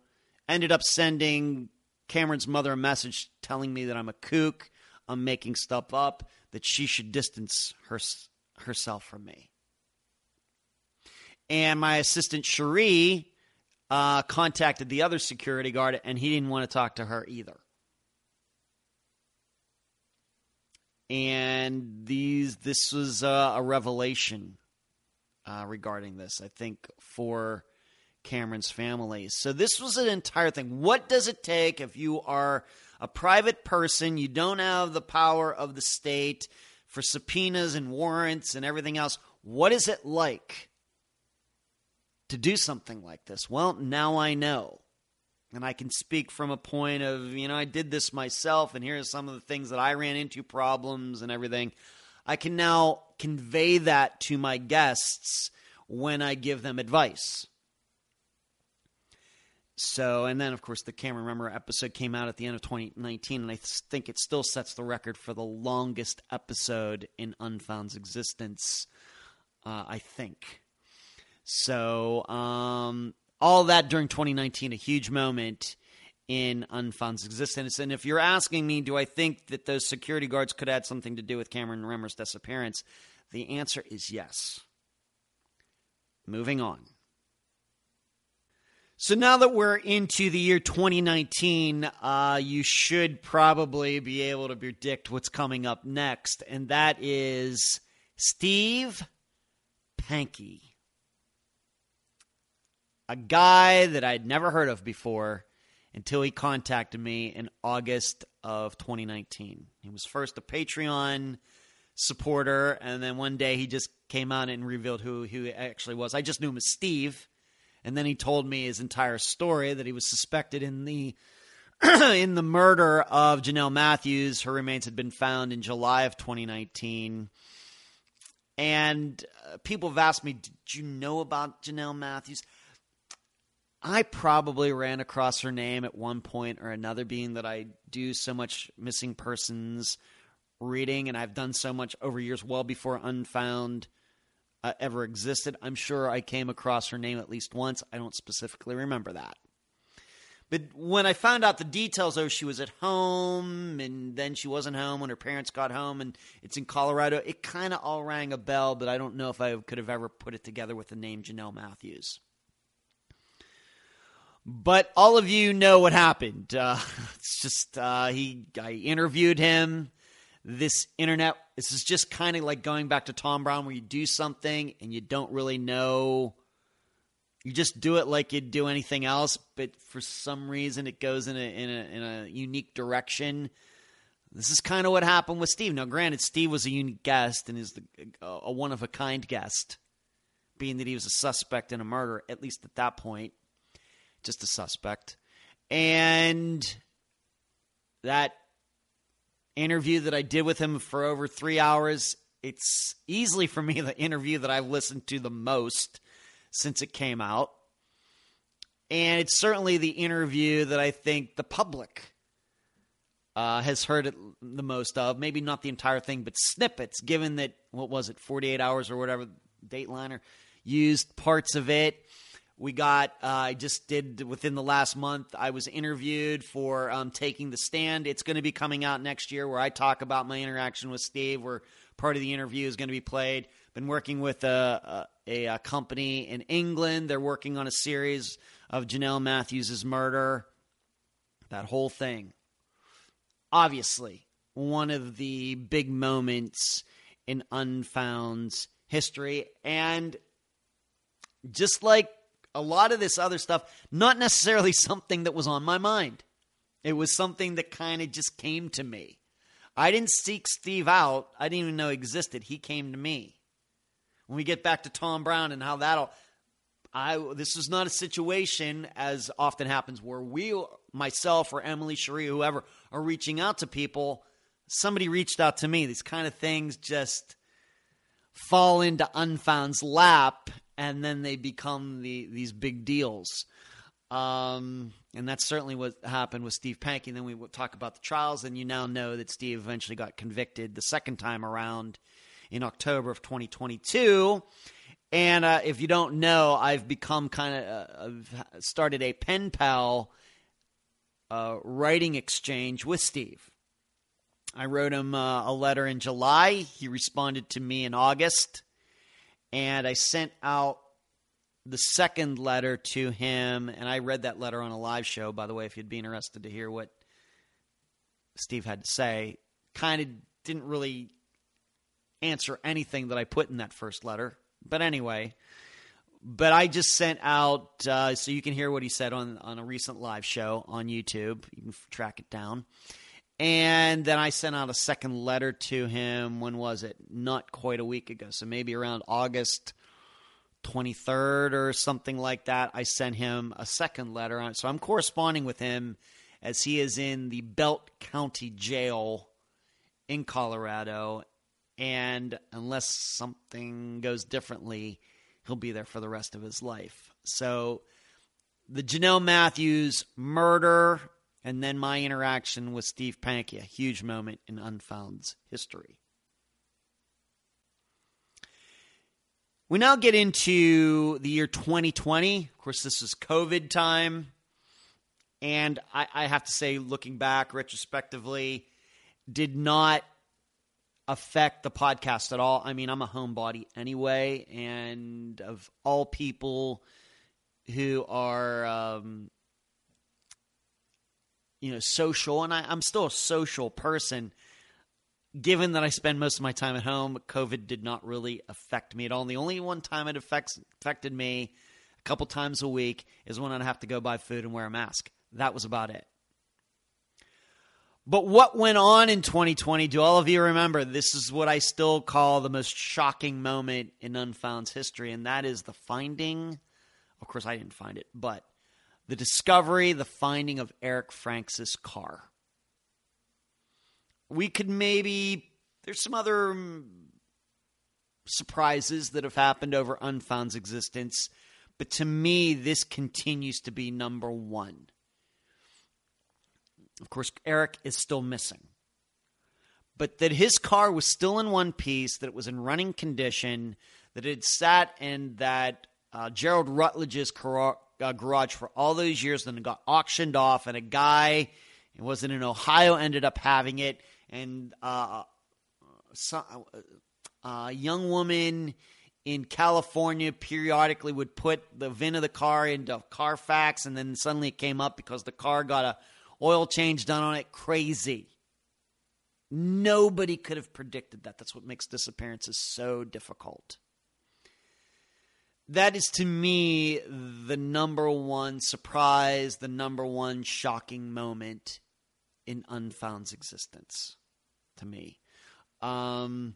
ended up sending Cameron's mother a message telling me that I'm a kook, I'm making stuff up, that she should distance her, herself from me. And my assistant, Cherie, uh, contacted the other security guard, and he didn't want to talk to her either. And these, this was uh, a revelation uh, regarding this, I think, for Cameron's family. So this was an entire thing. What does it take if you are a private person, you don't have the power of the state for subpoenas and warrants and everything else? What is it like to do something like this? Well, now I know. And I can speak from a point of, you know, I did this myself, and here are some of the things that I ran into, problems and everything. I can now convey that to my guests when I give them advice. So, and then, of course, the Cameron Remmer episode came out at the end of twenty nineteen, and I think it still sets the record for the longest episode in Unfound's existence, uh, I think. So, um, all that during twenty nineteen, a huge moment in Unfound's existence. And if you're asking me, do I think that those security guards could add something to do with Cameron Remmer's disappearance? The answer is yes. Moving on. So now that we're into the year twenty nineteen, uh, you should probably be able to predict what's coming up next, and that is Steve Pankey, a guy that I'd never heard of before until he contacted me in August of twenty nineteen. He was first a Patreon supporter, and then one day he just came out and revealed who he actually was. I just knew him as Steve. And then he told me his entire story, that he was suspected in the in the murder of Janelle Matthews. Her remains had been found in July of twenty nineteen. And uh, people have asked me, did you know about Janelle Matthews? I probably ran across her name at one point or another, being that I do so much missing persons reading, and I've done so much over years well before Unfound Uh, ever existed. I'm sure I came across her name at least once. I don't specifically remember that. But when I found out the details, oh, she was at home, and then she wasn't home when her parents got home, and it's in Colorado, it kind of all rang a bell, but I don't know if I could have ever put it together with the name Janelle Matthews. But all of you know what happened. Uh, it's just, uh, he, I interviewed him. This internet, this is just kind of like going back to Tom Brown, where you do something and you don't really know You just do it like you'd do anything else, but for some reason it goes in a in a, in a unique direction. This is kind of what happened with Steve. Now, granted, Steve was a unique guest and is the, a, a one-of-a-kind guest, being that he was a suspect in a murder, at least at that point, just a suspect. And that interview that I did with him for over three hours, it's easily for me the interview that I've listened to the most since it came out. And it's certainly the interview that I think the public uh, has heard it the most of. Maybe not the entire thing, but snippets, given that, what was it, forty-eight hours or whatever, Dateliner used parts of it. We got, uh, I just did within the last month, I was interviewed for um, Taking the Stand. It's going to be coming out next year, where I talk about my interaction with Steve, where part of the interview is going to be played. Been working with a, a, a company in England. They're working on a series of Janelle Matthews' murder. That whole thing. Obviously, one of the big moments in Unfound's history. And just like a lot of this other stuff, not necessarily something that was on my mind. It was something that kind of just came to me. I didn't seek Steve out. I didn't even know he existed. He came to me. When we get back to Tom Brown and how that'll, I, this is not a situation, as often happens, where we, myself or Emily, Cherie, whoever, are reaching out to people. Somebody reached out to me. These kind of things just fall into Unfound's lap, and then they become the, these big deals. Um, and that's certainly what happened with Steve Pankey. And then we will talk about the trials. And you now know that Steve eventually got convicted the second time around in October of twenty twenty-two. And uh, if you don't know, I've become kind of uh, I've started a pen pal uh, writing exchange with Steve. I wrote him uh, a letter in July. He responded to me in August. And I sent out the second letter to him, and I read that letter on a live show, by the way, if you'd be interested to hear what Steve had to say. Kind of didn't really answer anything that I put in that first letter. But anyway, but I just sent out, uh, so you can hear what he said on, on a recent live show on YouTube. You can track it down. And then I sent out a second letter to him. When was it? Not quite a week ago. So maybe around August twenty-third or something like that. I sent him a second letter on it. So I'm corresponding with him as he is in the Belt County Jail in Colorado. And unless something goes differently, he'll be there for the rest of his life. So the Janelle Matthews murder, and then my interaction with Steve Pankey, a huge moment in Unfound's history. We now get into the year twenty twenty. Of course, this is COVID time. And I, I have to say, looking back retrospectively, did not affect the podcast at all. I mean, I'm a homebody anyway. And of all people who are... Um, you know, social, and I, I'm still a social person. Given that I spend most of my time at home, COVID did not really affect me at all. And the only one time it affects, affected me a couple times a week is when I'd have to go buy food and wear a mask. That was about it. But what went on in twenty twenty, do all of you remember? This is what I still call the most shocking moment in Unfound's history, and that is the finding. Of course, I didn't find it, but the discovery, the finding of Eric Franks' car. We could maybe, there's some other surprises that have happened over Unfound's existence, but to me, this continues to be number one. Of course, Eric is still missing. But that his car was still in one piece, that it was in running condition, that it sat in that uh, Gerald Rutledge's car, Uh, garage for all those years, then it got auctioned off, and a guy, it wasn't in Ohio, ended up having it, and uh, so, uh, a young woman in California periodically would put the V I N of the car into Carfax, and then suddenly it came up because the car got a oil change done on it. Crazy. Nobody could have predicted that. That's what makes disappearances so difficult. that is, to me, the number one surprise, the number one shocking moment in Unfound's existence, to me. Um,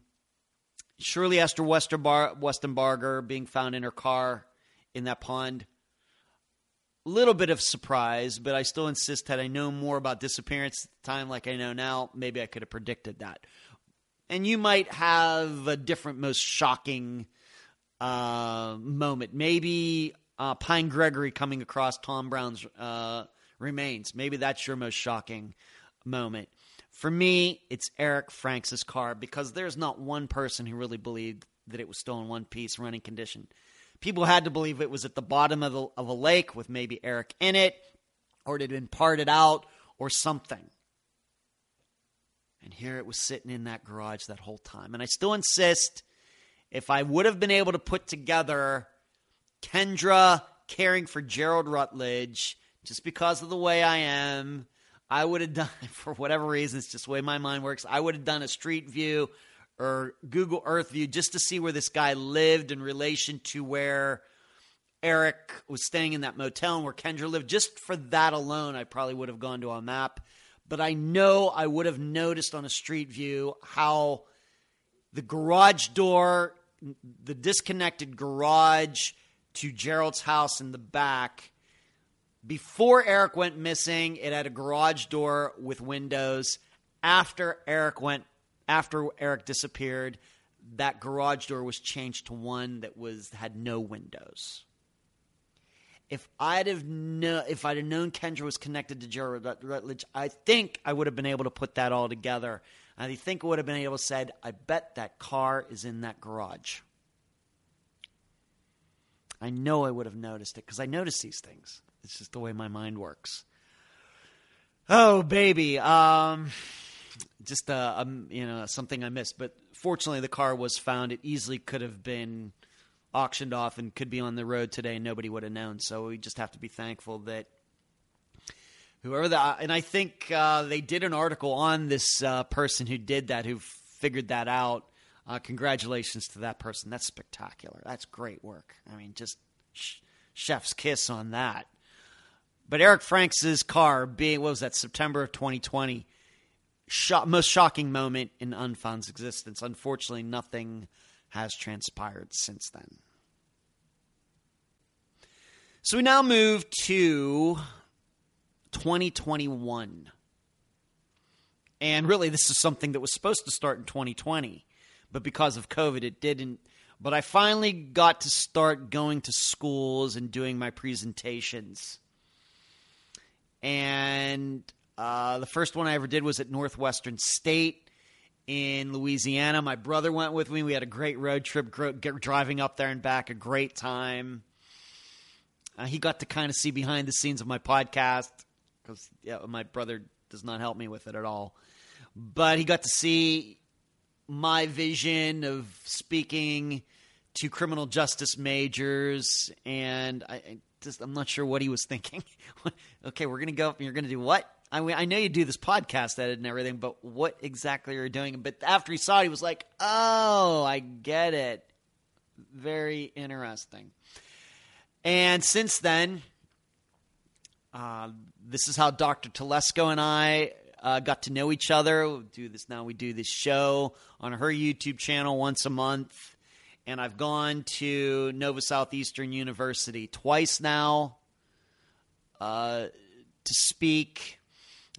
Shirley Esther Westenbar- Westenbarger being found in her car in that pond. A little bit of surprise, but I still insist that I know more about disappearance at the time like I know now. Maybe I could have predicted that. And you might have a different, most shocking uh, moment. Maybe uh, Pine Gregory coming across Tom Brown's uh, remains. Maybe that's your most shocking moment. For me, it's Eric Franks' car, because there's not one person who really believed that it was still in one piece, running condition. People had to believe it was at the bottom of, the, of a lake with maybe Eric in it, or it had been parted out or something. And here it was sitting in that garage that whole time. And I still insist, if I would have been able to put together Kendra caring for Gerald Rutledge, just because of the way I am, I would have done, for whatever reason, it's just the way my mind works, I would have done a street view or Google Earth view just to see where this guy lived in relation to where Eric was staying in that motel and where Kendra lived. Just for that alone, I probably would have gone to a map. But I know I would have noticed on a street view how the garage door, the disconnected garage to Gerald's house in the back, before Eric went missing, it had a garage door with windows. After Eric went, after Eric disappeared, that garage door was changed to one that was had no windows. If I'd have know, if I'd have known Kendra was connected to Gerald Rutledge, I think I would have been able to put that all together. I think I would have been able to said, I bet that car is in that garage. I know I would have noticed it because I notice these things. It's just the way my mind works. Oh, baby. Um, just uh, um, you know, something I missed. But fortunately, the car was found. It easily could have been auctioned off and could be on the road today and nobody would have known. So we just have to be thankful that whoever that, and I think uh, they did an article on this uh, person who did that, who figured that out. Uh, congratulations to that person. That's spectacular. That's great work. I mean, just sh- chef's kiss on that. But Eric Franks' car being, what was that, September of twenty twenty, shock, most shocking moment in Unfound's existence. Unfortunately, nothing has transpired since then. So we now move to twenty twenty-one. And really, this is something that was supposed to start in twenty twenty, but because of COVID, it didn't. But I finally got to start going to schools and doing my presentations. And uh, the first one I ever did was at Northwestern State in Louisiana. My brother went with me. We had a great road trip, gro- driving up there and back, a great time. Uh, he got to kind of see behind the scenes of my podcast because yeah, my brother does not help me with it at all. But he got to see my vision of speaking to criminal justice majors, and I, I just, I'm not sure what he was thinking. Okay, we're going to go up and you're going to do what? I mean, I know you do this podcast edit and everything, but what exactly are you doing? But after he saw it, he was like, oh, I get it. Very interesting. And since then, uh, this is how Doctor Telesco and I uh, got to know each other. We do this now. We do this show on her YouTube channel once a month. And I've gone to Nova Southeastern University twice now uh, to speak.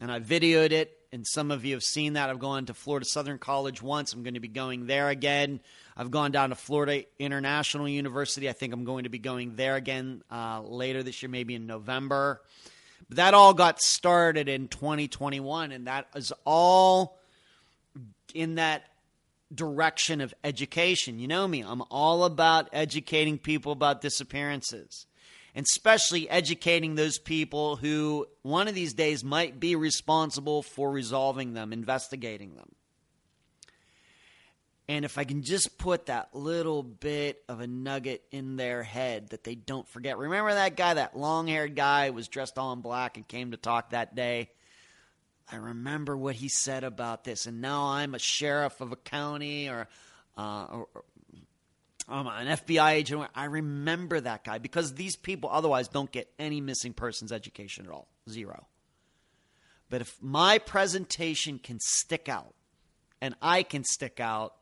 And I videoed it, and some of you have seen that. I've gone to Florida Southern College once. I'm going to be going there again. I've gone down to Florida International University. I think I'm going to be going there again uh, later this year, maybe in November. But that all got started in twenty twenty-one, and that is all in that direction of education. You know me. I'm all about educating people about disappearances. And especially educating those people who one of these days might be responsible for resolving them, investigating them. And if I can just put that little bit of a nugget in their head that they don't forget. Remember that guy, that long-haired guy was dressed all in black and came to talk that day? I remember what he said about this, and now I'm a sheriff of a county or, uh, or um, an F B I agent. I remember that guy because these people otherwise don't get any missing persons education at all. Zero. But if my presentation can stick out and I can stick out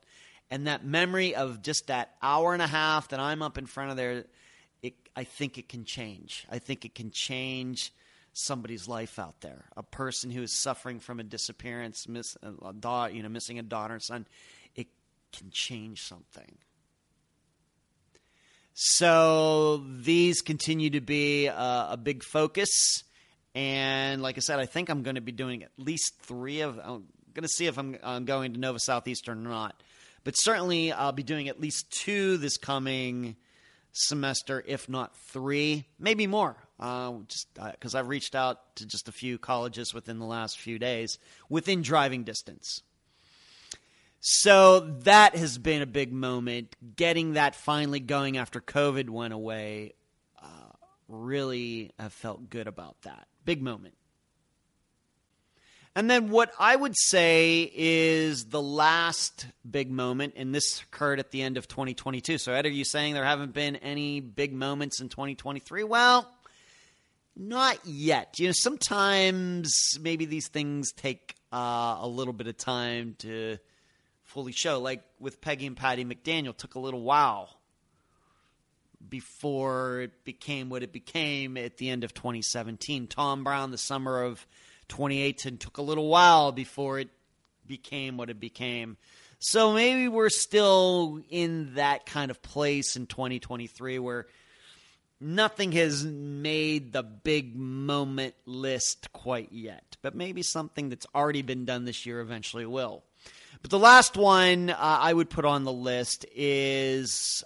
and that memory of just that hour and a half that I'm up in front of there, it, I think it can change. I think it can change somebody's life out there. A person who is suffering from a disappearance, miss, a da- you know, missing a daughter or son, it can change something. So these continue to be a, a big focus. And like I said, I think I'm going to be doing at least three of – I'm going to see if I'm, I'm going to Nova Southeastern or not. But certainly I'll be doing at least two this coming semester, if not three, maybe more. Uh, just because uh, I've reached out to just a few colleges within the last few days within driving distance. So that has been a big moment. Getting that finally going after COVID went away, uh, really have felt good about that. Big moment. And then what I would say is the last big moment, and this occurred at the end of twenty twenty-two. So Ed, are you saying there haven't been any big moments in twenty twenty-three? Well, not yet. You know, sometimes maybe these things take uh, a little bit of time to fully show. Like with Peggy and Patty McDaniel, it took a little while before it became what it became at the end of twenty seventeen. Tom Brown, the summer of twenty eighteen took a little while before it became what it became. So maybe we're still in that kind of place in twenty twenty-three where nothing has made the big moment list quite yet. But maybe something that's already been done this year eventually will. But the last one uh, I would put on the list is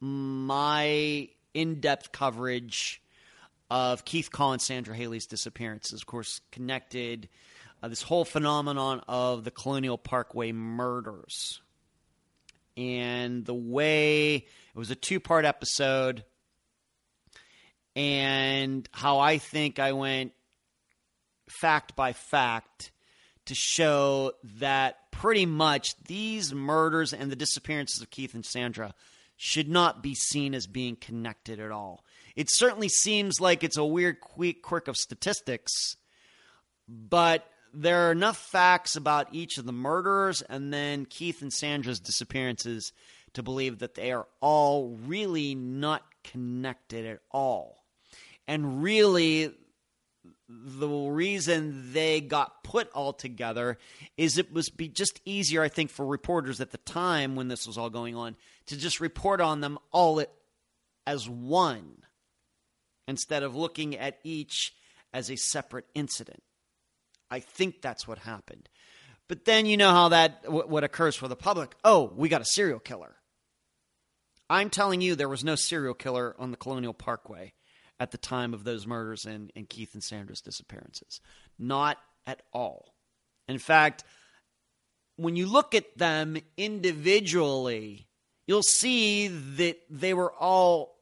my in-depth coverage of Keith Collins, Sandra Haley's disappearance, is of course connected uh, this whole phenomenon of the Colonial Parkway murders. And the way it was a two-part episode and how I think I went fact by fact to show that pretty much these murders and the disappearances of Keith and Sandra should not be seen as being connected at all. It certainly seems like it's a weird quick quirk of statistics, but there are enough facts about each of the murderers and then Keith and Sandra's disappearances to believe that they are all really not connected at all. And really, the reason they got put all together is it was be just easier, I think, for reporters at the time when this was all going on to just report on them all as one, instead of looking at each as a separate incident. I think that's what happened. But then you know how that, what occurs for the public. Oh, we got a serial killer. I'm telling you there was no serial killer on the Colonial Parkway at the time of those murders and, and Keith and Sandra's disappearances. Not at all. In fact, when you look at them individually, you'll see that they were all...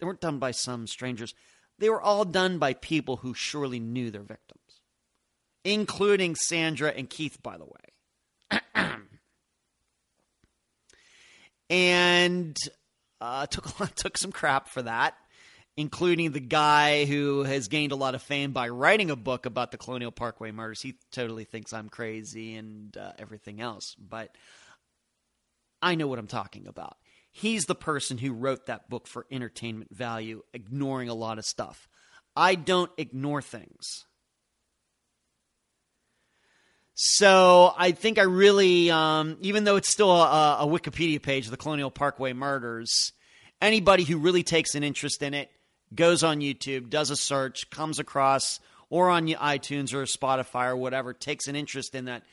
they weren't done by some strangers. They were all done by people who surely knew their victims, including Sandra and Keith, by the way. and uh, took took some crap for that, including the guy who has gained a lot of fame by writing a book about the Colonial Parkway murders. He totally thinks I'm crazy and uh, everything else, but I know what I'm talking about. He's the person who wrote that book for entertainment value, ignoring a lot of stuff. I don't ignore things. So I think I really, um, even though it's still a, a Wikipedia page, the Colonial Parkway murders, anybody who really takes an interest in it goes on YouTube, does a search, comes across, or on iTunes or Spotify or whatever, takes an interest in that.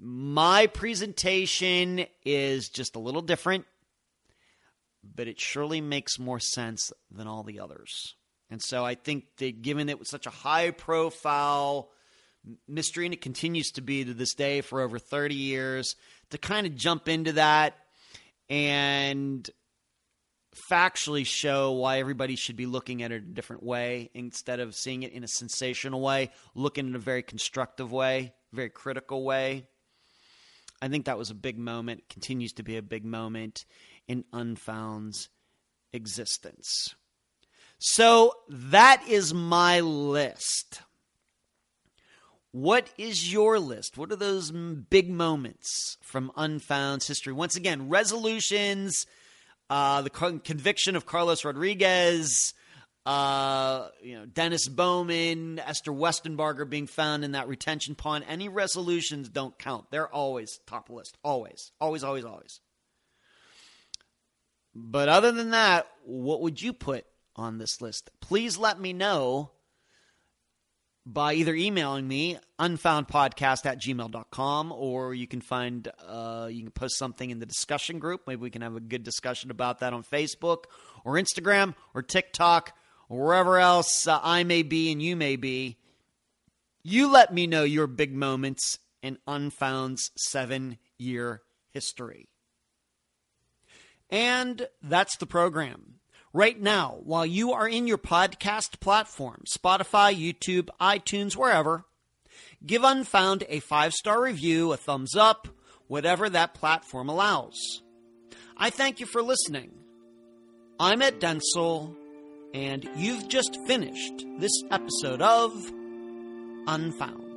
My presentation is just a little different, but it surely makes more sense than all the others. And so I think that given it was such a high-profile mystery, and it continues to be to this day for over thirty years, to kind of jump into that and factually show why everybody should be looking at it a different way instead of seeing it in a sensational way, looking in a very constructive way, very critical way. I think that was a big moment. It continues to be a big moment. in Unfound's existence. So that is my list. What is your list? What are those big moments from Unfound's history? Once again, resolutions, uh, the con- conviction of Carlos Rodriguez, uh, you know, Dennis Bowman, Esther Westenbarger being found in that retention pond. Any resolutions don't count. They're always top list. Always, always, always, always. But other than that, what would you put on this list? Please let me know by either emailing me unfoundpodcast at gmail dot com, or you can find uh, you can post something in the discussion group. Maybe we can have a good discussion about that on Facebook or Instagram or TikTok or wherever else uh, I may be and you may be. You let me know your big moments in Unfound's seven-year history. And that's the program. Right now, while you are in your podcast platform, Spotify, YouTube, iTunes, wherever, give Unfound a five-star review, a thumbs up, whatever that platform allows. I thank you for listening. I'm Ed Densel, and you've just finished this episode of Unfound.